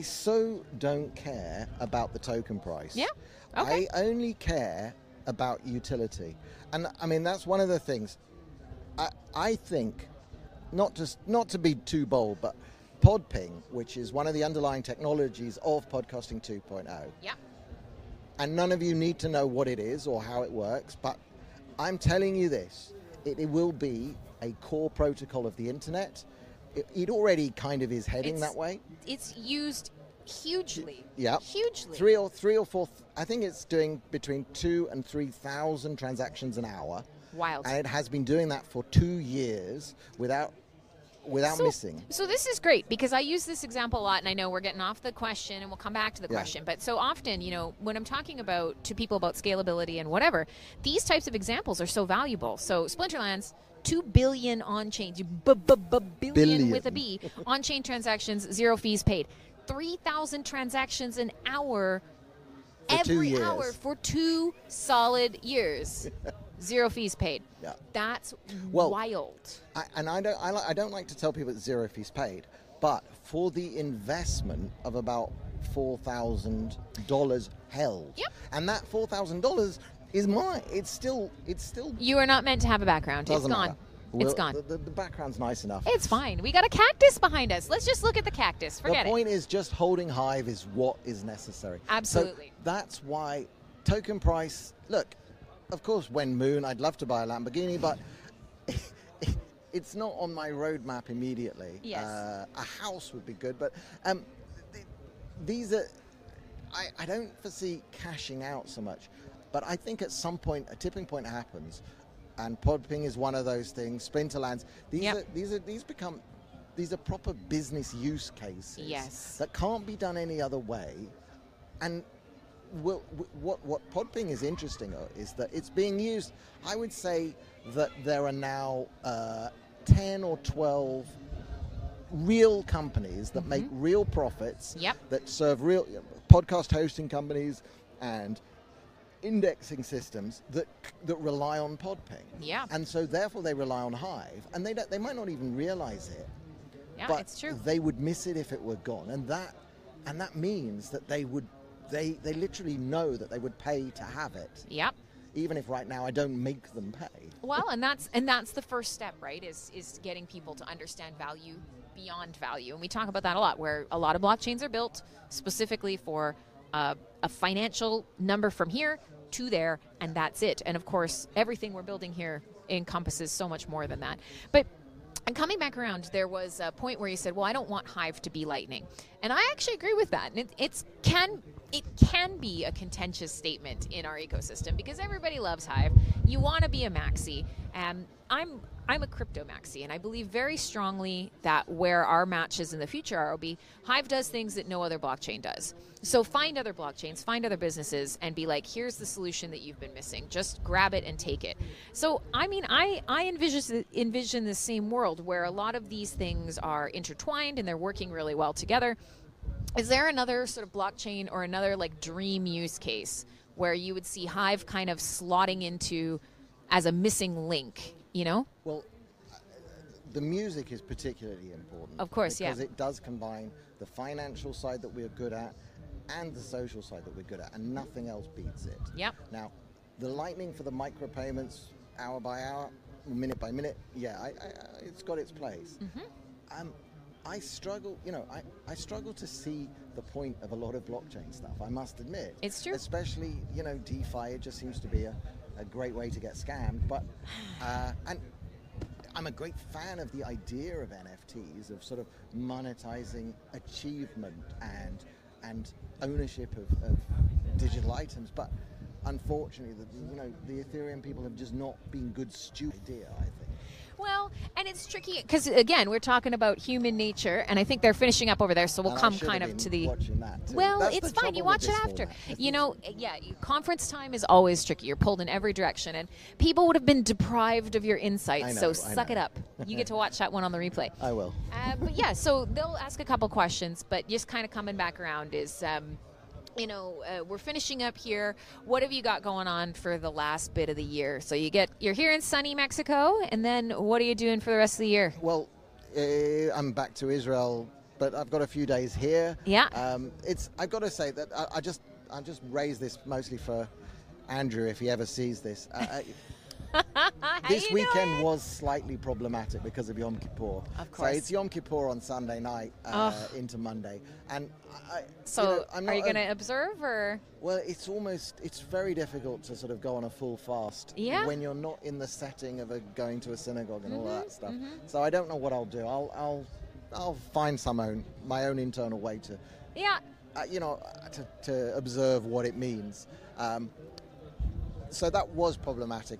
so don't care about the token price. Yeah. Okay. I only care about utility. And I mean, that's one of the things. I think, not to be too bold, but Podping, which is one of the underlying technologies of podcasting 2.0. Yeah. And none of you need to know what it is or how it works, but I'm telling you this, it will be a core protocol of the internet. It already kind of is heading that way. It's used hugely. Yeah. Hugely. I think it's doing between 2,000 and 3,000 transactions an hour. Wild. And it has been doing that for 2 years without missing. So this is great because I use this example a lot, and I know we're getting off the question and we'll come back to the question. But so often, when I'm talking to people about scalability and whatever, these types of examples are so valuable. So Splinterlands, 2 billion on-chain, billion with a B, on-chain transactions, zero fees paid. 3,000 transactions an hour, every hour for 2 solid years. Zero fees paid. Yeah. That's wild. I don't like to tell people it's zero fees paid, but for the investment of about $4,000 held, yep. And that $4,000 is mine. It's still. You are not meant to have a background. It's gone. It's gone. The background's nice enough. It's fine. We got a cactus behind us. Let's just look at the cactus. Forget it. The point is just holding Hive is what is necessary. Absolutely. So that's why token price, look, of course, when Moon, I'd love to buy a Lamborghini, but it's not on my roadmap immediately. Yes. A house would be good, but these are, I don't foresee cashing out so much, but I think at some point, a tipping point happens, and Podping is one of those things, Splinterlands. These are proper business use cases that can't be done any other way. And what Podping is interesting is that it's being used. I would say that there are now 10 or 12 real companies that make real profits, that serve real podcast hosting companies and indexing systems that rely on Podping, and so therefore they rely on Hive, and they might not even realize it, but it's true. They would miss it if it were gone, and that means that they literally know that they would pay to have it, even if right now I don't make them pay. Well, and that's the first step, right, is getting people to understand value beyond value, and we talk about that a lot, where a lot of blockchains are built specifically for a financial number from here to there, and that's it. And of course, everything we're building here encompasses so much more than that. But and coming back around, there was a point where you said, well, I don't want Hive to be Lightning. And I actually agree with that. And it can be a contentious statement in our ecosystem because everybody loves Hive. You want to be a maxi. I'm a crypto maxi, and I believe very strongly that where our matches in the future are will be, Hive does things that no other blockchain does. So find other blockchains, find other businesses, and be like, here's the solution that you've been missing. Just grab it and take it. So, I mean, I envision the same world where a lot of these things are intertwined and they're working really well together. Is there another sort of blockchain or another like dream use case where you would see Hive kind of slotting into as a missing link? You know? Well, the music is particularly important. Of course, because it does combine the financial side that we're good at and the social side that we're good at, and nothing else beats it. Yep. Now, the Lightning for the micropayments, hour by hour, minute by minute, it's got its place. Mm-hmm. I struggle to see the point of a lot of blockchain stuff, I must admit. It's true. Especially, DeFi, it just seems to be a great way to get scammed, but and I'm a great fan of the idea of NFTs, of sort of monetizing achievement and ownership of digital items, but unfortunately, the Ethereum people have just not been good students. I think. Well, and it's tricky because again, we're talking about human nature, and I think they're finishing up over there, so we'll come kind of to the. Well, it's fine. You watch it after. Conference time is always tricky. You're pulled in every direction, and people would have been deprived of your insights. So suck it up. You get to watch that one on the replay. I will. But yeah, so they'll ask a couple questions, but just kind of coming back around is. We're finishing up here. What have you got going on for the last bit of the year? So you're here in sunny Mexico, and then what are you doing for the rest of the year? Well, I'm back to Israel, but I've got a few days here. Yeah. I've got to say that I just raise this mostly for Andrew if he ever sees this. This weekend was slightly problematic because of Yom Kippur. Of course. So it's Yom Kippur on Sunday night into Monday. And are you going to observe or? Well, it's very difficult to sort of go on a full fast when you're not in the setting of going to a synagogue and all that stuff. Mm-hmm. So I don't know what I'll do. I'll find my own internal way to to observe what it means. So that was problematic.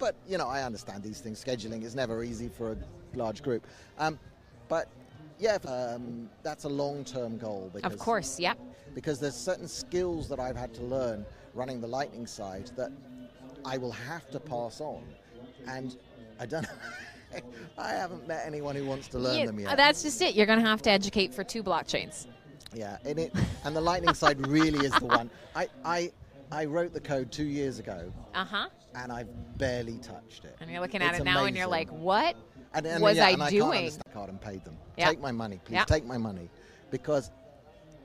But, I understand these things. Scheduling is never easy for a large group. That's a long-term goal. Because, of course, yeah. Because there's certain skills that I've had to learn running the Lightning side that I will have to pass on and I don't know. I haven't met anyone who wants to learn them yet. That's just it. You're going to have to educate for two blockchains. Yeah, and the Lightning side really is the one. I wrote the code 2 years ago, and I've barely touched it. And you're looking at it now, and you're like, what was I doing? I can't understand the card and paid them. Yep. Take my money, please. Yep. Take my money. Because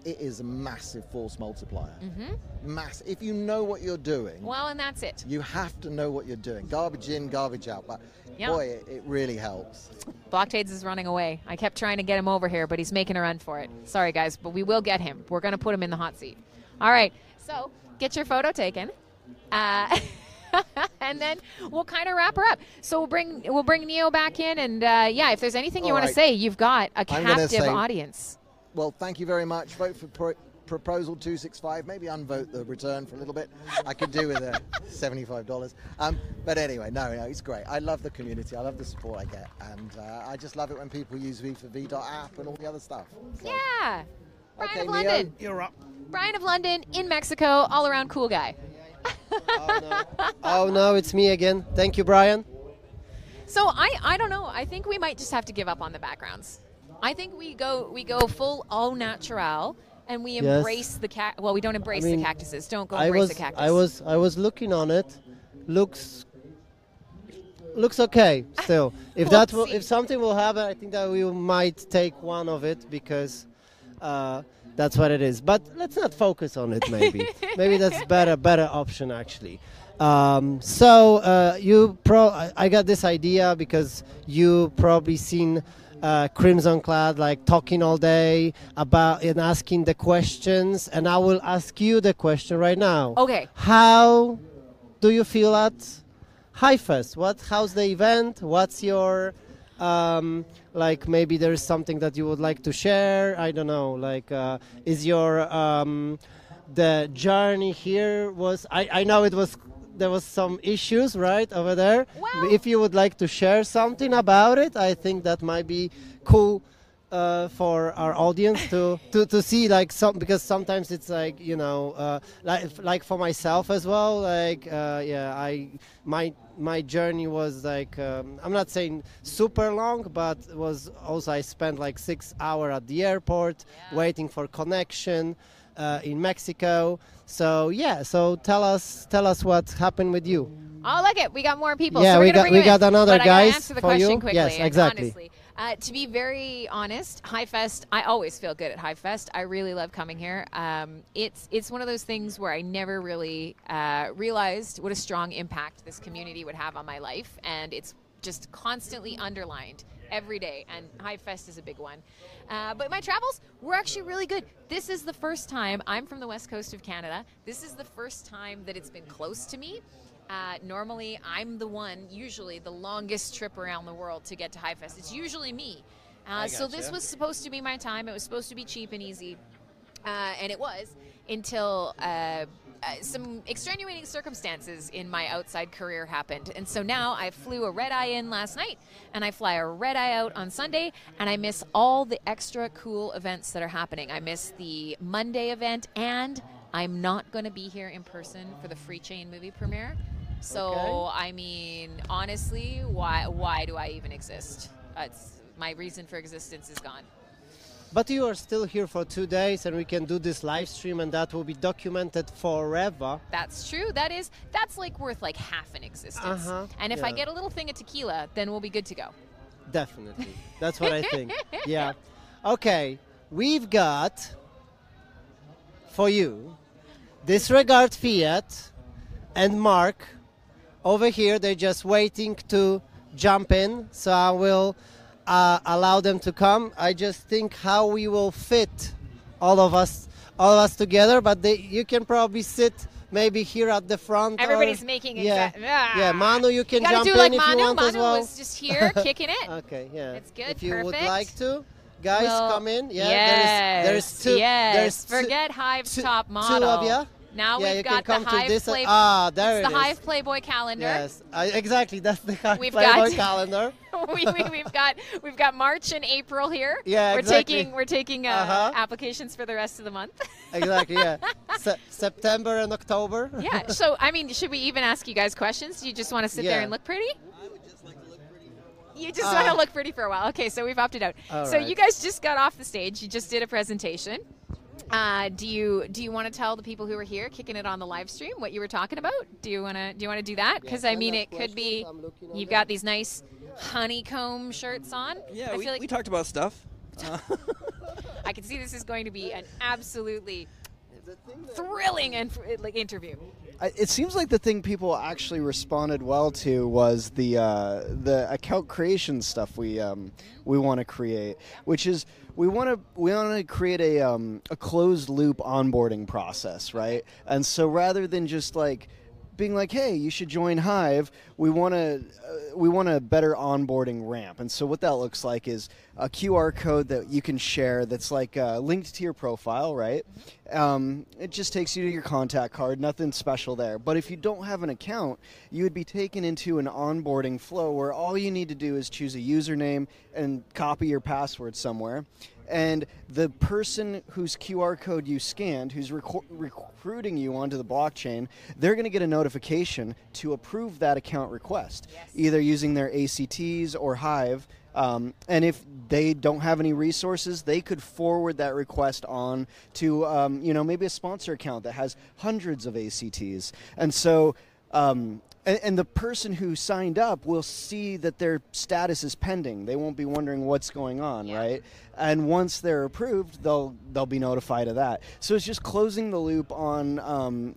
it is a massive force multiplier. If you know what you're doing. Well, and that's it. You have to know what you're doing. Garbage in, garbage out. But boy, it really helps. Blockchains is running away. I kept trying to get him over here, but he's making a run for it. Sorry, guys, but we will get him. We're going to put him in the hot seat. All right, so get your photo taken. And then we'll kind of wrap her up. So we'll bring Neo back in, and if there's anything you want to say, you've got a captive audience. Well, thank you very much. Vote for Proposal 265. Maybe unvote the return for a little bit. I could do with a $75. But anyway, no, it's great. I love the community. I love the support I get, and I just love it when people use V4V.app and all the other stuff. So. Yeah. Brian of London. Neo, you're up. Brian of London in Mexico, all around cool guy. Oh no, it's me again. Thank you, Brian. So I don't know. I think we might just have to give up on the backgrounds. I think we go full au natural, and we embrace the cactus. Well, we don't embrace the cactuses. Don't go embrace the cactus. I was looking on it. Looks okay still. If if something will happen, I think that we might take one of it because that's what it is. But let's not focus on it. Maybe that's better option actually. I got this idea because you probably seen. Crimson Clad, like talking all day about and asking the questions, and I will ask you the question right now. Okay. How do you feel at HiveFest? How's the event? What's your maybe there's something that you would like to share? I don't know. Is your the journey here was? I know it was. There was some issues right over there. Well, if you would like to share something about it, I think that might be cool for our audience to see because sometimes it's for myself as well. My journey was I'm not saying super long, but was also I spent 6 hours at the airport waiting for connection. In Mexico, so tell us what happened with you. Oh, look it, we got more people. Yeah, so we got another guy. Answer the question quickly. Yes, exactly. Honestly, to be very honest, HiveFest. I always feel good at HiveFest. I really love coming here. It's one of those things where I never really realized what a strong impact this community would have on my life, and it's just constantly underlined. Every day, and HiveFest is a big one. But my travels were actually really good. This is the first time, I'm from the west coast of Canada, this is the first time that it's been close to me. Normally, I'm the one, usually the longest trip around the world to get to HiveFest. It's usually me. So this was supposed to be my time. It was supposed to be cheap and easy. And it was until some extenuating circumstances in my outside career happened. And so now I flew a red-eye in last night, and I fly a red-eye out on Sunday, and I miss all the extra cool events that are happening. I miss the Monday event, and I'm not going to be here in person for the Free Chain movie premiere. So, I mean, honestly, why do I even exist? My reason for existence is gone. But you are still here for 2 days, and we can do this live stream, and that will be documented forever. That's true. That's worth half an existence. And if I get a little thing of tequila, then we'll be good to go. Definitely. That's what I think. Yeah. Okay. We've got for you Disregard Fiat and Mark over here. They're just waiting to jump in. So I will allow them to come. I just think how we will fit all of us together, but you can probably sit maybe here at the front. Everybody's making it. Yeah, Manu, you can jump in if you want as well. Manu was just here kicking it. Okay, yeah. It's good, if you would like to. Guys, come in. Yeah, yes, there's two. Yes, forget Hive's top model. Two of you. Now we've got the Hive Playboy. It's the Hive Playboy calendar. Yes, exactly. That's the Hive Playboy calendar. we've got March and April here. Yeah, we're taking applications for the rest of the month. Exactly. Yeah. September and October. Yeah. So I mean, should we even ask you guys questions? Do you just want to sit there and look pretty? You just want to look pretty for a while. Okay, so we've opted out. So right. You guys just got off the stage. You just did a presentation. Do you want to tell the people who were here kicking it on the live stream what you were talking about? Do you want to do that? Because yeah, I mean, it could be you've got these nice honeycomb shirts on. Yeah, I feel like we talked about stuff. I can see this is going to be an absolutely thrilling and like interview. It seems like the thing people actually responded well to was the account creation stuff we want to create, which is we want to create a closed loop onboarding process, right? And so rather than just like being like, hey, you should join Hive, we want a better onboarding ramp. And so what that looks like is a QR code that you can share that's like linked to your profile, right? It just takes you to your contact card, nothing special there. But if you don't have an account, you would be taken into an onboarding flow where all you need to do is choose a username and copy your password somewhere. And the person whose QR code you scanned, who's recruiting you onto the blockchain, they're going to get a notification to approve that account request, yes, either using their ACTs or Hive. And if they don't have any resources, they could forward that request on to, you know, maybe a sponsor account that has hundreds of ACTs. And so, and the person who signed up will see that their status is pending. They won't be wondering what's going on, yeah, right? And once they're approved, they'll be notified of that. So it's just closing the loop on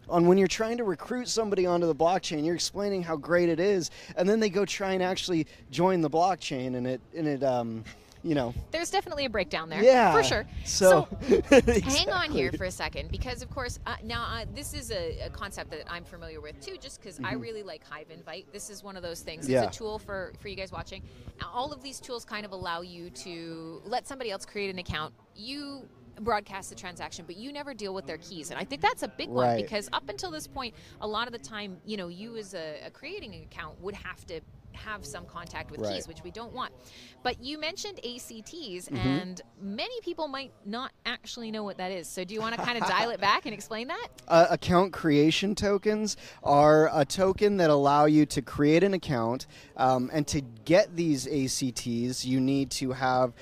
when you're trying to recruit somebody onto the blockchain. You're explaining how great it is, and then they go try and actually join the blockchain, and it you know, there's definitely a breakdown there, yeah, for sure. So exactly. Hang on here for a second, because of course this is a concept that I'm familiar with too, just because I really like Hive Invite. This is one of those things. Yeah. It's a tool for you guys watching. All of these tools kind of allow you to let somebody else create an account. You broadcast the transaction, but you never deal with their keys, and I think that's a big one, because up until this point, a lot of the time, you know, you as a creating an account would have to have some contact with keys, which we don't want. But you mentioned ACTs, and many people might not actually know what that is. So do you want to kind of dial it back and explain that? Account creation tokens are a token that allow you to create an account, and to get these ACTs, you need to have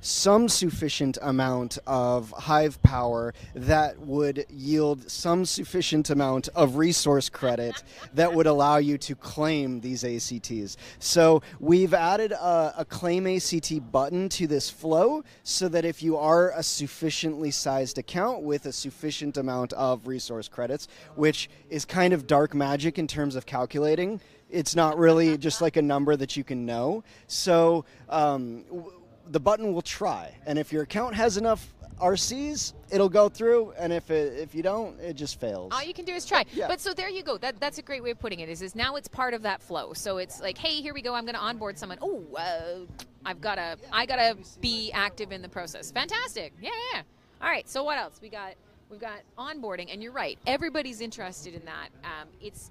some sufficient amount of Hive power that would yield some sufficient amount of resource credit that would allow you to claim these ACTs. So we've added a claim ACT button to this flow so that if you are a sufficiently sized account with a sufficient amount of resource credits, which is kind of dark magic in terms of calculating, it's not really just like a number that you can know. So the button will try, and if your account has enough RCs, it'll go through, and if you don't, it just fails. All you can do is try. Yeah. But so there you go. That's a great way of putting it, is now it's part of that flow. So it's like, hey, here we go, I'm going to onboard someone. Oh, I gotta be active in the process. Fantastic. Yeah. All right, so what else? We've got onboarding, and you're right, everybody's interested in that.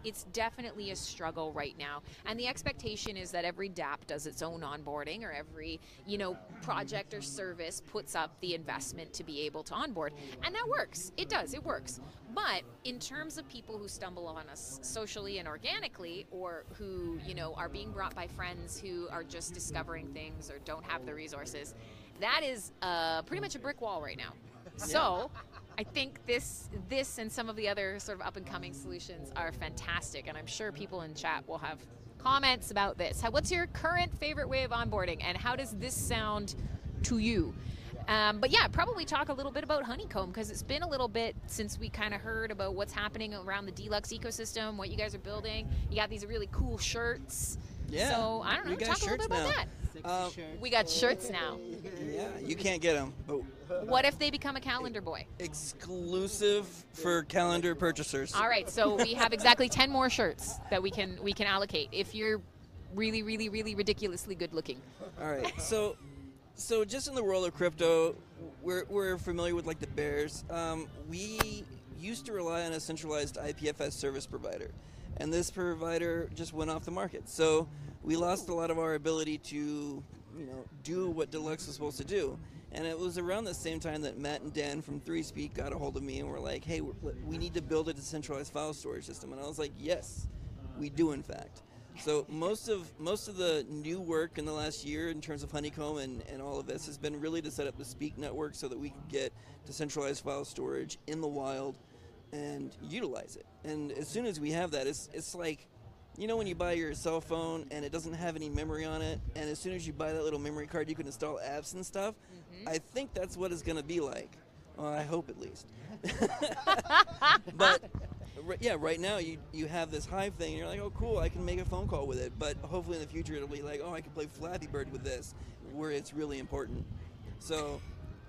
It's definitely a struggle right now, and the expectation is that every dApp does its own onboarding, or every, you know, project or service puts up the investment to be able to onboard, and that works. It works. But in terms of people who stumble on us socially and organically, or who, you know, are being brought by friends who are just discovering things or don't have the resources, that is pretty much a brick wall right now. So. I think this and some of the other sort of up-and-coming solutions are fantastic, and I'm sure people in chat will have comments about this. What's your current favorite way of onboarding, and how does this sound to you? But yeah, probably talk a little bit about Honeycomb, because it's been a little bit since we kind of heard about what's happening around the Deluxe ecosystem, what you guys are building. You got these really cool shirts. Yeah. So I don't know, talk a little bit about that. We got shirts now. Yeah, you can't get them. But what if they become a calendar boy? Exclusive for calendar purchasers. All right, so we have exactly 10 more shirts that we can allocate if you're really, really, really ridiculously good looking. All right, so just in the world of crypto, we're familiar with like the bears. We used to rely on a centralized IPFS service provider, and this provider just went off the market. So we lost a lot of our ability to, you know, do what Deluxe was supposed to do. And it was around the same time that Matt and Dan from 3Speak got a hold of me and were like, hey, we need to build a decentralized file storage system. And I was like, yes, we do, in fact. So most of the new work in the last year in terms of Honeycomb and all of this has been really to set up the Speak Network so that we can get decentralized file storage in the wild and utilize it. And as soon as we have that, it's like, you know, when you buy your cell phone and it doesn't have any memory on it, and as soon as you buy that little memory card, you can install apps and stuff. Mm-hmm. I think that's what it's going to be like. Well, I hope at least. But yeah, right now you have this Hive thing, and you're like, oh, cool, I can make a phone call with it. But hopefully in the future it'll be like, oh, I can play Flappy Bird with this, where it's really important. So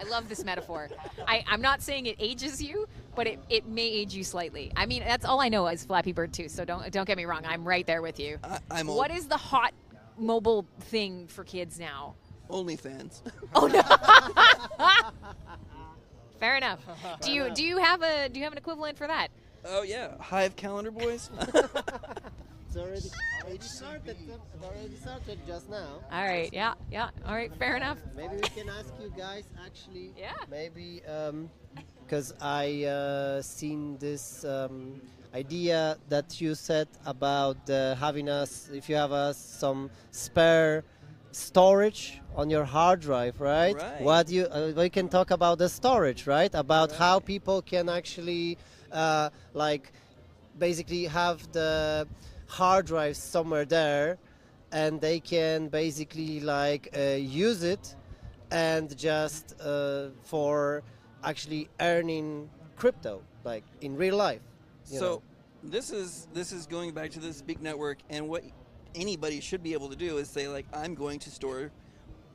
I love this metaphor. I'm not saying it ages you, but it may age you slightly. I mean, that's all I know is Flappy Bird 2, so don't get me wrong. I'm right there with you. I'm old. What is the hot mobile thing for kids now? OnlyFans. Oh, no. Fair enough. Do you have an equivalent for that? Oh yeah, Hive Calendar Boys. It already started just now. All right, yeah. All right, fair enough. Maybe we can ask you guys actually. Yeah. Maybe because I seen this idea that you said about having us, if you have some spare storage on your hard drive, right? What you we can talk about the storage, right? About how people can actually like basically have the hard drive somewhere there, and they can basically like use it and just for actually earning crypto, like in real life. So this is going back to the Speak Network, and what anybody should be able to do is say, like, I'm going to store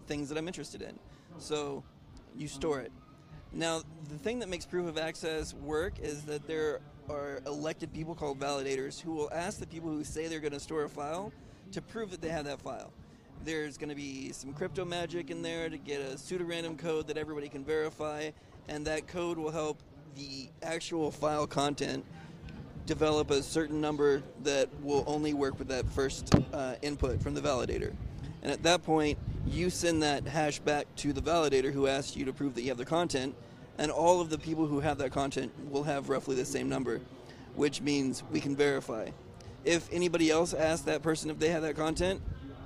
things that I'm interested in. So you store it. Now, the thing that makes proof of access work is that there are elected people called validators who will ask the people who say they're going to store a file to prove that they have that file. There's going to be some crypto magic in there to get a pseudorandom code that everybody can verify, and that code will help the actual file content develop a certain number that will only work with that first input from the validator. And at that point, you send that hash back to the validator who asked you to prove that you have the content, and all of the people who have that content will have roughly the same number, which means we can verify. If anybody else asks that person if they have that content,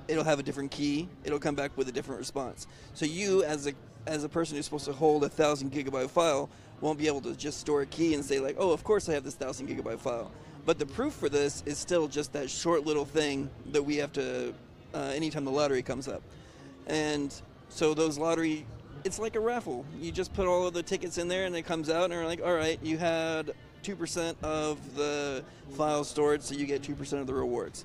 it'll have a different key, it'll come back with a different response. So you, as a person who's supposed to hold a 1,000 gigabyte file, won't be able to just store a key and say, like, oh, of course I have this 1,000 gigabyte file. But the proof for this is still just that short little thing that we have to, anytime the lottery comes up. And so those lottery, it's like a raffle. You just put all of the tickets in there and it comes out and you're like, all right, you had 2% of the file stored, so you get 2% of the rewards.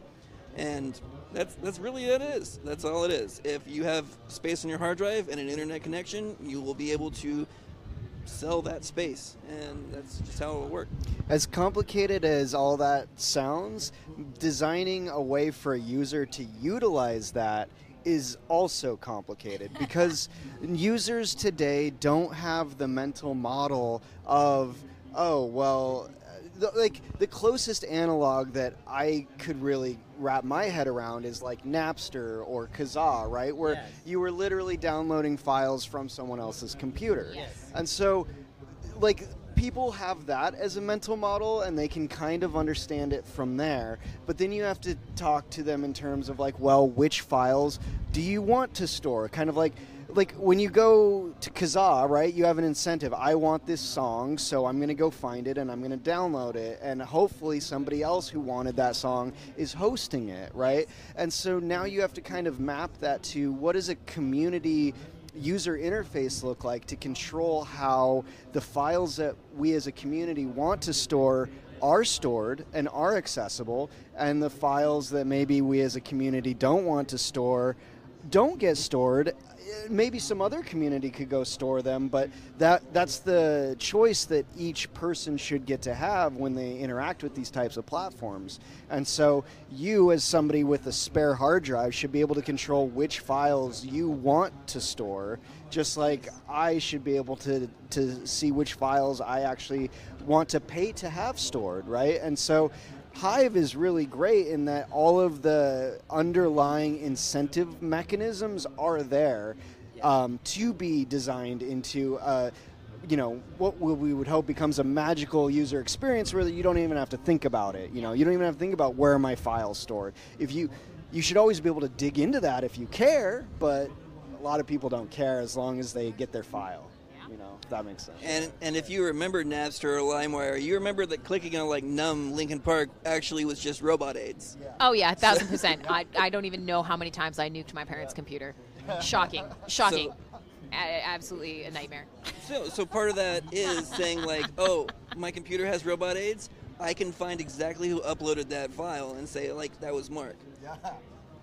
And that's really it is. That's all it is. If you have space on your hard drive and an internet connection, you will be able to sell that space, and that's just how it'll work. As complicated as all that sounds, designing a way for a user to utilize that is also complicated because users today don't have the mental model of, oh, well, like the closest analog that I could really wrap my head around is like Napster or Kazaa, right? Where you were literally downloading files from someone else's computer. Yes. And so, like, people have that as a mental model and they can kind of understand it from there. But then you have to talk to them in terms of, like, well, which files do you want to store? Kind of like when you go to Kazaa, right, you have an incentive. I want this song, so I'm going to go find it and I'm going to download it. And hopefully somebody else who wanted that song is hosting it, right? And so now you have to kind of map that to what does a community user interface look like to control how the files that we as a community want to store are stored and are accessible, and the files that maybe we as a community don't want to store don't get stored. Maybe some other community could go store them, but that's the choice that each person should get to have when they interact with these types of platforms. And so you, as somebody with a spare hard drive, should be able to control which files you want to store, just like I should be able to see which files I actually want to pay to have stored, right? And so Hive is really great in that all of the underlying incentive mechanisms are there to be designed into you know, what we would hope becomes a magical user experience where you don't even have to think about it. You know, you don't even have to think about where are my files stored. If you should always be able to dig into that if you care, but a lot of people don't care as long as they get their file. You know, if that makes sense. And if you remember Napster or LimeWire, you remember that clicking on like Numb Linkin Park actually was just robot aids. Yeah. Oh yeah, 1000%. I don't even know how many times I nuked my parents' computer. Shocking, shocking, so, absolutely a nightmare. So part of that is saying like, oh, my computer has robot aids. I can find exactly who uploaded that file and say like that was Mark. Yeah.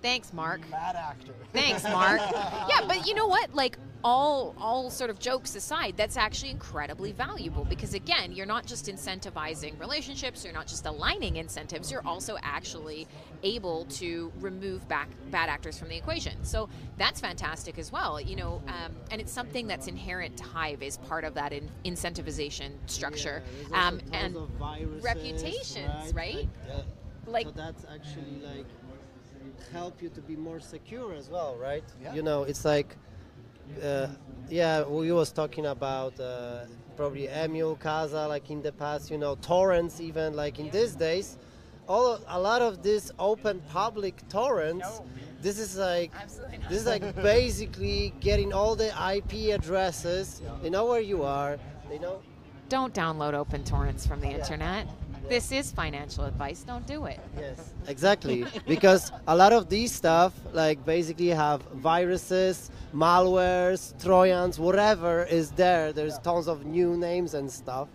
Thanks, Mark. Bad actor. Thanks, Mark. Yeah, but you know what? Like all sort of jokes aside, that's actually incredibly valuable because again, you're not just incentivizing relationships, you're not just aligning incentives, you're also actually able to remove bad actors from the equation. So that's fantastic as well, you know. And it's something that's inherent to Hive is part of that incentivization structure, yeah, and viruses, reputations, right? Yeah. Like so that's actually like. Help you to be more secure as well, right? Yeah. You know, it's like, yeah, we was talking about probably Emu, Casa, like in the past, you know, torrents even, like in these days, a lot of these open public torrents, this is like, basically getting all the IP addresses, they know where you are, they know. Don't download open torrents from the internet. This is financial advice, don't do it. Yes, exactly, because a lot of these stuff like basically have viruses, malwares, Trojans, whatever is there. There's tons of new names and stuff.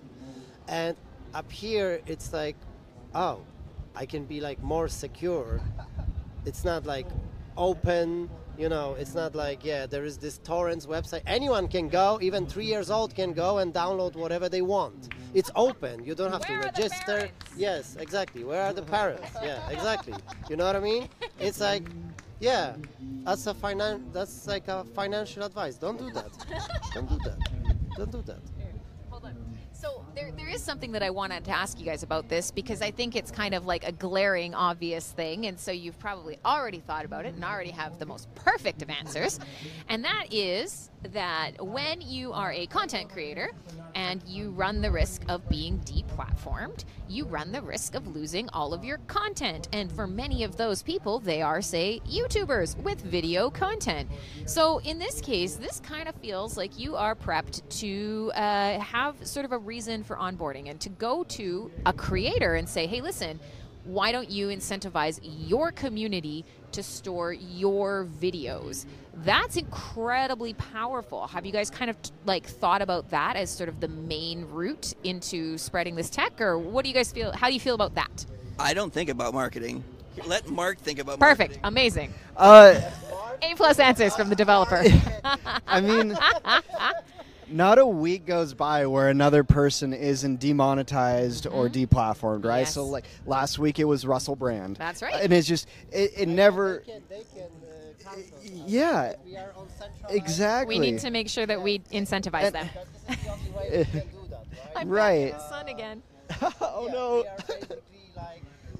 And up here, it's like, oh, I can be like more secure. It's not like open, you know, it's not like, yeah, there is this torrents website. Anyone can go, even 3 years old can go and download whatever they want. It's open. You don't have to register. Yes, exactly. Where are the parents? Yeah, exactly. You know what I mean? It's like, yeah, that's like a financial advice. Don't do that. Don't do that. Don't do that. Hold on. So there is something that I wanted to ask you guys about this because I think it's kind of like a glaring, obvious thing, and so you've probably already thought about it and already have the most perfect of answers, and that is that when you are a content creator and you run the risk of being deplatformed, you run the risk of losing all of your content, and for many of those people, they are, say, YouTubers with video content. So in this case, this kind of feels like you are prepped to have sort of a reason for onboarding and to go to a creator and say, hey, listen, why don't you incentivize your community to store your videos? That's incredibly powerful. Have you guys kind of like thought about that as sort of the main route into spreading this tech, or what do you guys feel, how do you feel about that? I don't think about marketing. Let Mark think about marketing. Perfect, amazing. A+ answers from the developer. I mean, not a week goes by where another person isn't demonetized or deplatformed, right? Yes. So like last week it was Russell Brand. That's right. And it's just it never. They can yeah. We are on exactly. We need to make sure that we incentivize them. This is the only way we can do that, right? I'm right. Back in the sun again. Oh yeah, no. We are basically like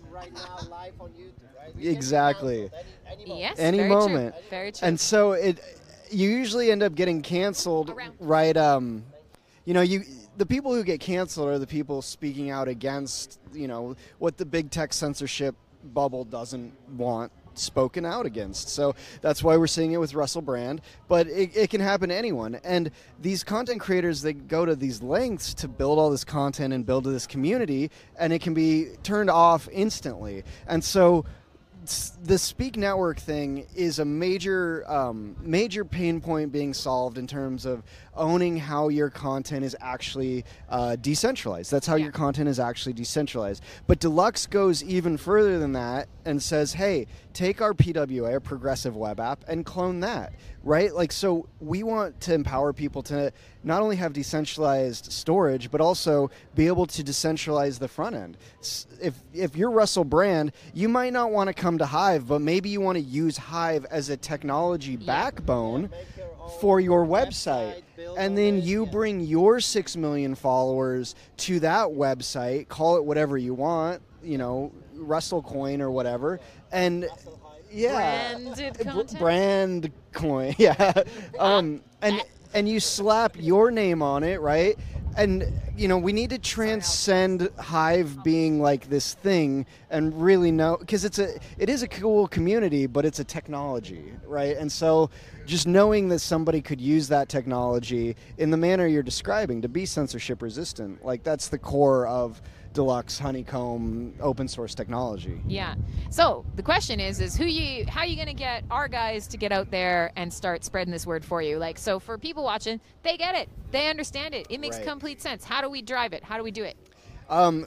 right now live on YouTube, right? We exactly. Any moment. Yes. Any very moment. True. Very true. And so it. You usually end up getting canceled, right? You know, the people who get canceled are the people speaking out against, you know, what the big tech censorship bubble doesn't want spoken out against. So that's why we're seeing it with Russell Brand, but it can happen to anyone. And these content creators, they go to these lengths to build all this content and build this community, and it can be turned off instantly. And so the Speak Network thing is a major, major pain point being solved in terms of owning how your content is actually decentralized. That's how your content is actually decentralized. But Deluxe goes even further than that and says, hey, take our PWA, our progressive web app, and clone that, right? Like, so we want to empower people to not only have decentralized storage, but also be able to decentralize the front end. If you're Russell Brand, you might not want to come to Hive, but maybe you want to use Hive as a technology backbone for your website. And then you bring your 6 million followers to that website, call it whatever you want, you know, Russell Coin or whatever, and branded content. Brand coin, yeah. And and you slap your name on it, right? And, you know, we need to transcend Hive being like this thing and really know, because it is a cool community, but it's a technology, right? And so just knowing that somebody could use that technology in the manner you're describing to be censorship resistant, like that's the core of Deluxe, Honeycomb, open source technology. Yeah. So the question is how are you going to get our guys to get out there and start spreading this word for you? Like, so for people watching, they get it. They understand it. It makes complete sense. How do we drive it? How do we do it?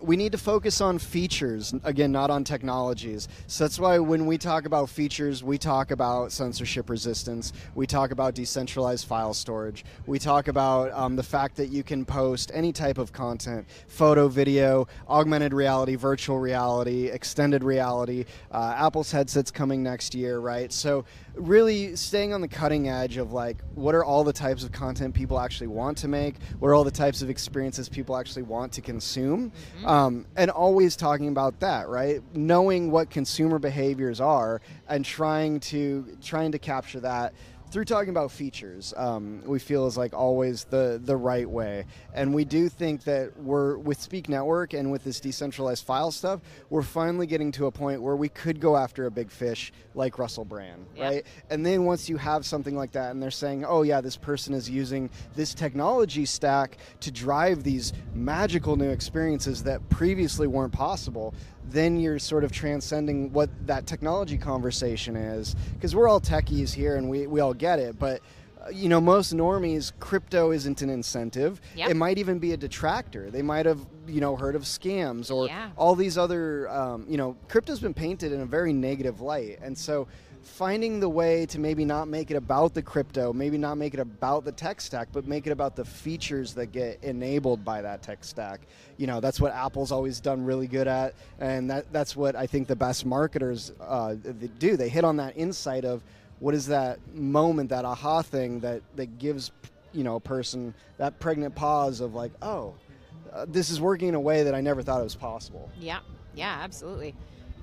We need to focus on features, again, not on technologies. So that's why when we talk about features, we talk about censorship resistance. We talk about decentralized file storage. We talk about the fact that you can post any type of content, photo, video, augmented reality, virtual reality, extended reality, Apple's headsets coming next year, right? So really staying on the cutting edge of like, what are all the types of content people actually want to make? What are all the types of experiences people actually want to consume? Mm-hmm. And always talking about that, right? Knowing what consumer behaviors are and trying to capture that through talking about features, we feel is like always the right way. And we do think that we're, with Speak Network and with this decentralized file stuff, we're finally getting to a point where we could go after a big fish like Russell Brand, right? And then once you have something like that and they're saying, oh yeah, this person is using this technology stack to drive these magical new experiences that previously weren't possible, then you're sort of transcending what that technology conversation is. Because we're all techies here and we all get it, but you know, most normies, crypto isn't an incentive. It might even be a detractor. They might have, you know, heard of scams or all these other, you know, crypto's been painted in a very negative light. And so finding the way to maybe not make it about the crypto, maybe not make it about the tech stack, but make it about the features that get enabled by that tech stack. You know, that's what Apple's always done really good at, and that's what I think the best marketers do. They hit on that insight of what is that moment, that aha thing that gives, you know, a person that pregnant pause of like, oh, this is working in a way that I never thought it was possible. Yeah, yeah, absolutely.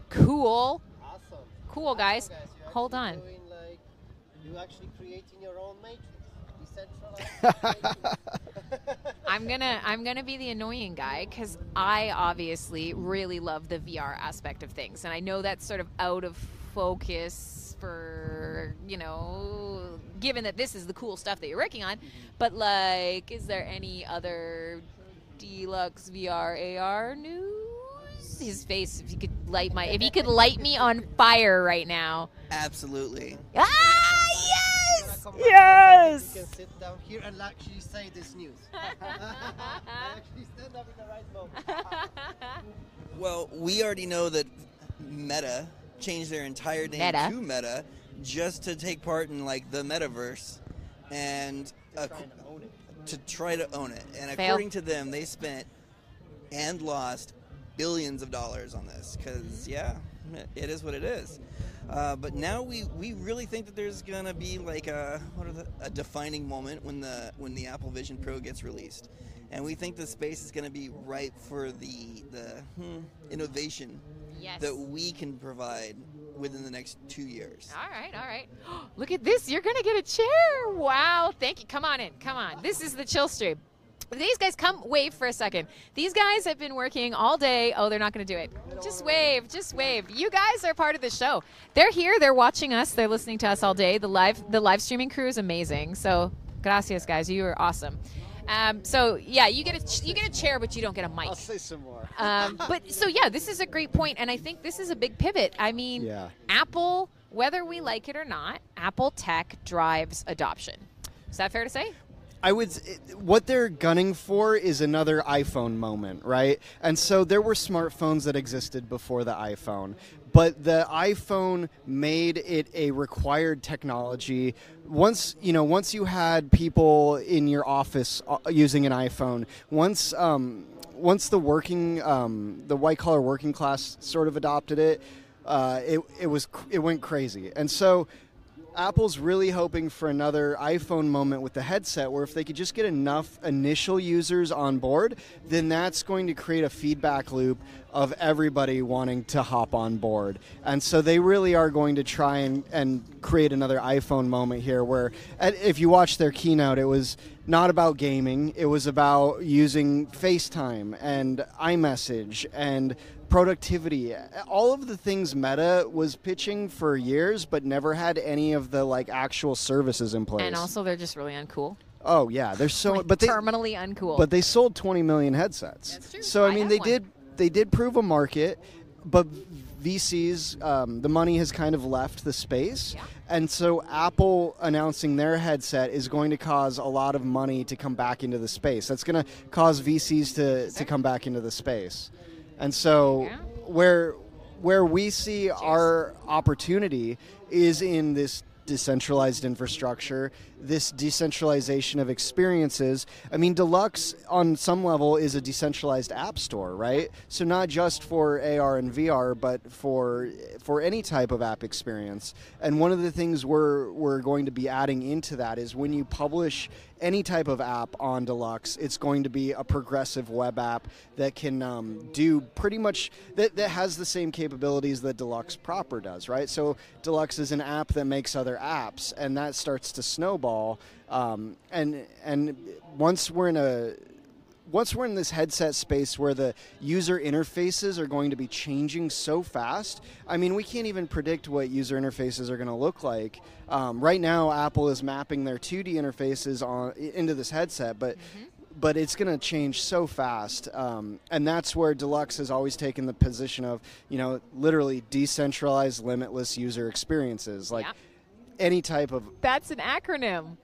Cool. Awesome. Cool, guys. Awesome, guys. Hold on. Doing, like, you're actually creating your own matrix. Matrix. I'm gonna be the annoying guy because I obviously really love the VR aspect of things, and I know that's sort of out of focus for, you know, given that this is the cool stuff that you're working on. But like, is there any other Deluxe VR AR news? His face, if he could light me on fire right now. Absolutely. Ah, yes! Yes! You can sit down here and actually say this news. Actually stand up in the right moment. Well, we already know that Meta changed their entire name to Meta just to take part in like the metaverse and to try to own it. And according to them, they spent and lost billions of dollars on this because it is what it is, but now we really think that there's gonna be like a defining moment when the Apple Vision Pro gets released, and we think the space is gonna be ripe for the innovation that we can provide within the next 2 years. All right. Look at this, you're gonna get a chair. Wow, thank you. Come on in. This is the chill stream. These guys, come wave for a second. These guys have been working all day. Oh, they're not going to do it. Just wave. You guys are part of the show. They're here. They're watching us. They're listening to us all day. The live streaming crew is amazing. So, gracias, guys. You are awesome. You get a chair, but you don't get a mic. I'll say some more. This is a great point, and I think this is a big pivot. I mean, Apple, whether we like it or not, Apple tech drives adoption. Is that fair to say? What they're gunning for is another iPhone moment, right? And so there were smartphones that existed before the iPhone, but the iPhone made it a required technology. Once you had people in your office using an iPhone, once the white collar working class sort of adopted it, it went crazy, and so. Apple's really hoping for another iPhone moment with the headset, where if they could just get enough initial users on board, then that's going to create a feedback loop of everybody wanting to hop on board. And so they really are going to try and create another iPhone moment here, where if you watch their keynote, it was not about gaming. It was about using FaceTime and iMessage and productivity, all of the things Meta was pitching for years, but never had any of the like actual services in place. And also, they're just really uncool. Oh yeah, they're so like, but terminally uncool. But they sold 20 million headsets. That's true. So I mean, they did prove a market, but VCs, the money has kind of left the space. Yeah. And so Apple announcing their headset is going to cause a lot of money to come back into the space. That's going to cause VCs to come back into the space. And so where we see our opportunity is in this decentralized infrastructure, this decentralization of experiences. I mean, Deluxe on some level is a decentralized app store, right? So not just for AR and VR, but for any type of app experience. And one of the things we're going to be adding into that is when you publish any type of app on Deluxe, it's going to be a progressive web app that can do pretty much, that has the same capabilities that Deluxe proper does, right? So Deluxe is an app that makes other apps, and that starts to snowball. And once we're in this headset space where the user interfaces are going to be changing so fast, I mean, we can't even predict what user interfaces are going to look like. Right now, Apple is mapping their 2D interfaces into this headset, but but it's going to change so fast. And that's where Deluxe has always taken the position of, you know, literally decentralized, limitless user experiences. Like any type of... That's an acronym.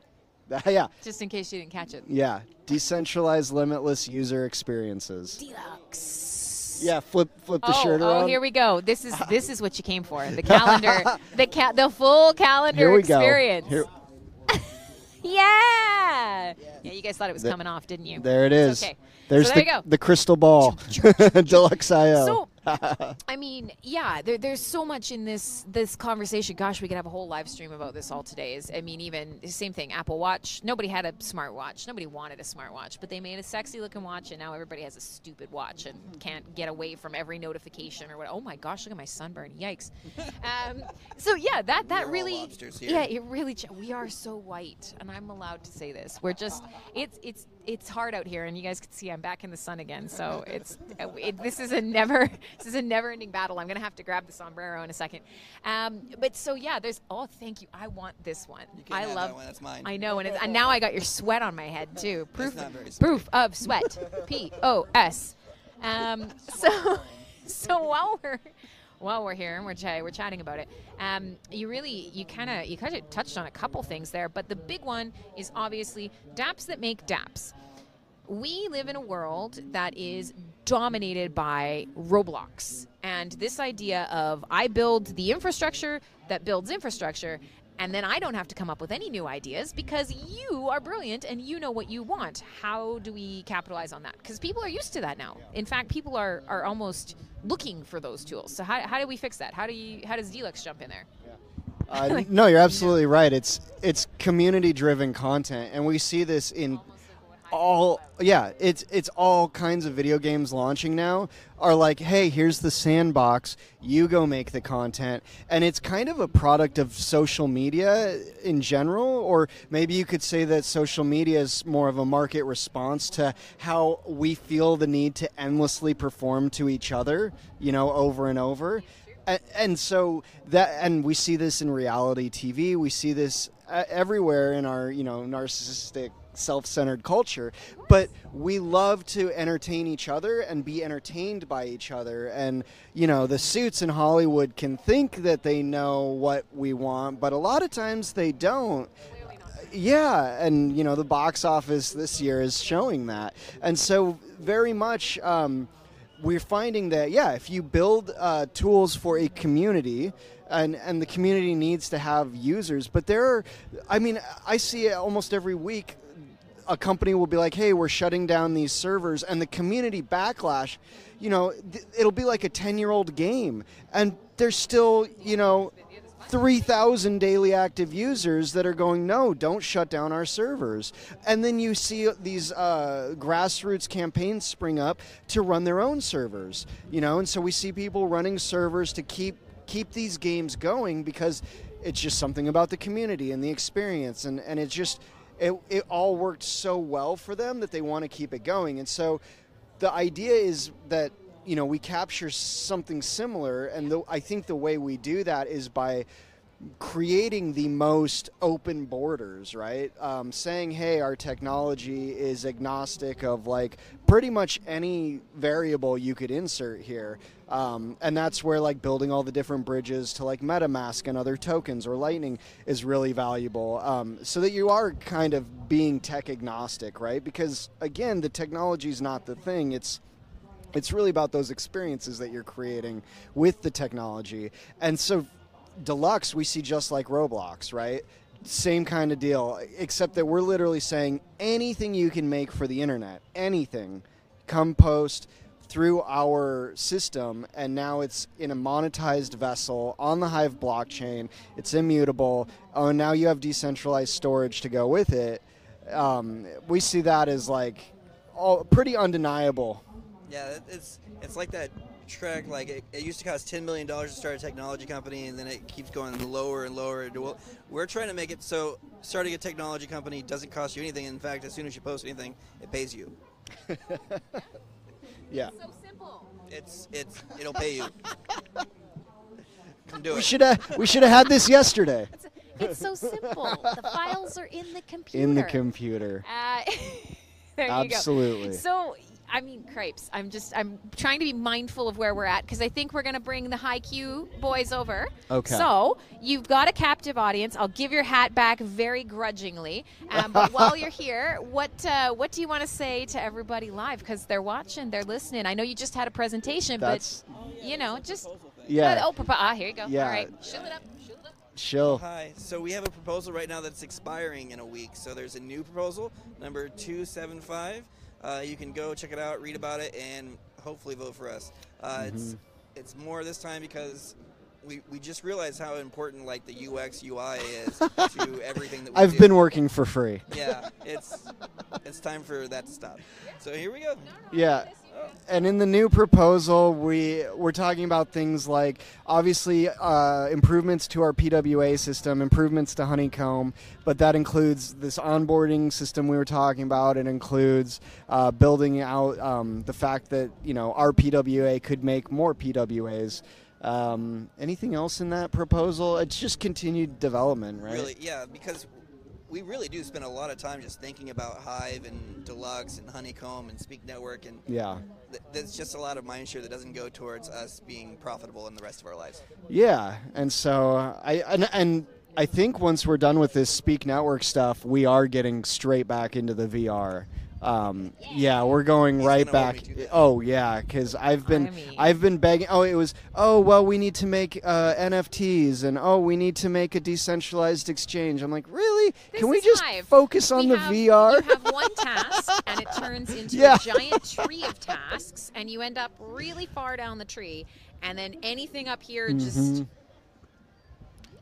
Yeah. Just in case you didn't catch it. Yeah. Decentralized limitless user experiences. Deluxe. Yeah, flip the shirt around. Oh, here we go. This is what you came for. The calendar. the full calendar here we experience. Go. Here. Yeah. Yeah, you guys thought it was coming off, didn't you? There it is. Okay. There's so there the crystal ball. Deluxe IO. So, I mean, yeah, there's so much in this conversation. Gosh, we could have a whole live stream about this all today. I mean, even the same thing, Apple Watch. Nobody had a smartwatch. Nobody wanted a smartwatch, but they made a sexy-looking watch, and now everybody has a stupid watch and can't get away from every notification or what. Oh, my gosh, look at my sunburn. Yikes. So, yeah, that really – lobsters here. Yeah, it really – we are so white, and I'm allowed to say this. We're just – it's hard out here, and you guys can see I'm back in the sun again, so it's this is a never-ending battle. I'm going to have to grab the sombrero in a second. But so, yeah, there's... Oh, thank you. I want this one. You can't have that one. That's mine. I know, and now I got your sweat on my head, too. Proof of sweat. P-O-S. So while we're here and we're chatting about it, you kind of touched on a couple things there, but the big one is obviously dApps that make dApps. We live in a world that is dominated by Roblox and this idea of I build the infrastructure that builds infrastructure, and then I don't have to come up with any new ideas because you are brilliant and you know what you want. How do we capitalize on that? Because people are used to that now. In fact, people are almost looking for those tools. So how do we fix that? How does Deluxe jump in there? No, you're absolutely right. It's community-driven content, and we see this in it's all kinds of video games launching now are like, hey, here's the sandbox, you go make the content. And it's kind of a product of social media in general, or maybe you could say that social media is more of a market response to how we feel the need to endlessly perform to each other, you know, over and over. And so and we see this in reality TV, we see this everywhere in our, you know, narcissistic self-centered culture, but we love to entertain each other and be entertained by each other. And you know, the suits in Hollywood can think that they know what we want, but a lot of times they don't. Yeah, and you know, the box office this year is showing that. And so very much we're finding that, yeah, if you build tools for a community, and the community needs to have users, but there are, I mean, I see it almost every week. A company will be like, hey, we're shutting down these servers, and the community backlash, you know, it'll be like a 10-year-old game, and there's still, you know, 3,000 daily active users that are going, no, don't shut down our servers. And then you see these grassroots campaigns spring up to run their own servers, you know, and so we see people running servers to keep these games going because it's just something about the community and the experience, and it just, it all worked so well for them that they want to keep it going. And so the idea is that, you know, we capture something similar, and I think the way we do that is by creating the most open borders, right? Saying, hey, our technology is agnostic of, like, pretty much any variable you could insert here. And that's where, like, building all the different bridges to, like, MetaMask and other tokens or Lightning is really valuable, so that you are kind of being tech agnostic, right? Because, again, the technology is not the thing. It's really about those experiences that you're creating with the technology. And so Deluxe, we see just like Roblox, right? Same kind of deal, except that we're literally saying anything you can make for the internet, anything, come post through our system, and now it's in a monetized vessel on the Hive blockchain. It's immutable. Oh, and now you have decentralized storage to go with it. We see that as, like, all pretty undeniable. Yeah, it's like that trick. Like, it used to cost $10 million to start a technology company, and then it keeps going lower and lower. Well, we're trying to make it so starting a technology company doesn't cost you anything. In fact, as soon as you post anything, it pays you. Yeah. It's so simple. It'll pay you. Come do it. We should have had this yesterday. It's so simple. The files are in the computer. In the computer. There Absolutely. You go. So. I mean, cripes. I'm trying to be mindful of where we're at, because I think we're going to bring the HiQ boys over. Okay. So you've got a captive audience. I'll give your hat back very grudgingly. But while you're here, what do you want to say to everybody live? Because they're watching, they're listening. I know you just had a presentation, but you know, just here you go. Yeah. All right, shill it up. Chill. Hi. So we have a proposal right now that's expiring in a week. So there's a new proposal, number 275. You can go check it out, read about it, and hopefully vote for us. It's more this time because we just realized how important, like, the UX UI is to everything that we do. I've been working for free. Yeah, it's time for that to stop. So here we go. Yeah. And in the new proposal, we're talking about things like, obviously, improvements to our PWA system, improvements to Honeycomb, but that includes this onboarding system we were talking about. It includes building out the fact that, you know, our PWA could make more PWAs. Anything else in that proposal? It's just continued development, right? Really, yeah, because we really do spend a lot of time just thinking about Hive and Deluxe and Honeycomb and Speak Network, and yeah, there's just a lot of mindshare that doesn't go towards us being profitable in the rest of our lives. Yeah, and so I think once we're done with this Speak Network stuff, we are getting straight back into the VR. Yeah, we're going right back. Oh yeah, because I've been begging. Oh, it was. Oh well, we need to make NFTs, and oh, we need to make a decentralized exchange. I'm like, really? Can we just focus on the VR? You have one task, and it turns into a giant tree of tasks, and you end up really far down the tree, and then anything up here just.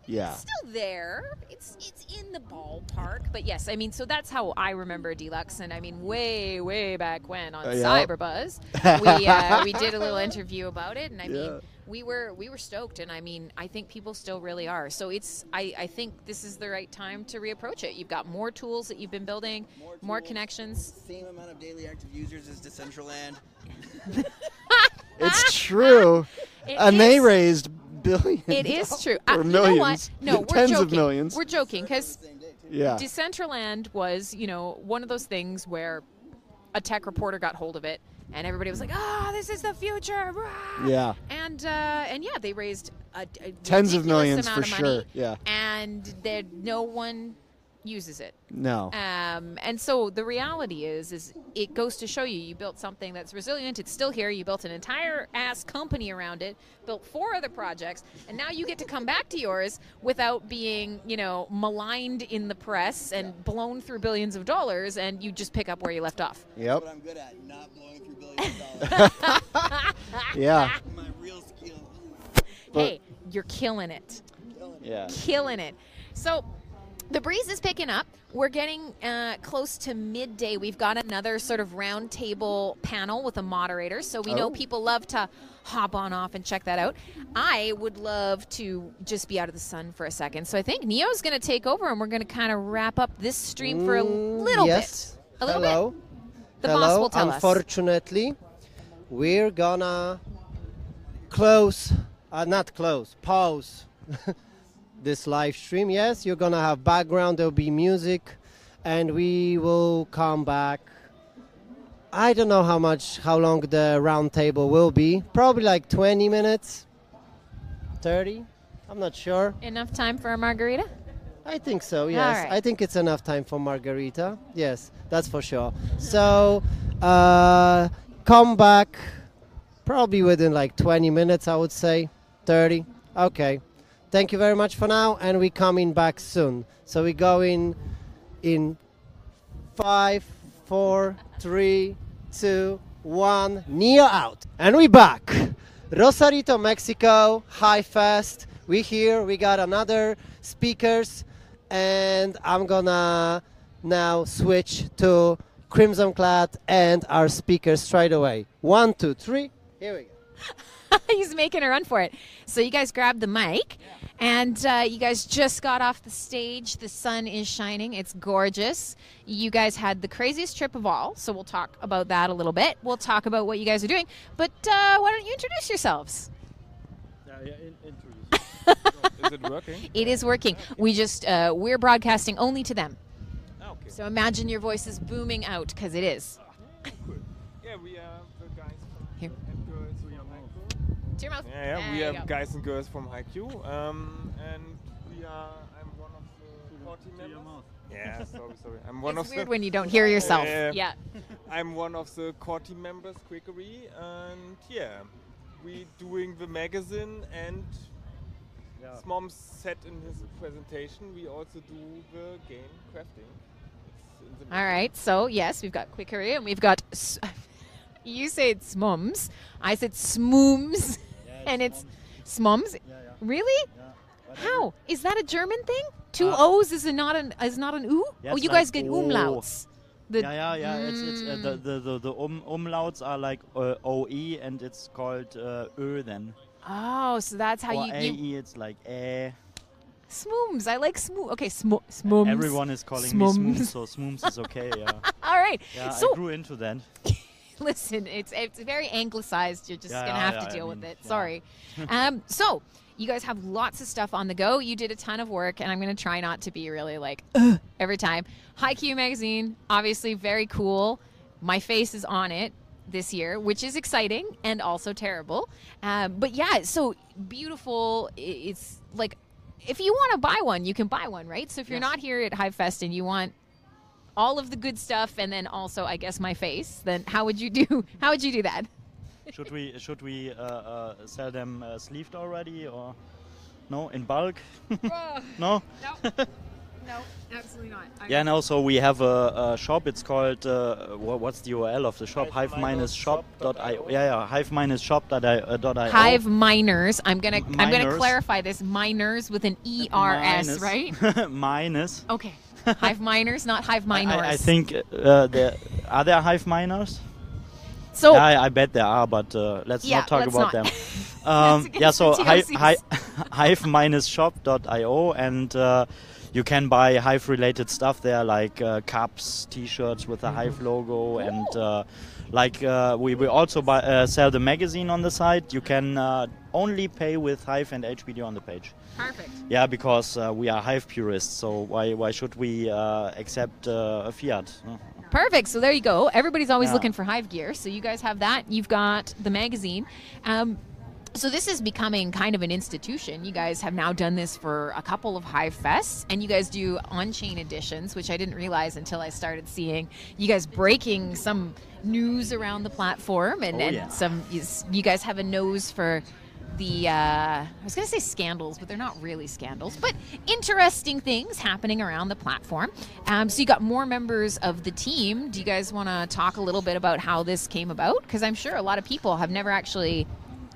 Yeah. It's still there. It's in the ballpark. But yes, I mean, so that's how I remember Deluxe. And I mean, way, way back when on Cyberbuzz, we did a little interview about it. And I mean, we were stoked. And I mean, I think people still really are. So it's, I think this is the right time to reapproach it. You've got more tools that you've been building, more connections. Same amount of daily active users as Decentraland. It's true. They raised billions. It is true. Or millions. You know what? No, we're tens joking. Of millions. We're joking because Decentraland was, you know, one of those things where a tech reporter got hold of it and everybody was like, "Oh, this is the future!" Rah! Yeah. And yeah, they raised a tens of millions for sure. Yeah. And no one uses it. No. And so the reality is it goes to show you built something that's resilient. It's still here. You built an entire ass company around it, built 4 other projects, and now you get to come back to yours without being, you know, maligned in the press and blown through billions of dollars, and you just pick up where you left off. Yep. That's what I'm good at, not blowing through billions of dollars. Yeah. My real skill. Hey, you're killing it. Killing it. So the breeze is picking up. We're getting close to midday. We've got another sort of round table panel with a moderator. So we know people love to hop on off and check that out. I would love to just be out of the sun for a second. So I think Neo's going to take over, and we're going to kind of wrap up this stream for a little bit. A little bit. The boss will tell us. We're going to close, pause. This live stream. Yes, you're gonna have background, there'll be music, and we will come back. I don't know how long the round table will be. Probably like 20 minutes, 30, I'm not sure. Enough time for a margarita? I think so, yes. All right. I think it's enough time for margarita. Yes, that's for sure. So come back probably within like 20 minutes, I would say, 30, okay. Thank you very much for now, and we're coming back soon. So we go in 5, 4, 3, 2, 1, Neo out. And we're back. Rosarito, Mexico, HiveFest. We're here, we got another speakers, and I'm gonna now switch to Crimson Clad and our speakers straight away. 1, 2, 3, here we go. He's making a run for it. So you guys grabbed the mic, and you guys just got off the stage. The sun is shining. It's gorgeous. You guys had the craziest trip of all, so we'll talk about that a little bit. We'll talk about what you guys are doing, but why don't you introduce yourselves? Is it working? It is working. Okay. We just, we're broadcasting only to them. Okay. So imagine your voices booming out, because it is. Cool. Yeah, we are the guys from here. Yeah, we have guys and girls from HiQ, and we are. I'm one of the 40 members. Yeah, sorry. It's weird when you don't hear yourself. Yeah. I'm one of the core team members, Quickery, and yeah, we doing the magazine, and as Mom said in his presentation, we also do the game crafting. All right. So yes, we've got Quickery, and we've got. You say it's Smoms. I said Smooms. And it's Smoms? Yeah. Really? Yeah. How? Is that a German thing? Two O's is not an U? Yeah, you guys get umlauts. Yeah. It's the umlauts are like OE, and it's called Ö then. Oh, so that's how AE, it's like eh. Smooms. I like Smoo. Okay, Smooms. Everyone is calling me Smooms, so Smooms is okay, yeah. All right. Yeah, so I grew into that. Listen, it's very anglicized. You're just going to have to deal with it. Sorry. So you guys have lots of stuff on the go. You did a ton of work, and I'm going to try not to be really like every time. HiQ magazine, obviously very cool. My face is on it this year, which is exciting and also terrible. But yeah, so beautiful. It's like if you want to buy one, you can buy one, right? So if you're not here at HiveFest and you want all of the good stuff, and then also, I guess, my face. Then how would you do? How would you do that? Should we sell them sleeved already, or no in bulk? No, absolutely not. So we have a shop. It's called what's the URL of the shop? Hive-Miners-shop.io. Hive-Miners-shop.io. Hive Miners. I'm gonna clarify this. Miners with an E-R-S, right? Minus. Okay. Hive Miners, not Hive Miners. I think are there Hive Miners? So I bet there are, but let's not talk about them. So hive-shop.io, and you can buy Hive-related stuff there, like cups, T-shirts with the Hive logo, and we also sell the magazine on the site. You can only pay with Hive and HBD on the page. Perfect. Yeah, because we are Hive purists, so why should we accept a fiat? Perfect. So there you go. Everybody's always looking for Hive gear, so you guys have that. You've got the magazine. So this is becoming kind of an institution. You guys have now done this for a couple of Hive Fests, and you guys do on-chain editions, which I didn't realize until I started seeing you guys breaking some news around the platform, and some. You guys have a nose for the I was going to say scandals, but they're not really scandals, but interesting things happening around the platform. So you got more members of the team. Do you guys want to talk a little bit about how this came about? Because I'm sure a lot of people have never actually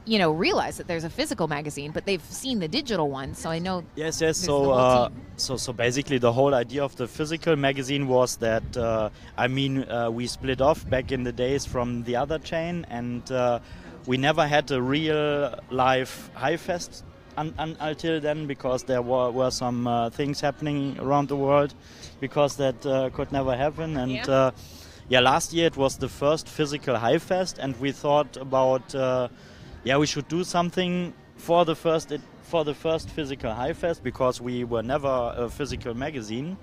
you know, realize that there's a physical magazine, but they've seen the digital one, so I know. Yes, yes. So, so basically, the whole idea of the physical magazine was that we split off back in the days from the other chain, and we never had a real live HiveFest until then, because there were some things happening around the world, because that could never happen. And yeah. Last year it was the first physical HiveFest, and we thought about. We should do something for the first physical HiveFest, because we were never a physical magazine,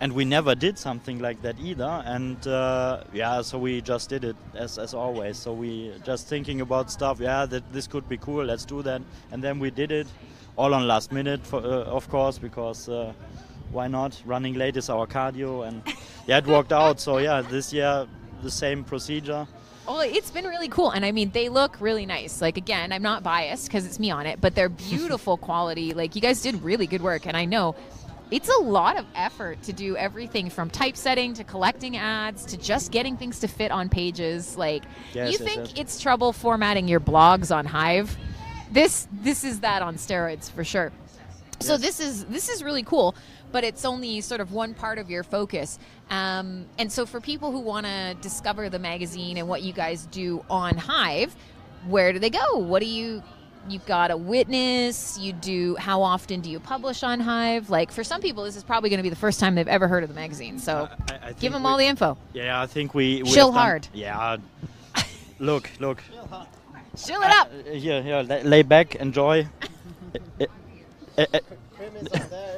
and we never did something like that either. And so we just did it as always. So we just thinking about stuff. Yeah, that this could be cool. Let's do that. And then we did it all on last minute, of course, because why not? Running late is our cardio, and it worked out. So this year the same procedure. Well, it's been really cool, and I mean, they look really nice. Like, again, I'm not biased because it's me on it, but they're beautiful quality. Like, you guys did really good work, and I know it's a lot of effort to do everything from typesetting to collecting ads to just getting things to fit on pages. Like, you think it's trouble formatting your blogs on Hive? This is that on steroids for sure. Yes. So this is really cool, but it's only sort of one part of your focus. And so for people who want to discover the magazine and what you guys do on Hive, where do they go? What do you've got a witness, you do, how often do you publish on Hive? Like, for some people, this is probably going to be the first time they've ever heard of the magazine. So I give them all the info. Yeah, I think we shill hard. Yeah. Look. Shill it up. Lay back, enjoy.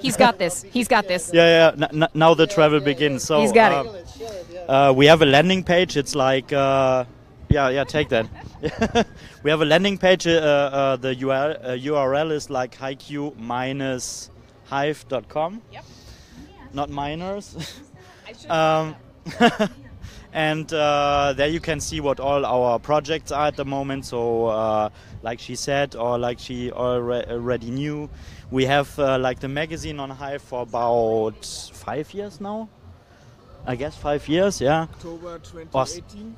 He's got this. Now the travel begins. So he's got it. We have a landing page. It's like, take that. We have a landing page. The URL is like hiq-hive.com. Yep. Not miners. And there you can see what all our projects are at the moment. So, like she said, or like she already knew, we have the magazine on Hive for about 5 years now. I guess 5 years, yeah. October 2018.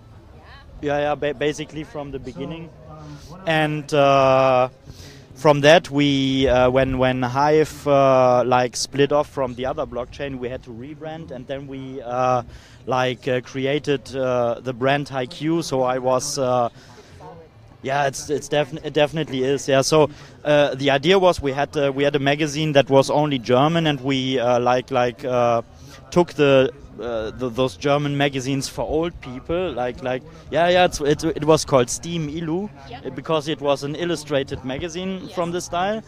Basically from the beginning. So, and from that, we when Hive split off from the other blockchain, we had to rebrand, and then we created the brand HiQ. So I was, it definitely is. Yeah. So the idea was we had a magazine that was only German, and we took those German magazines for old people. It was called Steam Illu, because it was an illustrated magazine from the style,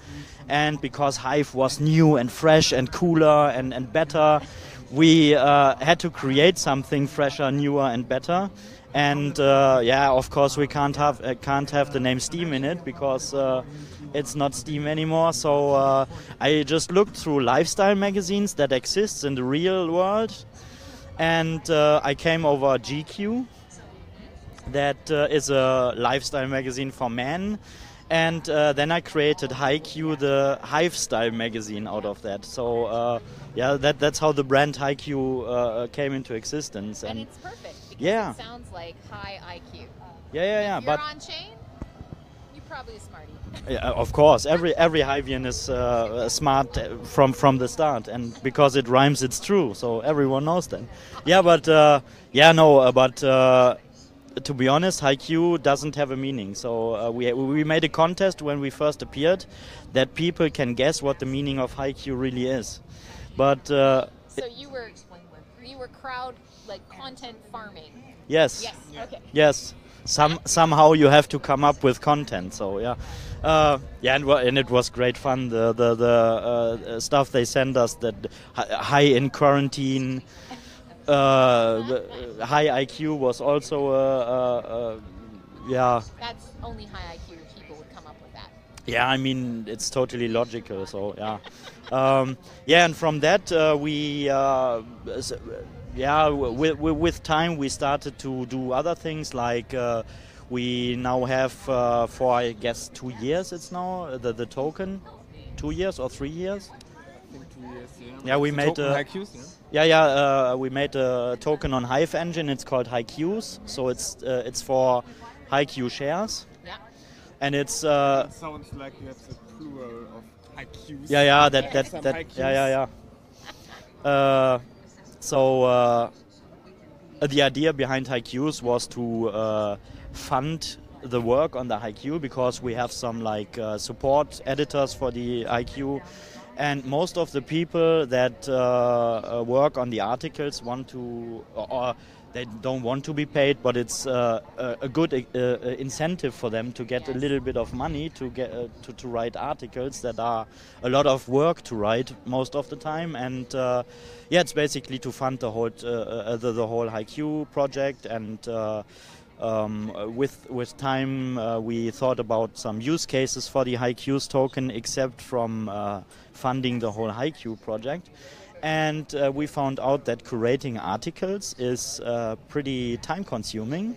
and because Hive was new and fresh and cooler and better. We had to create something fresher, newer, and better, and of course we can't have the name Steam in it, because it's not Steam anymore. So I just looked through lifestyle magazines that exist in the real world, and I came over GQ, that is a lifestyle magazine for men, and then I created HiQ, the Hive style magazine, out of that. So. That's how the brand HiQ came into existence. And it's perfect, because it sounds like high IQ. If you're on chain, you're probably a smarty. Yeah, of course, every Hivian is smart from the start, and because it rhymes, it's true. So everyone knows that. Yeah, but to be honest, HiQ doesn't have a meaning. So we made a contest when we first appeared that people can guess what the meaning of HiQ really is. But so you were crowd content farming. Yes. Yes. Okay. Yes. Somehow you have to come up with content. So and it was great fun. The stuff they sent us, that high in quarantine, high IQ was also . That's only high IQ people would come up with that. Yeah, I mean, it's totally logical. So yeah. And from that with time we started to do other things, like we now have for I guess 2 years it's now the token, 2 years or 3 years. I think 2 years. We made a token on Hive Engine. It's called HiQs, so it's for HiQ shares. and it's. It sounds like you have the plural of HiQs. Yeah, yeah, that HiQs. Yeah. The idea behind HiQs was to fund the work on the HiQ, because we have some like support editors for the HiQ, and most of the people that work on the articles want to, or they don't want to be paid, but it's a good incentive for them to get a little bit of money to get to write articles that are a lot of work to write most of the time, and yeah, it's basically to fund the whole the whole HiQ project. And with time, we thought about some use cases for the HiQs token, except from funding the whole HiQ project. And we found out that curating articles is pretty time-consuming,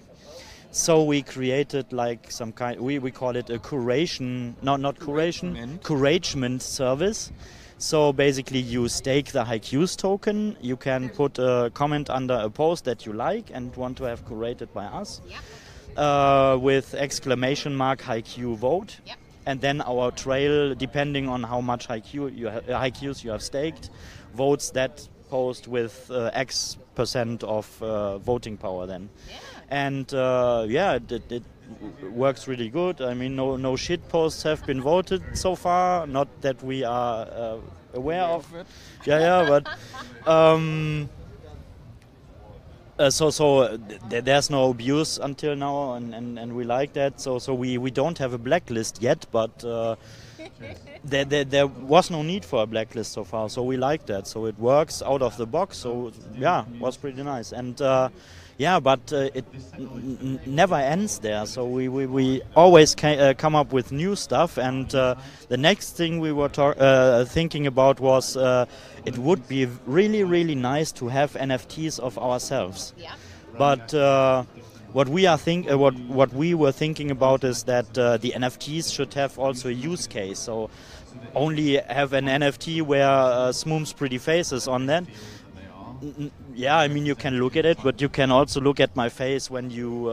so we created like some kind. We call it a curation, not curation, encouragement service. So basically, you stake the HiQs token. You can put a comment under a post that you like and want to have curated by us, with !# HiQ vote. Yep. And then our trail, depending on how much HiQs you have staked, votes that post with X% of voting power then. Yeah. And yeah, it works really good. I mean, no shit posts have been voted so far, not that we are aware of it. Yeah, yeah, but... there's no abuse until now, and we like that. So we don't have a blacklist yet, but there was no need for a blacklist so far. So we like that. So it works out of the box. So yeah, was pretty nice. And yeah, but it never ends there. So we always come up with new stuff. And the next thing we were thinking about was. It would be really, really nice to have NFTs of ourselves. Yeah. But what we were thinking about is that the NFTs should have also a use case. So only have an NFT where Smoom's pretty face is on that. Yeah, I mean, you can look at it, but you can also look at my face when you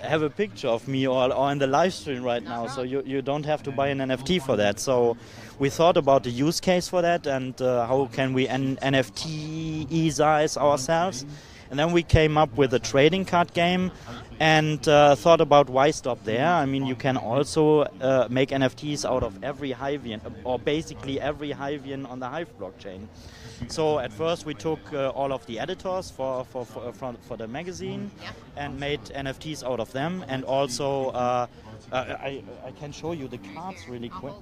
have a picture of me or in the live stream right now. So you don't have to buy an NFT for that. So we thought about the use case for that and how can we NFT-ize ourselves. And then we came up with a trading card game and thought about why stop there. I mean, you can also make NFTs out of every Hivian, or basically every Hivian on the Hive blockchain. So at first we took all of the editors for the magazine and made NFTs out of them, and also I can show you the cards really quick.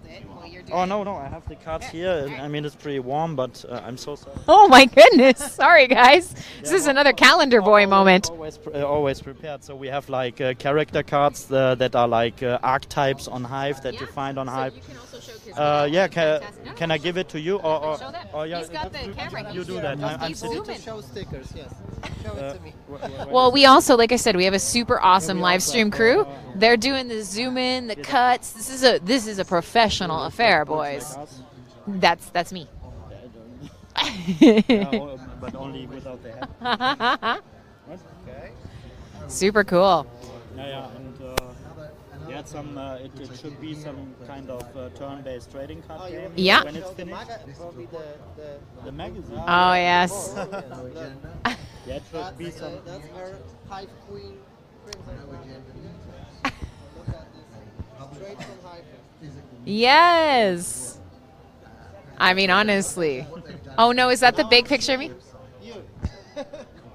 Oh no, I have the cards here. I mean, it's pretty warm, but I'm so sorry. Oh my goodness! Sorry guys, this is another Calendar Boy moment. Always prepared. So we have like character cards that are like archetypes on Hive that you find on Hive. You can also show can I give it to you or show that? Or yeah, you do that. I'm sitting to show stickers, yes. Show it to me. Well, we also, like I said, we have a super awesome live stream crew. They're doing the zoom in, the cuts. This is a professional affair, boys. That's me. But only without the hat. Okay. Super cool. Yeah, and yeah, it should be some kind of turn-based trading card game. Yeah. When it's finished. The magazine. Oh, yes. Yeah, it should be some... That's our Hive Queen Crimson Clad. Look at this. Straight from Hive. Yes. I mean, honestly. Oh, no, is that the big picture of me?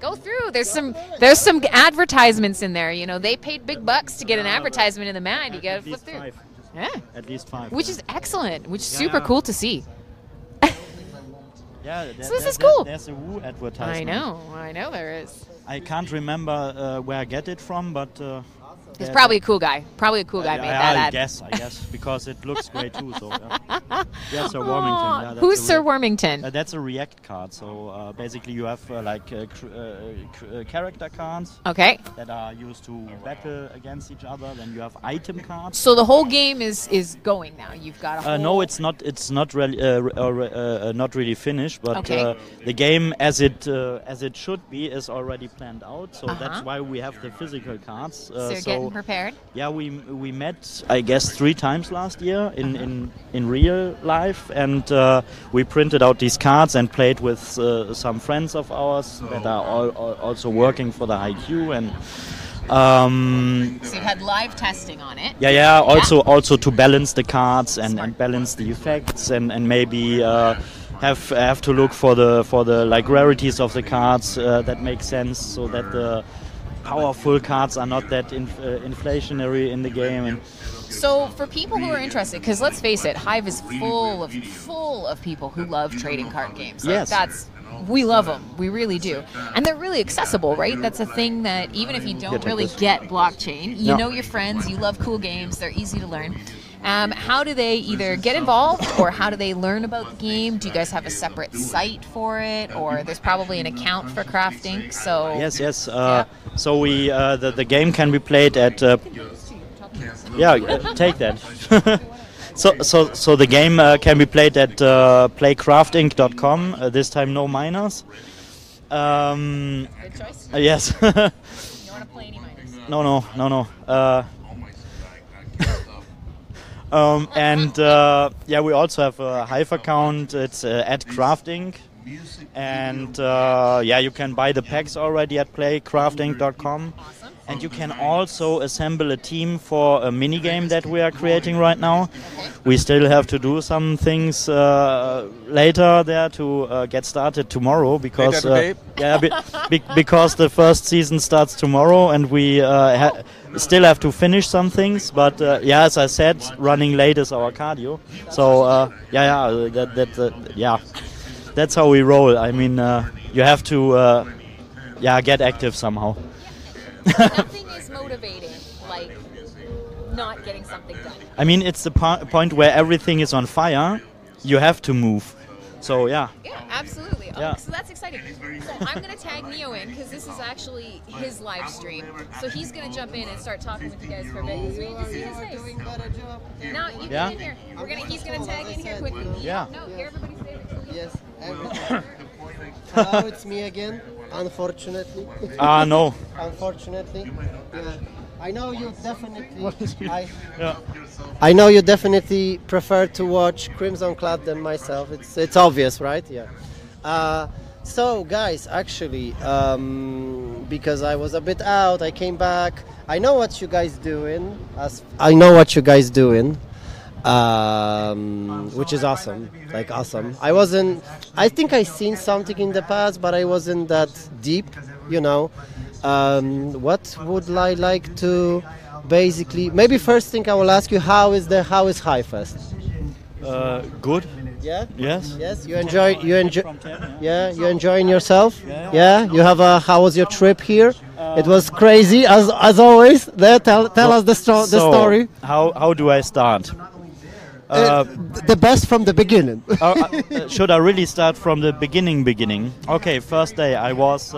Go through. There's some advertisements in there. You know, they paid big bucks to get an advertisement in the mag. You gotta flip through. Five. Yeah. At least five. Which is excellent. Which is super cool to see. Yeah. So this is cool. There's a Woo advertisement. I know there is. I can't remember where I get it from, but. He's probably a cool guy. Made that ad. I guess, because it looks great too. So, yeah, Sir Wormington. Yeah, who's Sir Wormington? That's a React card. So basically, you have character cards. Okay. That are used to battle against each other. Then you have item cards. So the whole game is going now. You've got. A whole no, it's not. It's not really not really finished. But the game, as it should be, is already planned out. So that's why we have the physical cards. So so prepared. Yeah, we met I guess 3 times last year in real life, and we printed out these cards and played with some friends of ours that are also working for the HiQ. And so you had live testing on it. Yeah, yeah. Also to balance the cards and balance the effects and maybe have to look for the like rarities of the cards that make sense, so that the powerful cards are not that inflationary in the game. And so for people who are interested, because let's face it, Hive is full of people who love trading card games. Like, yes, that's. We love them. We really do. And they're really accessible, right? That's a thing that even if you don't really get blockchain, you know your friends, you love cool games, they're easy to learn. How do they either get involved, or how do they learn about the game? Do you guys have a separate site for it, or there's probably an account for crafting? So yes. So we the game can be played at. Take that. So the game can be played at playcraftinc.com. This time no minors. Good choice. Yes. You don't want to play any minors. No. And we also have a Hive account. It's at craftinc, and you can buy the packs already at playcraftinc.com. Awesome. And you can also assemble a team for a minigame that we are creating right now. We still have to do some things later there to get started tomorrow, because because the first season starts tomorrow, and we still have to finish some things. But as I said, running late is our cardio. So that's how we roll. I mean, you have to get active somehow. Nothing is motivating like not getting something done. I mean, it's the point where everything is on fire. You have to move. So yeah. Yeah, absolutely. Yeah. Oh, so that's exciting. So I'm gonna tag Neo in, because this is actually his live stream. So he's gonna jump in and start talking with you guys for a bit, because we need to see his face. Now you can in here. He's gonna tag in here quickly. Yeah. No, hear everybody's favorite. Yes. Hello, it's me again. Unfortunately. No. Unfortunately. Yeah. I know you definitely prefer to watch Crimson Clad than myself. It's obvious, right? Yeah. So guys, actually, because I was a bit out, I came back. I know what you guys doing. Which is awesome, awesome. I think I seen something in the past, but I wasn't that deep, you know. What would I like to basically, maybe first thing I will ask you, how is HiveFest? Good. Yeah? Yes, you enjoy, yeah, you enjoying yourself? Yeah, you have how was your trip here? It was crazy, as always. There, tell us the story. How do I start? The best from the beginning. Should I really start from the beginning? Okay, first day I was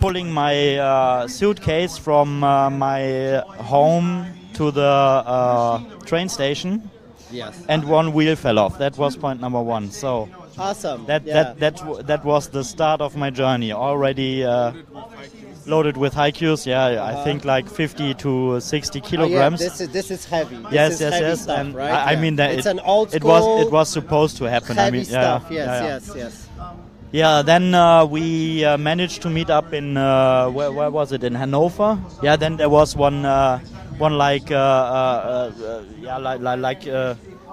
pulling my suitcase from my home to the train station. Yes. And one wheel fell off. That was point number 1. So awesome. That was the start of my journey. Already loaded with HiQs, I think like 50 to 60 kilograms. This is heavy. Yes. Stuff, and right? I mean that it's an old school. It was supposed to happen. Heavy stuff. Yes. Yeah. Then we managed to meet up in where was it? In Hanover. Yeah. Then there was one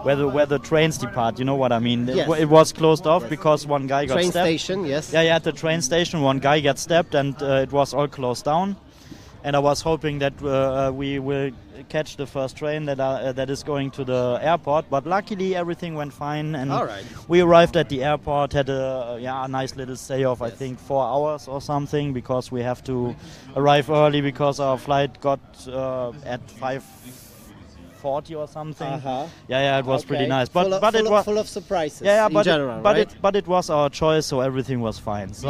where the trains depart, you know what I mean? Yes. It was closed off because one guy got stabbed. Train station, yes. Yeah, at the train station one guy got stabbed, and it was all closed down. And I was hoping that we will catch the first train that is going to the airport. But luckily everything went fine, and we arrived at the airport, had a nice little stay of, I think, 4 hours or something, because we have to arrive early because our flight got at 5:40 or something. It was pretty nice, but it was full of surprises. It was our choice, so everything was fine. So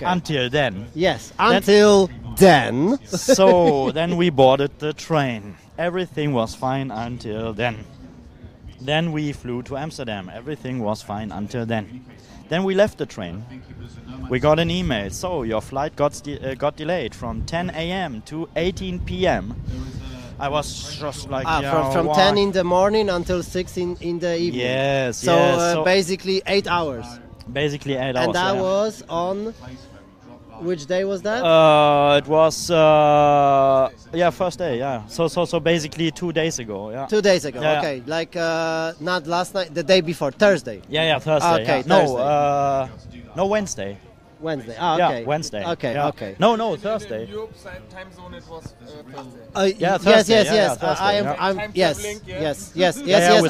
until then. Yes, until then. So then we boarded the train. Everything was fine until then. Then we flew to Amsterdam. Everything was fine until then. Then we left the train. We got an email. So your flight got delayed from 10 a.m. to 18 p.m. I was just like, from 10 in the morning until 6 in the evening. Yes, so, yes. So basically 8 hours. Basically 8 hours. And that was on... Which day was that? It was first day, yeah. So basically 2 days ago, yeah. 2 days ago, yeah, okay. Yeah. Like not last night, the day before, Thursday. Yeah, Thursday. Okay, yeah. Thursday. No, Wednesday. Wednesday. Ah, okay. Yeah, Wednesday. Okay, yeah. Okay. No, Thursday. In Europe time zone it was Thursday. Thursday. Yes. Yeah, I am. Yeah. I'm yes.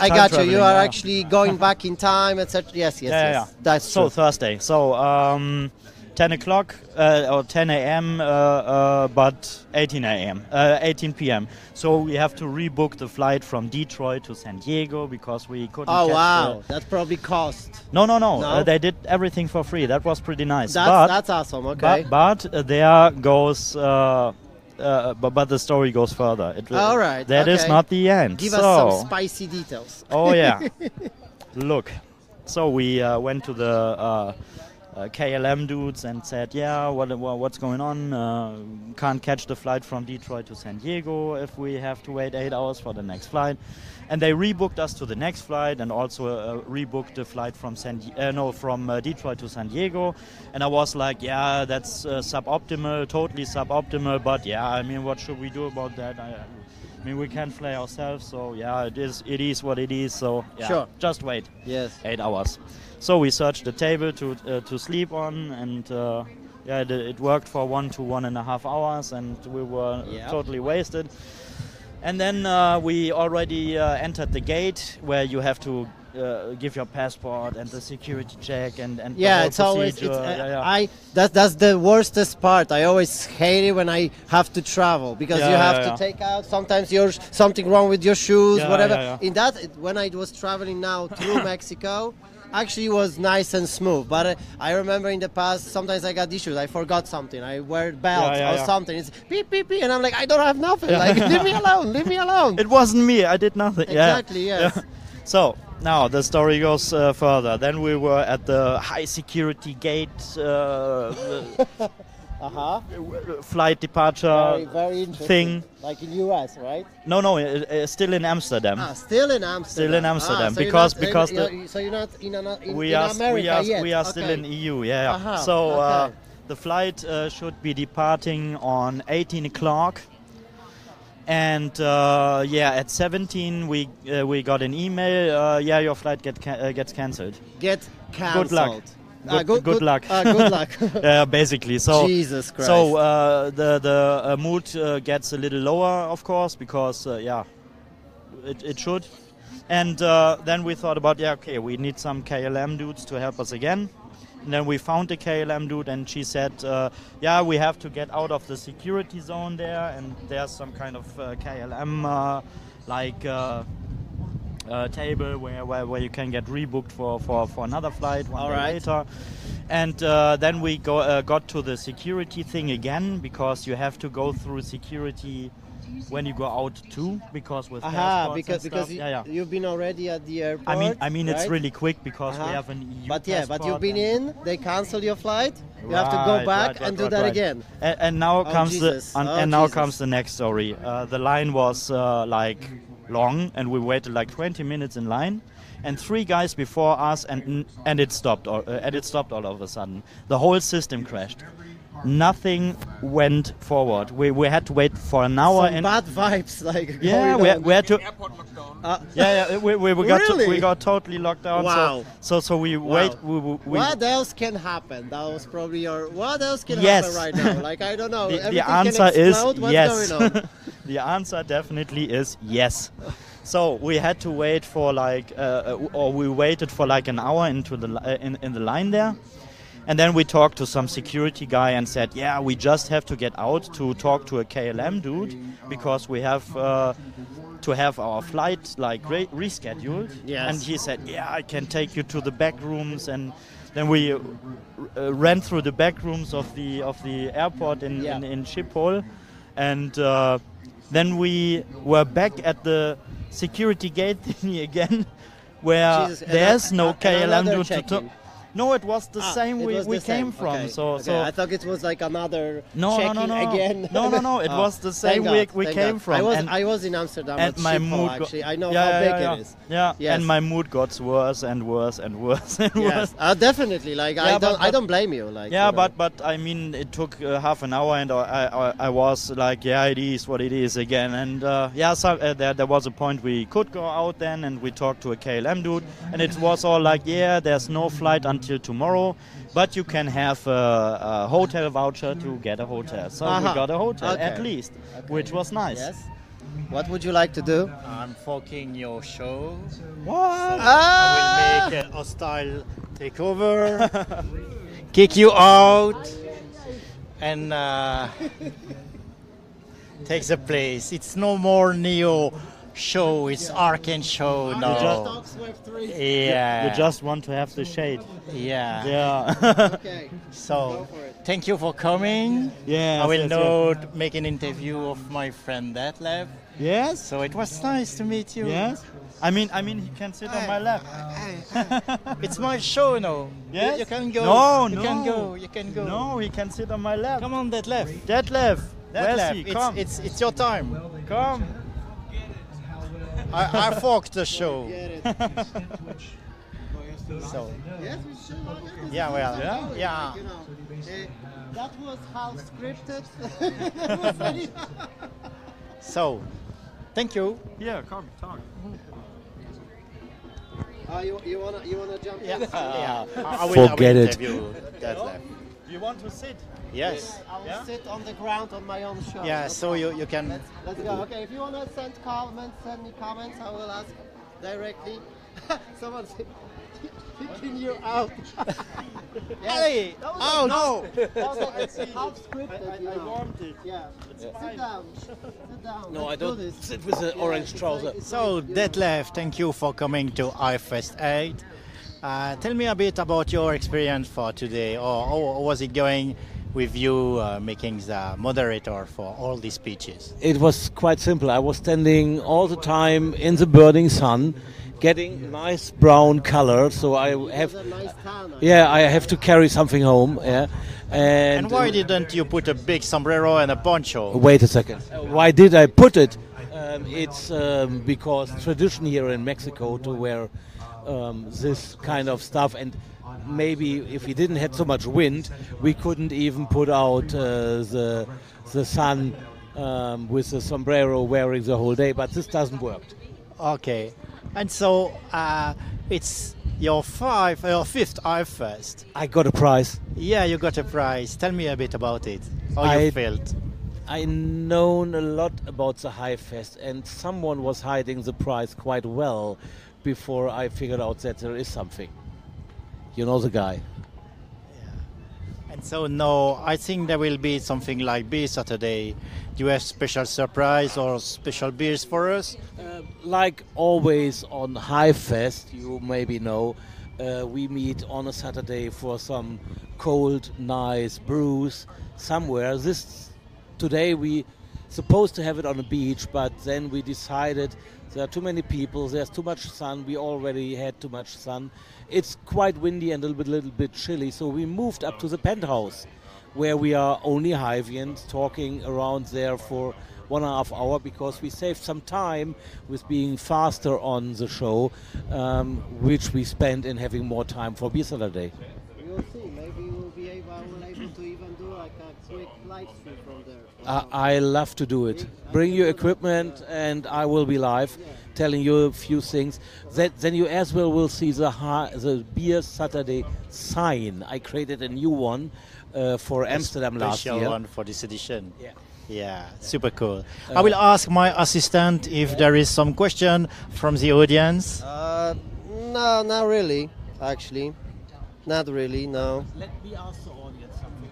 I got you. You are actually going back in time, etc. Yes. That's so true. Thursday. So 10 o'clock or 10 a.m. But 18 a.m. 18 p.m. So we have to rebook the flight from Detroit to San Diego because we couldn't. Oh wow, that probably cost. No. They did everything for free. That was pretty nice. That's awesome. Okay. But there goes. But the story goes further. All right. That is not the end. Give us some spicy details. Oh yeah. Look, so we went to the. KLM dudes and said, yeah, what's going on? Can't catch the flight from Detroit to San Diego if we have to wait 8 hours for the next flight. And they rebooked us to the next flight and also rebooked the flight from Detroit to San Diego. And I was like, yeah, that's suboptimal, totally suboptimal. But yeah, I mean, what should we do about that? I mean, we can't fly ourselves, so yeah, it is what it is, so yeah, sure. Just wait. Yes. 8 hours. So we searched the table to sleep on, and it worked for 1 to 1.5 hours, and we were totally wasted. And then we already entered the gate where you have to give your passport and the security check and yeah, the whole procedure. That's the worstest part. I always hate it when I have to travel because you have to take out. Sometimes there's something wrong with your shoes, whatever. In that, when I was traveling now through Mexico. Actually, it was nice and smooth, but I remember in the past sometimes I got issues. I forgot something. I wear belts or something. It's beep beep beep, and I'm like, I don't have nothing. Like, leave me alone. Leave me alone. It wasn't me. I did nothing. Exactly. Yeah. Yes. Yeah. So now the story goes further. Then we were at the high security gate. Flight departure very thing. Like in US, right? No, still in Amsterdam. Still in Amsterdam. So because you're not in America yet. We are still in EU, yeah. Uh-huh. So the flight should be departing on 18 o'clock. And at 17 we got an email. Your flight gets cancelled. Get cancelled. Good luck. Good luck. Good luck. Basically, so Jesus Christ. So the mood gets a little lower, of course, because it should. And then we thought about we need some KLM dudes to help us again. And then we found the KLM dude, and she said, we have to get out of the security zone there, and there's some kind of KLM table where you can get rebooked for another flight one day later, and then we got to the security thing again because you have to go through security when you go out too because with passports and stuff. You've been already at the airport. I mean right? It's really quick because we have an EU passport. But you've been in. They cancel your flight. You have to go back and do that again. And now comes the next story. The line was long, and we waited 20 minutes in line, and three guys before us, and it stopped. And it stopped all of a sudden. The whole system crashed. Nothing went forward. We had to wait for an hour. Some bad vibes, we had to. We got totally locked out. Wow. So we wait. We what else can happen? That was probably your. What else can happen right now? I don't know. The answer is yes. What's going on? The answer definitely is yes. So we had to wait for we waited for an hour into the in the line there. And then we talked to some security guy and said, we just have to get out to talk to a KLM dude because we have to have our flight rescheduled. Yes. And he said, I can take you to the back rooms. And then we ran through the back rooms of the airport in Schiphol. And then we were back at the security gate thingy again where there's no KLM dude to talk. No, it was the same we came from. Okay. So I thought it was like another checking again. No. It was the same week we came from. I was in Amsterdam and my mood actually. I know how big it is. Yeah. Yes. And my mood got worse and worse and worse and worse. Definitely. Like I don't blame you. Like but I mean, it took half an hour, and I was like, yeah, it is what it is again. And there was a point we could go out then, and we talked to a KLM dude, and it was all like, yeah, there's no flight until tomorrow, but you can have a hotel voucher to get a hotel. So we got a hotel at least, which was nice. Yes. What would you like to do? I'm forking your show. What? So I will make a hostile takeover, kick you out, and take the place. It's no more Neo show, it's Arcange show now. Yeah. You just want to have the shade. Yeah. Yeah. Okay. So, thank you for coming. Yeah. I will make an interview of my friend Detlev. Yes. So it was nice to meet you. Yes. I mean, he can sit on my lap. It's my show now. Yes. You can go. No, you can go. You can go. No, he can sit on my lap. Come on, Detlev. Detlev. Detlev. Come. It's your time. Come. I forked the show. So. Yeah. That was half scripted. So, thank you. Yeah, come talk. You wanna jump? Yeah. Forget it. You want to sit? Yes. I will sit on the ground on my own show. Yeah, so you can... Let's go. Okay, if you want to send comments, send me comments. I will ask directly. Someone's kicking you out. Hey! Oh, no! That was like half scripted, you know. I warmed it. Yeah. Sit down. Sit down. No, I don't sit with an orange trouser. So, Detlev, thank you for coming to HiveFest 8. Tell me a bit about your experience for today, or how was it going with you making the moderator for all these speeches? It was quite simple. I was standing all the time in the burning sun, getting nice brown color, so I have to carry something home. Yeah. And why didn't you put a big sombrero and a poncho? Wait a second. Why did I put it? It's because tradition here in Mexico to wear this kind of stuff, and maybe if we didn't have so much wind, we couldn't even put out the sun with the sombrero wearing the whole day. But this doesn't work. Okay, and so it's your fifth HiveFest. I got a prize. Yeah, you got a prize. Tell me a bit about it. How you felt? I know a lot about the HiveFest, and someone was hiding the prize quite well before I figured out that there is something. You know the guy. Yeah. And so no, I think there will be something like beer Saturday. Do you have special surprise or special beers for us? Like always on HiveFest, you maybe know, we meet on a Saturday for some cold, nice brews somewhere. Today we supposed to have it on a beach, but then we decided there are too many people, there's too much sun, we already had too much sun. It's quite windy and a little bit chilly, so we moved up to the penthouse, where we are only Hivians talking around there for 1.5 hours, because we saved some time with being faster on the show, which we spent in having more time for Beer Saturday. We'll see, maybe we'll be able to even do like a quick live stream from there. I love to do it. Bring your equipment and I will be live telling you a few things. Then you as well will see the Beer Saturday sign. I created a new one for Amsterdam last year. Special one for this edition. Yeah. Yeah, super cool. I will ask my assistant if there is some question from the audience. No, not really, actually. Not really, no. Let me ask the audience something.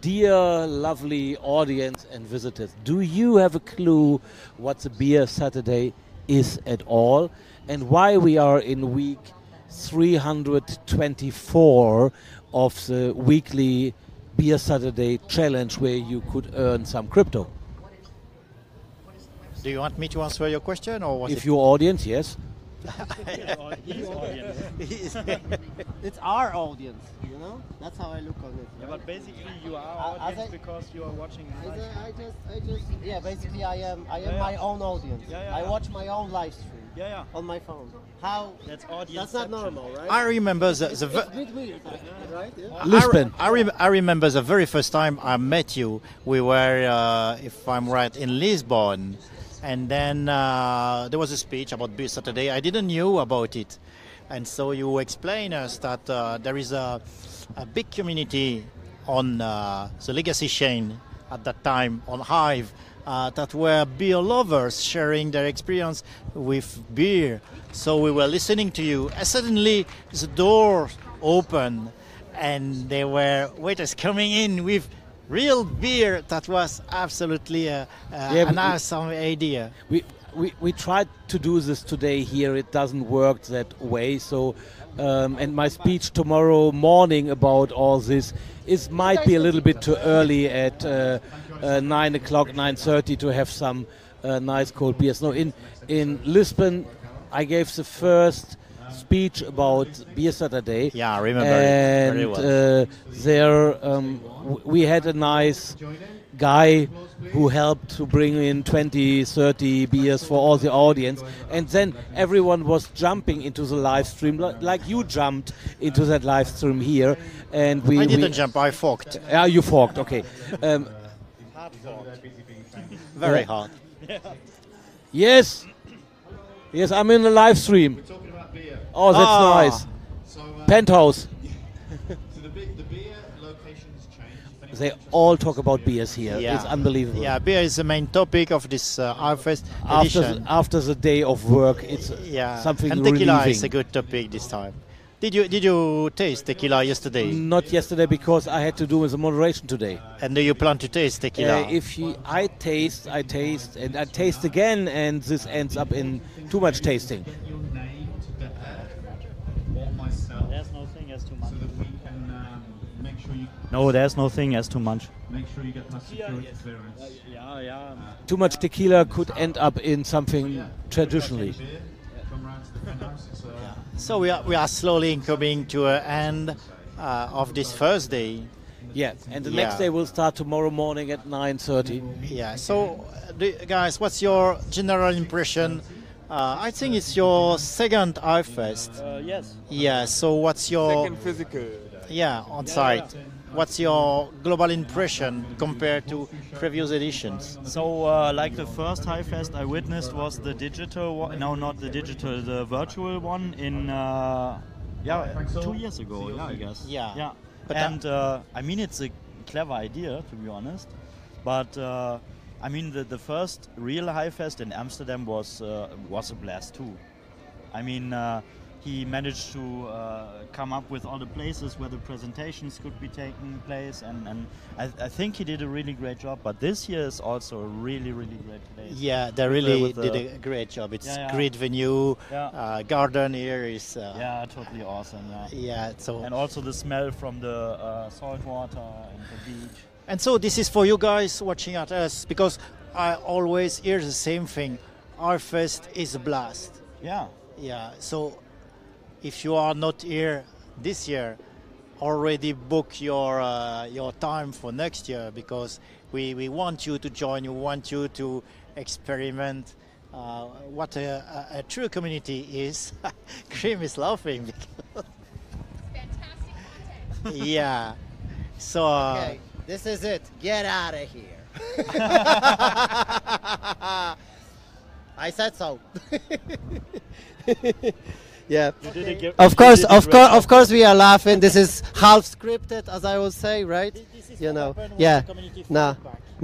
Dear lovely audience and visitors, do you have a clue what the Beer Saturday is at all, and why we are in week 324 of the weekly Beer Saturday challenge, where you could earn some crypto? Do you want me to answer your question, or was it your audience? Yes. It's our audience, you know? That's how I look on it. Right? Yeah, but basically you are our audience because you are watching live. Yeah, basically I am my own audience. Yeah, yeah, I watch my own live stream. Yeah, yeah. On my phone. How? That's audience. That's not normal, right? I remember I remember the very first time I met you. We were, if I'm right, in Lisbon, and then there was a speech about Beer Saturday. I didn't know about it, and so you explain us that there is a big community on the legacy chain at that time on Hive. That were beer lovers sharing their experience with beer. So we were listening to you. Suddenly the door opened and there were waiters coming in with real beer. That was absolutely an awesome idea. We tried to do this today here. It doesn't work that way. So, and my speech tomorrow morning about all this might be a little bit too early at 9 o'clock, 9:30 to have some nice cold beers. No, in Lisbon, I gave the first speech about Beer Saturday. Yeah, I remember and, it very well. There, we had a nice guy who helped to bring in 20, 30 beers for all the audience, and then everyone was jumping into the live stream like you jumped into that live stream here. And I didn't jump, I forked. Ah, you forked, okay. Hard forked. Very hard. Yes, yes, I'm in a live stream. We're talking about beer. Oh, that's nice. So, Penthouse. They all talk about beers here. Yeah. It's unbelievable. Yeah, beer is the main topic of this HiveFest edition. After the day of work, it's something relieving. And tequila is a good topic this time. Did you taste tequila yesterday? Not yesterday because I had to do with the moderation today. And do you plan to taste tequila? I taste, and I taste again, and this ends up in too much tasting. There's no thing as too much. No, there's no thing as too much. Make sure you get much security clearance. Too much tequila could end up in something traditionally. So we are slowly coming to an end of this first day. Yeah, and the next day will start tomorrow morning at 9:30. Yeah, so guys, what's your general impression? I think it's your second HiveFest. Yes. Yeah, so what's your... Second physical. Yeah, on site. Yeah. What's your global impression compared to previous editions? So, like the first HiveFest I witnessed was the digital one, no, not the digital, the virtual one in, 2 years ago, I guess. Yeah. Yeah. But and, I mean, it's a clever idea, to be honest, but... I mean, the first real HiveFest in Amsterdam was a blast too. I mean, he managed to come up with all the places where the presentations could be taking place, and I think he did a really great job. But this year is also a really, really great place. Yeah, they really did a great job. It's great venue. Yeah. Garden here is totally awesome. Yeah. Yeah. So and also the smell from the salt water and the beach. And so this is for you guys watching at us, because I always hear the same thing. HiveFest is a blast. Yeah. Yeah. So if you are not here this year, already book your time for next year, because we want you to join. We want you to experiment what a true community is. Krim is laughing. Because fantastic content. Yeah. So... okay. This is it. Get out of here. I said so. Yeah. Of course, we are laughing. This is half scripted, as I will say, right? You know. Yeah.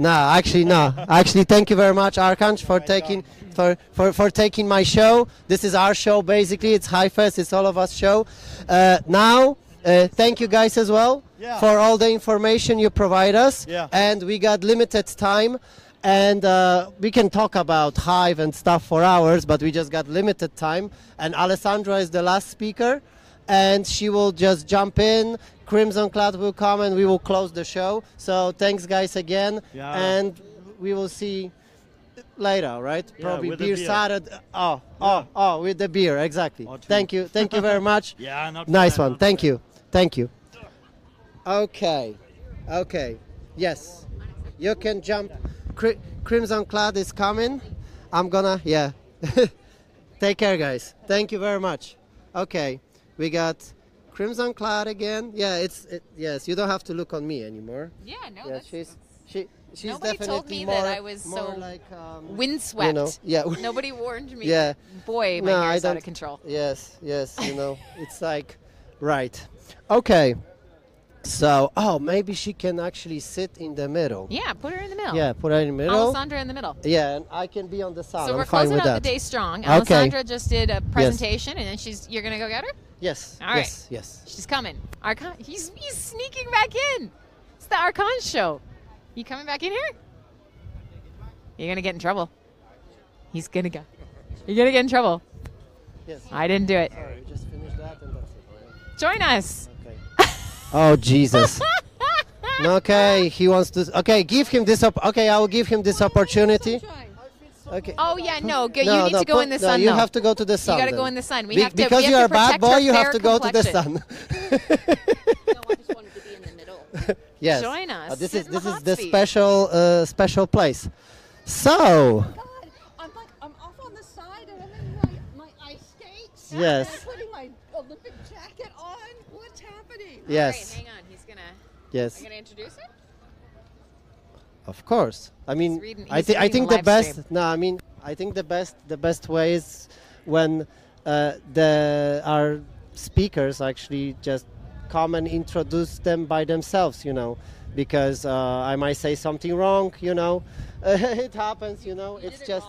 Actually, thank you very much, Arcange, for taking my show. This is our show, basically. It's HiveFest. It's all of us show. Now. Thank you guys as well for all the information you provide us, and we got limited time, and we can talk about Hive and stuff for hours, but we just got limited time, and Alessandra is the last speaker, and she will just jump in. Crimson Clad will come and we will close the show. So thanks guys again, and we will see later, right? Yeah, probably beer started. Oh, with the beer, exactly. Thank you very much. Yeah, not nice bad, one. Thank you. Okay. Yes, you can jump. Crimson Clad is coming. I'm gonna. Yeah. Take care, guys. Thank you very much. Okay, we got Crimson Clad again. Yeah, yes. You don't have to look on me anymore. Yeah, no. Yeah, she's nobody told me more, that I was so like, windswept. You know, yeah. Nobody warned me. Yeah. Boy, my hair's out of control. Yes. You know, it's like, right. Okay. So, oh, maybe she can actually sit in the middle. Yeah, put her in the middle. Alessandra in the middle. Yeah, and I can be on the side. So we're closing out the day strong. Okay. Alessandra just did a presentation, and then you're gonna go get her. Yes. All right. Yes. She's coming. Arcange, he's sneaking back in. It's the Arcange show. You coming back in here? You're gonna get in trouble. He's gonna go. You're gonna get in trouble. Yes. I didn't do it. All right, just finish that, and that's it. Join us. Oh, Jesus. Okay, he wants to. Okay, give him this up. Okay, I will give him this opportunity. Okay. Oh, yeah, no. You need to go in the sun. No, you have to go to the sun. You got to go in the sun. Because you are a bad boy, you have to go to the sun. No, I just wanted to be in the middle. Yes. Join us. This is the special place. So. Oh, my God. I'm off on the side, and I'm in my ice skates. Yes. I'm putting my Olympic jacket on. Yes. All right, hang on. He's gonna. Yes. Are you gonna introduce him? Of course. I mean, I think the best. Stream. No, I mean, I think the best way is when our speakers actually just come and introduce them by themselves. You know, because I might say something wrong. You know, it happens. You know, it's just.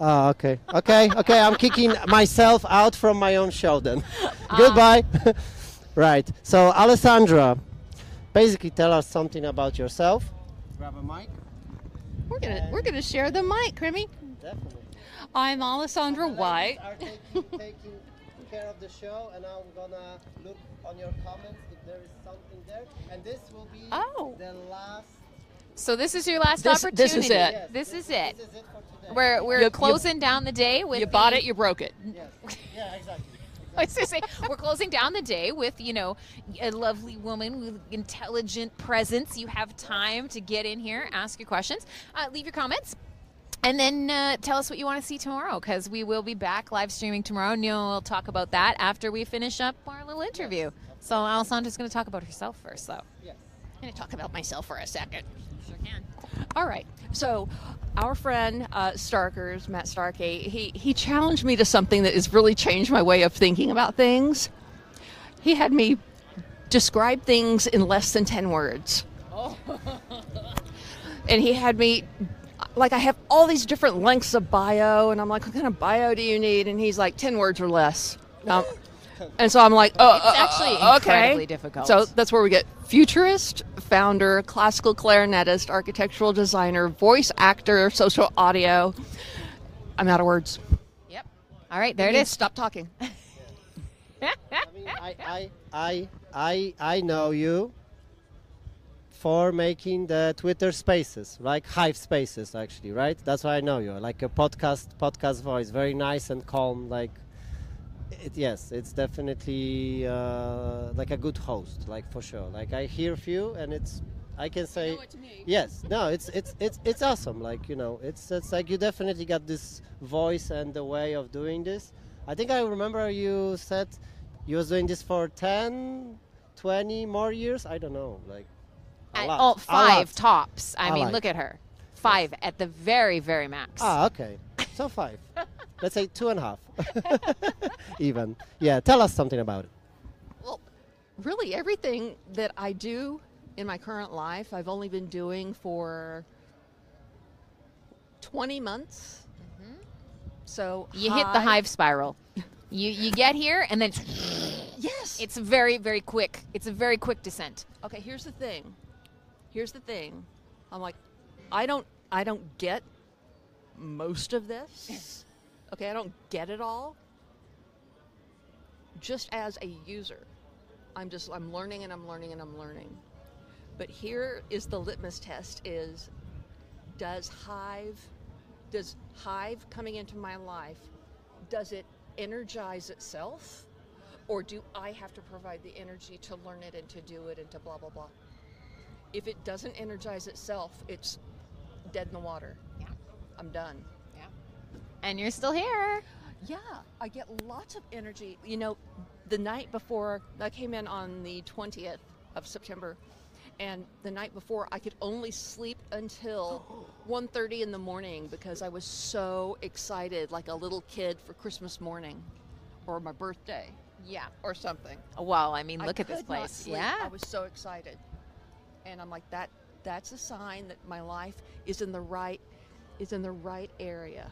Oh, okay. I'm kicking myself out from my own show then. Goodbye. Right. So, Alessandra, basically tell us something about yourself. Grab a mic. We're gonna share the mic, Crimmy. Definitely. I'm Alessandra White. Are taking care of the show, and I'm gonna look on your comments if there is something there, and this will be the last. So this is your last opportunity. This is it. Yes, this is it. This is it for today. We're closing down the day with. You bought it. You broke it. Yes. Yeah. Exactly. I was gonna say, we're closing down the day with, you know, a lovely woman with intelligent presence. You have time to get in here, ask your questions, leave your comments, and then tell us what you want to see tomorrow, because we will be back live streaming tomorrow. Neo will talk about that after we finish up our little interview. Yes, so Alessandra's going to talk about herself first, though. Yes. I'm going to talk about myself for a second. Sure can. All right. So our friend Starkers, Matt Starkey, he challenged me to something that has really changed my way of thinking about things. He had me describe things in less than 10 words. Oh. And he had me, like, I have all these different lengths of bio, and I'm like, what kind of bio do you need? And he's like, 10 words or less. And so I'm like, oh, it's actually incredibly difficult. So that's where we get futurist, founder, classical clarinetist, architectural designer, voice actor, social audio. I'm out of words. Yep. All right, there it is. Stop talking. I mean, I know you for making the Twitter Spaces, like Hive Spaces, actually, right? That's why I know you. Like a podcast voice, very nice and calm, like. Yes, it's definitely like a good host, like for sure. Like I hear you, and it's I can say you know it's me. Yes. No, it's awesome. Like you know, it's like you definitely got this voice and the way of doing this. I think I remember you said you was doing this for 10, 20 more years. I don't know, like a lot. Oh, 5 tops. I mean, look at her, 5 at the very, very max. Ah, okay, so 5. Let's say 2.5, even. Yeah, tell us something about it. Well, really everything that I do in my current life, I've only been doing for 20 months. Mm-hmm. So you hit the hive spiral. You get here and then yes, it's very, very quick. It's a very quick descent. Okay, here's the thing. I'm like, I don't get most of this. Okay, I don't get it all. Just as a user, I'm learning and I'm learning and I'm learning. But here is the litmus test: Does Hive coming into my life, does it energize itself? Or do I have to provide the energy to learn it and to do it and to blah, blah, blah? If it doesn't energize itself, it's dead in the water. Yeah. I'm done. Yeah. And you're still here. Yeah, I get lots of energy. You know, the night before, I came in on the 20th of September, and the night before I could only sleep until 1:30 in the morning because I was so excited, like a little kid for Christmas morning or my birthday. Yeah. Or something. Wow, I mean, look at this place. Yeah. I was so excited. And I'm like, that's a sign that my life is in the right area.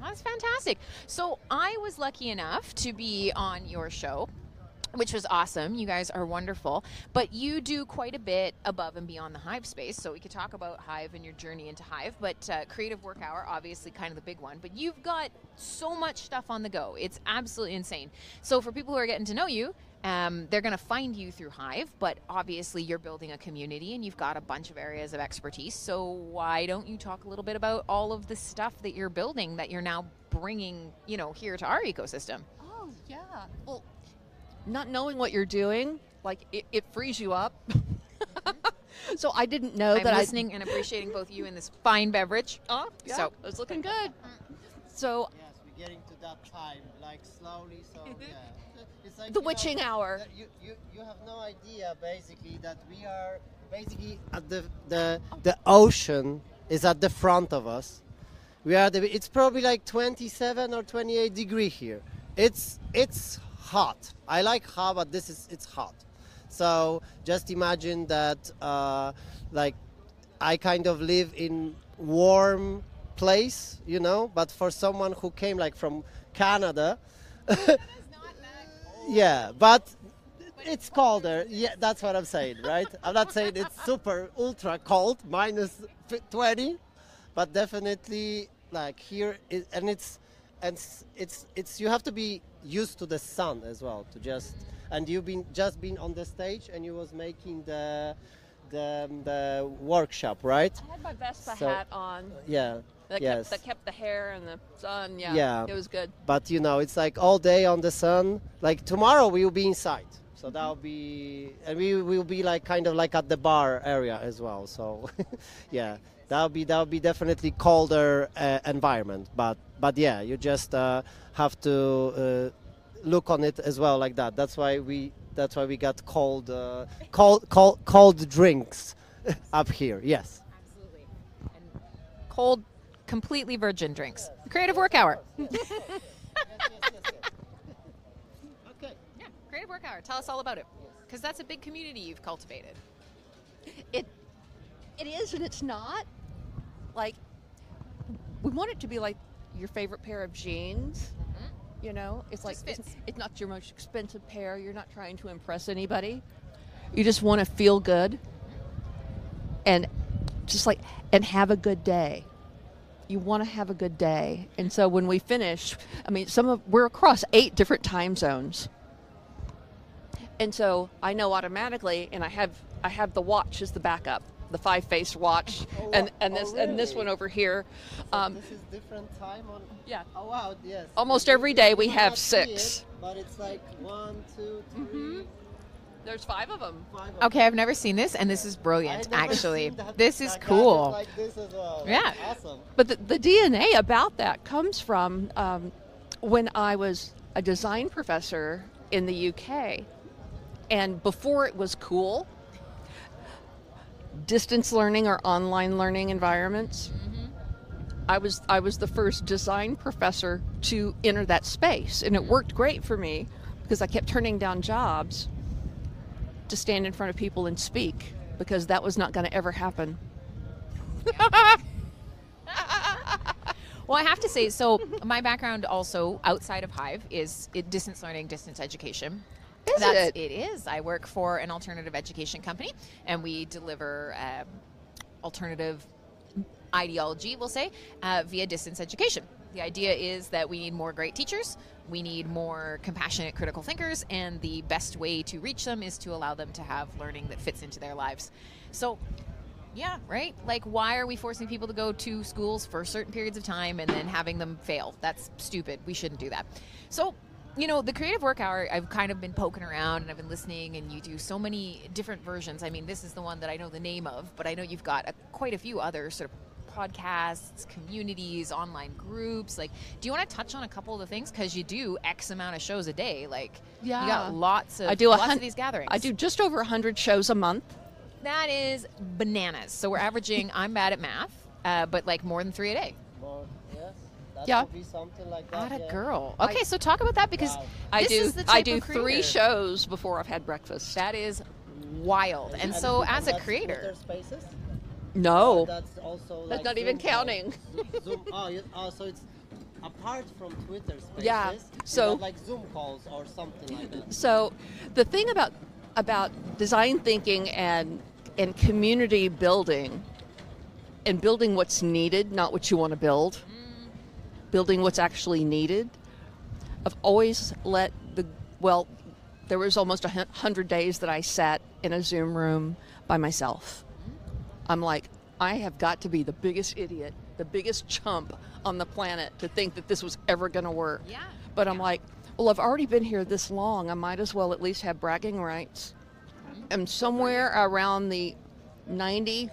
That's fantastic. So I was lucky enough to be on your show, which was awesome. You guys are wonderful. But you do quite a bit above and beyond the Hive space. So we could talk about Hive and your journey into Hive. But Creative Work Hour, obviously kind of the big one. But you've got so much stuff on the go. It's absolutely insane. So for people who are getting to know you, they're going to find you through Hive. But obviously you're building a community and you've got a bunch of areas of expertise. So why don't you talk a little bit about all of the stuff that you're building that you're now bringing, you know, here to our ecosystem? Oh, yeah. Well, not knowing what you're doing, like it frees you up. So I didn't know that. I'm listening and appreciating both you and this fine beverage. Oh, yeah, so it's looking good. So yes, we're getting to that time, like slowly. So yeah, it's like the witching hour. You have no idea, basically, that we are basically at the ocean is at the front of us. We are it's probably like 27 or 28 degrees here. It's hot. I like hot, but it's hot. So just imagine that like I kind of live in warm place, you know, but for someone who came like from Canada, yeah, but it's colder. Yeah, that's what I'm saying, right? I'm not saying it's super ultra cold, minus 20, but definitely like here is, and it's you have to be used to the sun as well to just, and you've been on the stage and you was making the workshop, right? I had my Vespa hat on. Yeah. That kept the hair and the sun. Yeah. Yeah. It was good. But you know, it's like all day on the sun. Like tomorrow we will be inside, so that'll be, and we will be like kind of like at the bar area as well. So, yeah. That'll be definitely colder environment, but yeah, you just have to look on it as well like that. That's why we got cold drinks up here. Yes, absolutely, and cold, completely virgin drinks. Yes. Creative Work Hour. Yes. Okay. Yeah, Creative Work Hour. Tell us all about it, because that's a big community you've cultivated. It is and it's not. Like, we want it to be like your favorite pair of jeans, you know? It's like, it's not your most expensive pair. You're not trying to impress anybody. You just want to feel good and just like, and have a good day. You want to have a good day. And so when we finish, I mean, we're across 8 different time zones. And so I know automatically, and I have the watch as the backup. The 5-faced watch, oh, and this, oh, really? And this one over here. So this is different time on. Yeah. Oh wow! Yes. Almost every day we have 6. But it's like 1, 2, 3. Mm-hmm. There's 5 of them. 5 of okay, them. I've never seen this, and this is brilliant. Actually, this is cool. Like this as well. Yeah. Awesome. But the DNA about that comes from when I was a design professor in the UK, and before it was cool. Distance learning or online learning environments. Mm-hmm. I was the first design professor to enter that space, and it worked great for me because I kept turning down jobs to stand in front of people and speak, because that was not going to ever happen. Yeah. Well, I have to say, so my background also outside of Hive is distance learning, distance education. It is. I work for an alternative education company, and we deliver alternative ideology, we'll say, via distance education. The idea is that we need more great teachers, we need more compassionate critical thinkers, and the best way to reach them is to allow them to have learning that fits into their lives. So Yeah, right? Like, why are we forcing people to go to schools for certain periods of time and then having them fail? That's stupid. We shouldn't do that. So, you know, the Creative Work Hour, I've kind of been poking around and I've been listening, and you do so many different versions. I mean, this is the one that I know the name of, but I know you've got quite a few other sort of podcasts, communities, online groups. Like, do you want to touch on a couple of the things? Because you do X amount of shows a day. Like, yeah, you got lots of these gatherings. I do just over 100 shows a month. That is bananas. So we're averaging, I'm bad at math, but like more than 3 a day. More, yes. That yeah. would be something like that. Atta yeah. girl. Okay, so talk about that, because wow. I do 3 shows before I've had breakfast. That is wild. And so as a creator. Spaces? No. That's also like that's not Zoom even counting. Zoom. Oh, yes. Oh, so it's apart from Twitter Spaces. Yeah. So like Zoom calls or something like that. So the thing about design thinking and community building, and building what's needed, not what you want to build, building what's actually needed. I've always let there was almost 100 days that I sat in a Zoom room by myself. I'm like, I have got to be the biggest idiot, the biggest chump on the planet to think that this was ever going to work. Yeah. But yeah. I'm like, well, I've already been here this long. I might as well at least have bragging rights. I'm somewhere around the 90th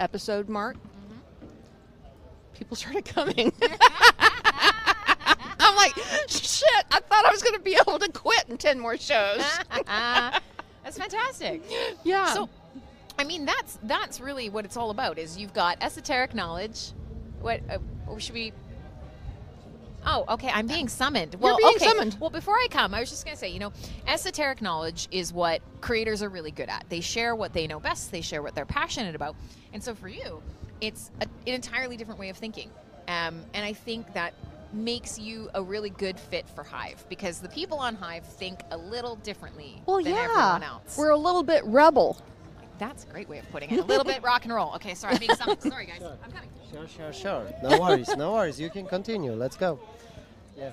episode mark. People started coming. I'm like, shit, I thought I was going to be able to quit in 10 more shows. That's fantastic. Yeah. So, I mean, that's really what it's all about, is you've got esoteric knowledge. What should we... Oh, okay, I'm being summoned. Well, you're being summoned. Well, before I come, I was just going to say, you know, esoteric knowledge is what creators are really good at. They share what they know best. They share what they're passionate about. And so for you, it's an entirely different way of thinking. And I think that makes you a really good fit for Hive, because the people on Hive think a little differently than everyone else. We're a little bit rebel. That's a great way of putting it. A little bit rock and roll. Okay, sorry, I'm being summoned. Sorry, guys. Sure. I'm coming. Sure. No worries, no worries. You can continue. Let's go. Yeah.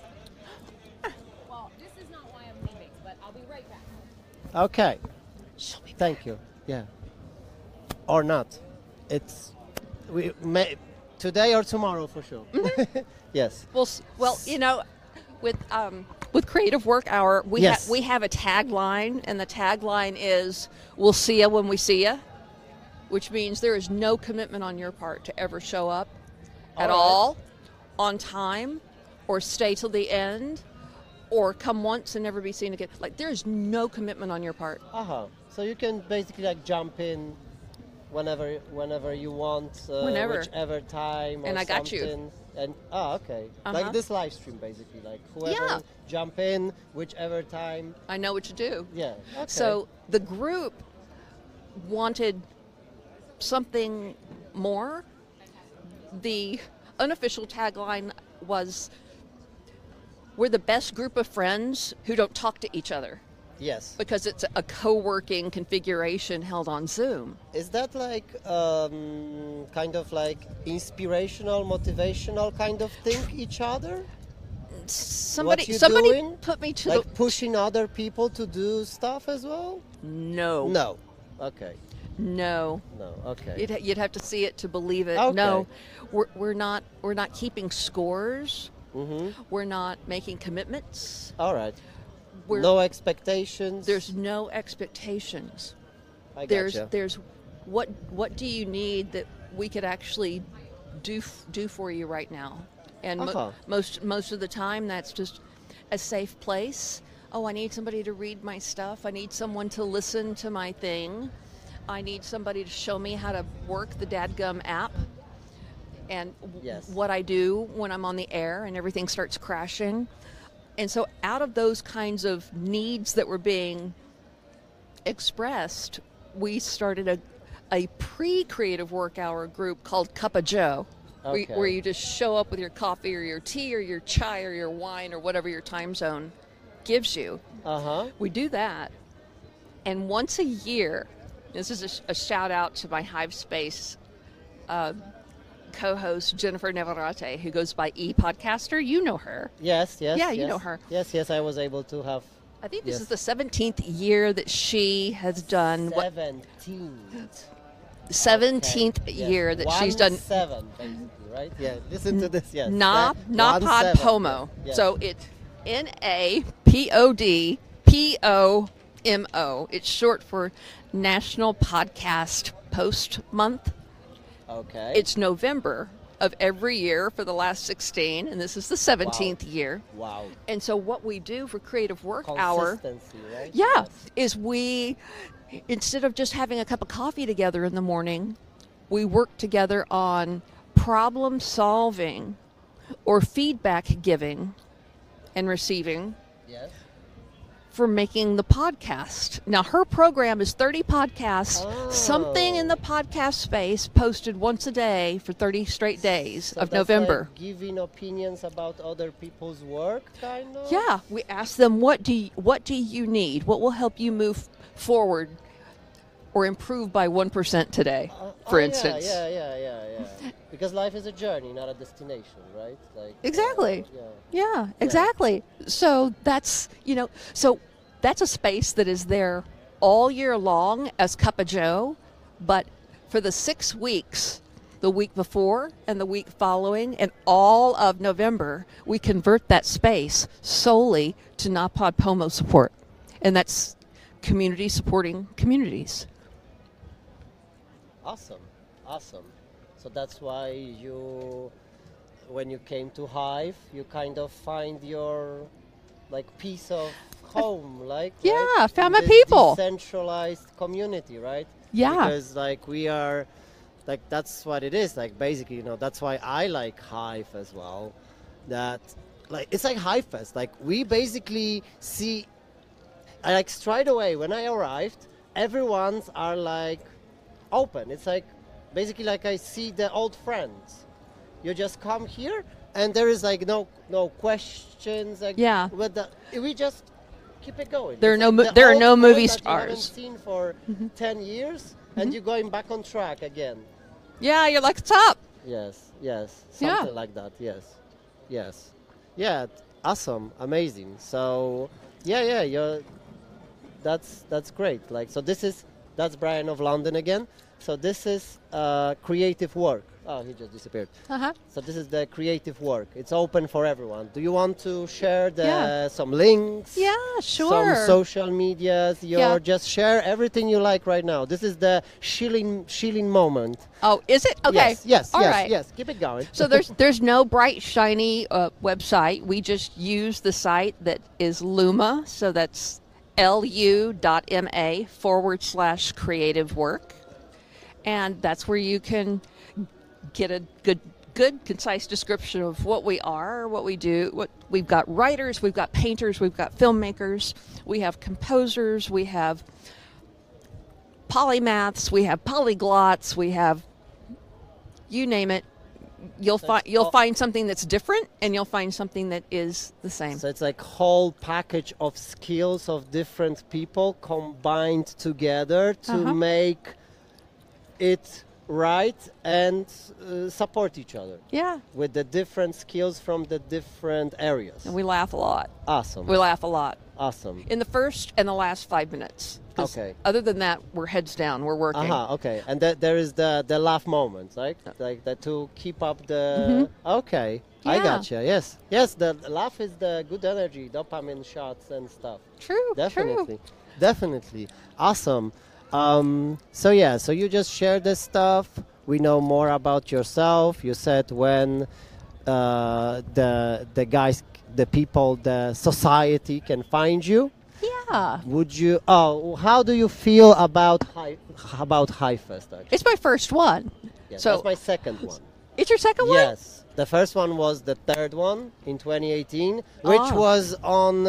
Well, this is not why I'm leaving, but I'll be right back. Okay. Thank you. Yeah. Or not. It's today or tomorrow for sure. Mm-hmm. Yes. Well, you know, with Creative Work Hour, we have a tagline, and the tagline is, we'll see ya when we see ya, which means there is no commitment on your part to ever show up at all on time, or stay till the end, or come once and never be seen again. Like, there is no commitment on your part. So you can basically like jump in whenever you want, whichever time, or and I something. Got you. And like this live stream, basically, like whoever jump in, whichever time. I know what to do. Yeah. Okay. So the group wanted something more. The unofficial tagline was, "We're the best group of friends who don't talk to each other." Yes. Because it's a co-working configuration held on Zoom. Is that like kind of like inspirational, motivational kind of thing, each other? Somebody doing? Put me to like the... pushing other people to do stuff as well? No. Okay. No. Okay. You'd have to see it to believe it. Okay. No. We're not keeping scores. Mm-hmm. We're not making commitments. All right. No expectations. There's no expectations. I gotcha. There's what do you need that we could actually do for you right now? And most of the time, that's just a safe place. Oh, I need somebody to read my stuff. I need someone to listen to my thing. I need somebody to show me how to work the dadgum app. And what I do when I'm on the air and everything starts crashing. And so out of those kinds of needs that were being expressed, we started a pre-Creative Work Hour group called Cup of Joe, where you just show up with your coffee or your tea or your chai or your wine or whatever your time zone gives you. We do that. And once a year, this is a shout out to my Hive Space co-host Jennifer Nevarrete, who goes by ePodcaster. You know her. Yes. Yeah, you know her. Yes, I was able to have... I think this is the 17th year that she has done... 17th. 17th year that she's done. Seven, basically, right? Yeah, listen to this, yes. Not pod seven. Pomo. Yes. So it's NAPODPOMO. It's short for National Podcast Post Month. Okay. It's November of every year for the last 16, and this is the 17th year. Wow. And so what we do for Creative Work Hour, right? Is we, instead of just having a cup of coffee together in the morning, we work together on problem solving or feedback giving and receiving for making the podcast. Now, her program is 30 podcasts, something in the podcast space posted once a day for 30 straight days of November. Like giving opinions about other people's work, kind of? Yeah, we ask them, what do you need? What will help you move forward or improve by 1% today, for instance? Yeah. Because life is a journey, not a destination, right? Like, exactly. Exactly. So that's, that's a space that is there all year long as Cup of Joe, but for the 6 weeks, the week before and the week following and all of November, we convert that space solely to NAPOD POMO support. And that's community supporting communities. Awesome. So that's why you, when you came to Hive, you kind of find your, piece of home, found my people. Decentralized community, right? Yeah. Because, we are, that's what it is. Basically, that's why I like Hive as well. That, it's like HiveFest. We basically see, straight away, when I arrived, everyone's are, open. It's basically, I see the old friends. You just come here, and there is no questions. We just keep it going. There are no movie stars. You haven't seen for 10 years, and you're going back on track again. Yeah, you're like it's up. Yes, something like that. Yes, yeah. Awesome, amazing. So, yeah. That's great. That's Brian of London again. So this is creative work. Oh, he just disappeared. So this is the creative work. It's open for everyone. Do you want to share some links? Yeah, sure. Some social medias. Just share everything you like right now. This is the shilling moment. Oh, is it? Okay. Yes. Keep it going. So there's no bright, shiny website. We just use the site that is Luma. So that's lu.ma/creative work. And that's where you can get a good, concise description of what we are, what we do. We've got writers, we've got painters, we've got filmmakers, we have composers, we have polymaths, we have polyglots, we have, you name it. You'll find something that's different, and you'll find something that is the same. So it's whole package of skills of different people combined together to make it right and support each other. Yeah. With the different skills from the different areas. And we laugh a lot. Awesome. Awesome. In the first and the last 5 minutes. Okay. Other than that, we're heads down. We're working. Okay. And there is the laugh moment, right? To keep up the. Okay. Yeah. I gotcha. Yes. The laugh is the good energy, dopamine shots and stuff. True. Definitely. Awesome. So you just share this stuff. We know more about yourself. You said when the guys, the people, the society can find you. Yeah. How do you feel about HiveFest? Actually? It's my first one. Yes, so that's my second one. It's your second one? Yes. The first one was the third one in 2018, which was on.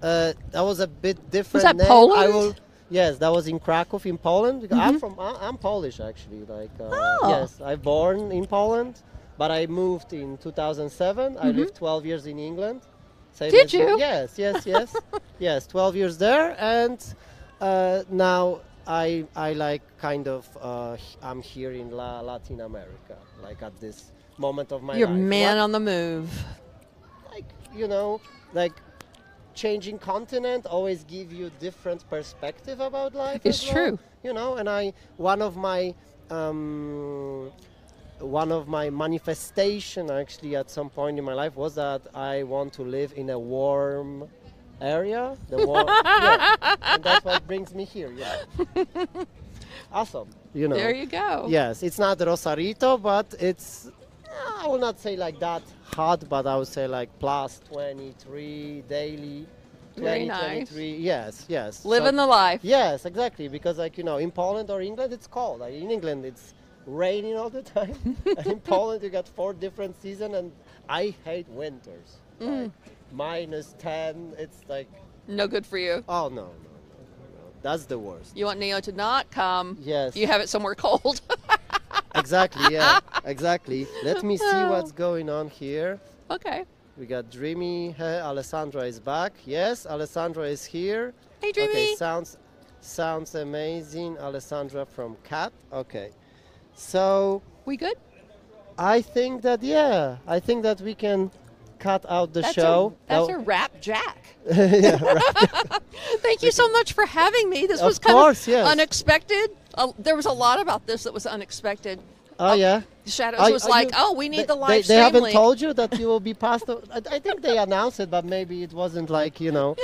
That was a bit different. Was that name. Poland? Yes, that was in Krakow, in Poland. I'm Polish, actually. Yes, I was born in Poland, but I moved in 2007. I lived 12 years in England. Did you? Yes. Yes, 12 years there, and now I'm here in Latin America, at this moment of my life. You're man on the move. Changing continent always give you different perspective about life. It's true. And one of my one of my manifestations actually at some point in my life was that I want to live in a warm area. Yeah. And that's what brings me here. Yeah. Awesome. You know. There you go. Yes, it's not Rosarito, but it's, I will not say like that hot, but I would say like plus 23 daily. Very nice. Yes, yes. Living the life. Yes, exactly. Because like, you know, in Poland or England, it's cold. Like, in England, it's raining all the time. And in Poland, you got 4 different seasons, and I hate winters. Mm. Like, -10, it's like... No good for you. Oh, no, no, no, no. That's the worst. You want Neo to not come. Yes. You have it somewhere cold. Exactly, yeah, exactly. Let me see what's going on here. Okay. We got Dreamy. Hey, Alessandra is back. Yes, Alessandra is here. Hey, Dreamy. Okay, sounds amazing. Alessandra from Cat. Okay, so we good? I think that I think that we can cut out the show. That's a wrap, Jack. Yeah, right. Thank you so much for having me. This was kind of unexpected. There was a lot about this that was unexpected. Oh, yeah. Shadows was like, oh, we need the live stream. They haven't told you that you will be passed. I think they announced it, but maybe it wasn't like, you know.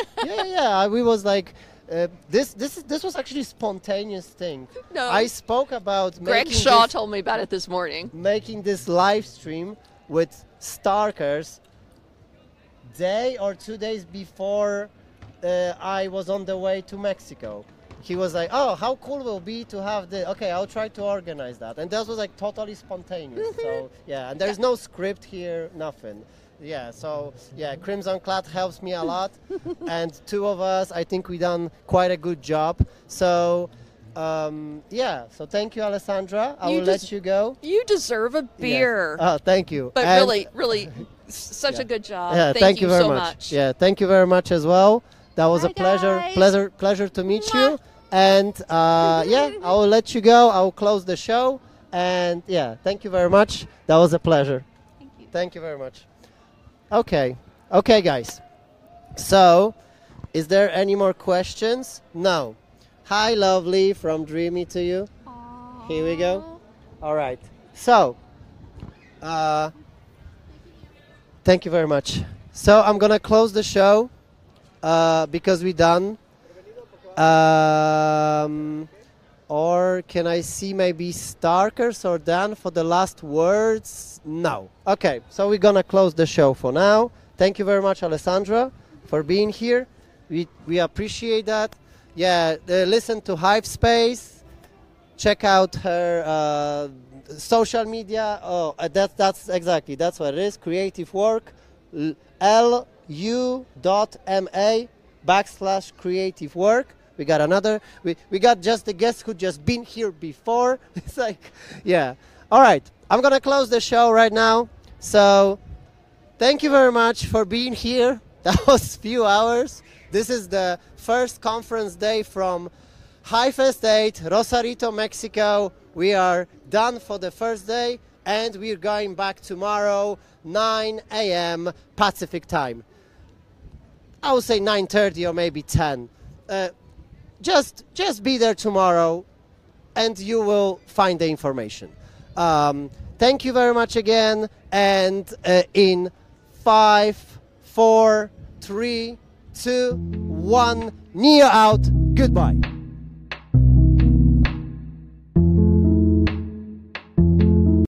We was like, this was actually a spontaneous thing. No. I spoke about Greg Shaw told me about it this morning. Making this live stream with Starkers day or 2 days before I was on the way to Mexico. He was like, oh, how cool it will be to have the, okay, I'll try to organize that. And that was like totally spontaneous. So, yeah, and there's no script here, nothing. Yeah, so, yeah, Crimson Clad helps me a lot. And 2 of us, I think we done quite a good job. So, yeah, so thank you, Alessandra. I will let you go. You deserve a beer. Yes. Oh, thank you. But and really, really, such a good job. Yeah, thank you very much. Yeah, thank you very much as well. That was a pleasure, pleasure to meet you. And yeah, I will let you go. I will close the show. And yeah, thank you very much. That was a pleasure. Thank you. Thank you very much. Okay. Okay, guys. So, is there any more questions? No. Hi, lovely, from Dreamy to you. Aww. Here we go. All right. So, thank you very much. So, I'm going to close the show because we're done. Or can I see maybe Starkers or Dan for the last words? No. Okay, so we're gonna close the show for now. Thank you very much, Alessandra, for being here. We appreciate that. Yeah, listen to Hive Space. Check out her social media. Oh, that's what it is. Creative Work. LU.MA/creative work. We got another. We got just the guest who just been here before. It's like, yeah. All right. I'm going to close the show right now. So thank you very much for being here. That was few hours. This is the first conference day from HiveFest 8, Rosarito, Mexico. We are done for the first day. And we're going back tomorrow, 9 a.m. Pacific time. I would say 9:30 or maybe 10. Just be there tomorrow, and you will find the information. Thank you very much again. And in 5, 4, 3, 2, 1, Neo out. Goodbye.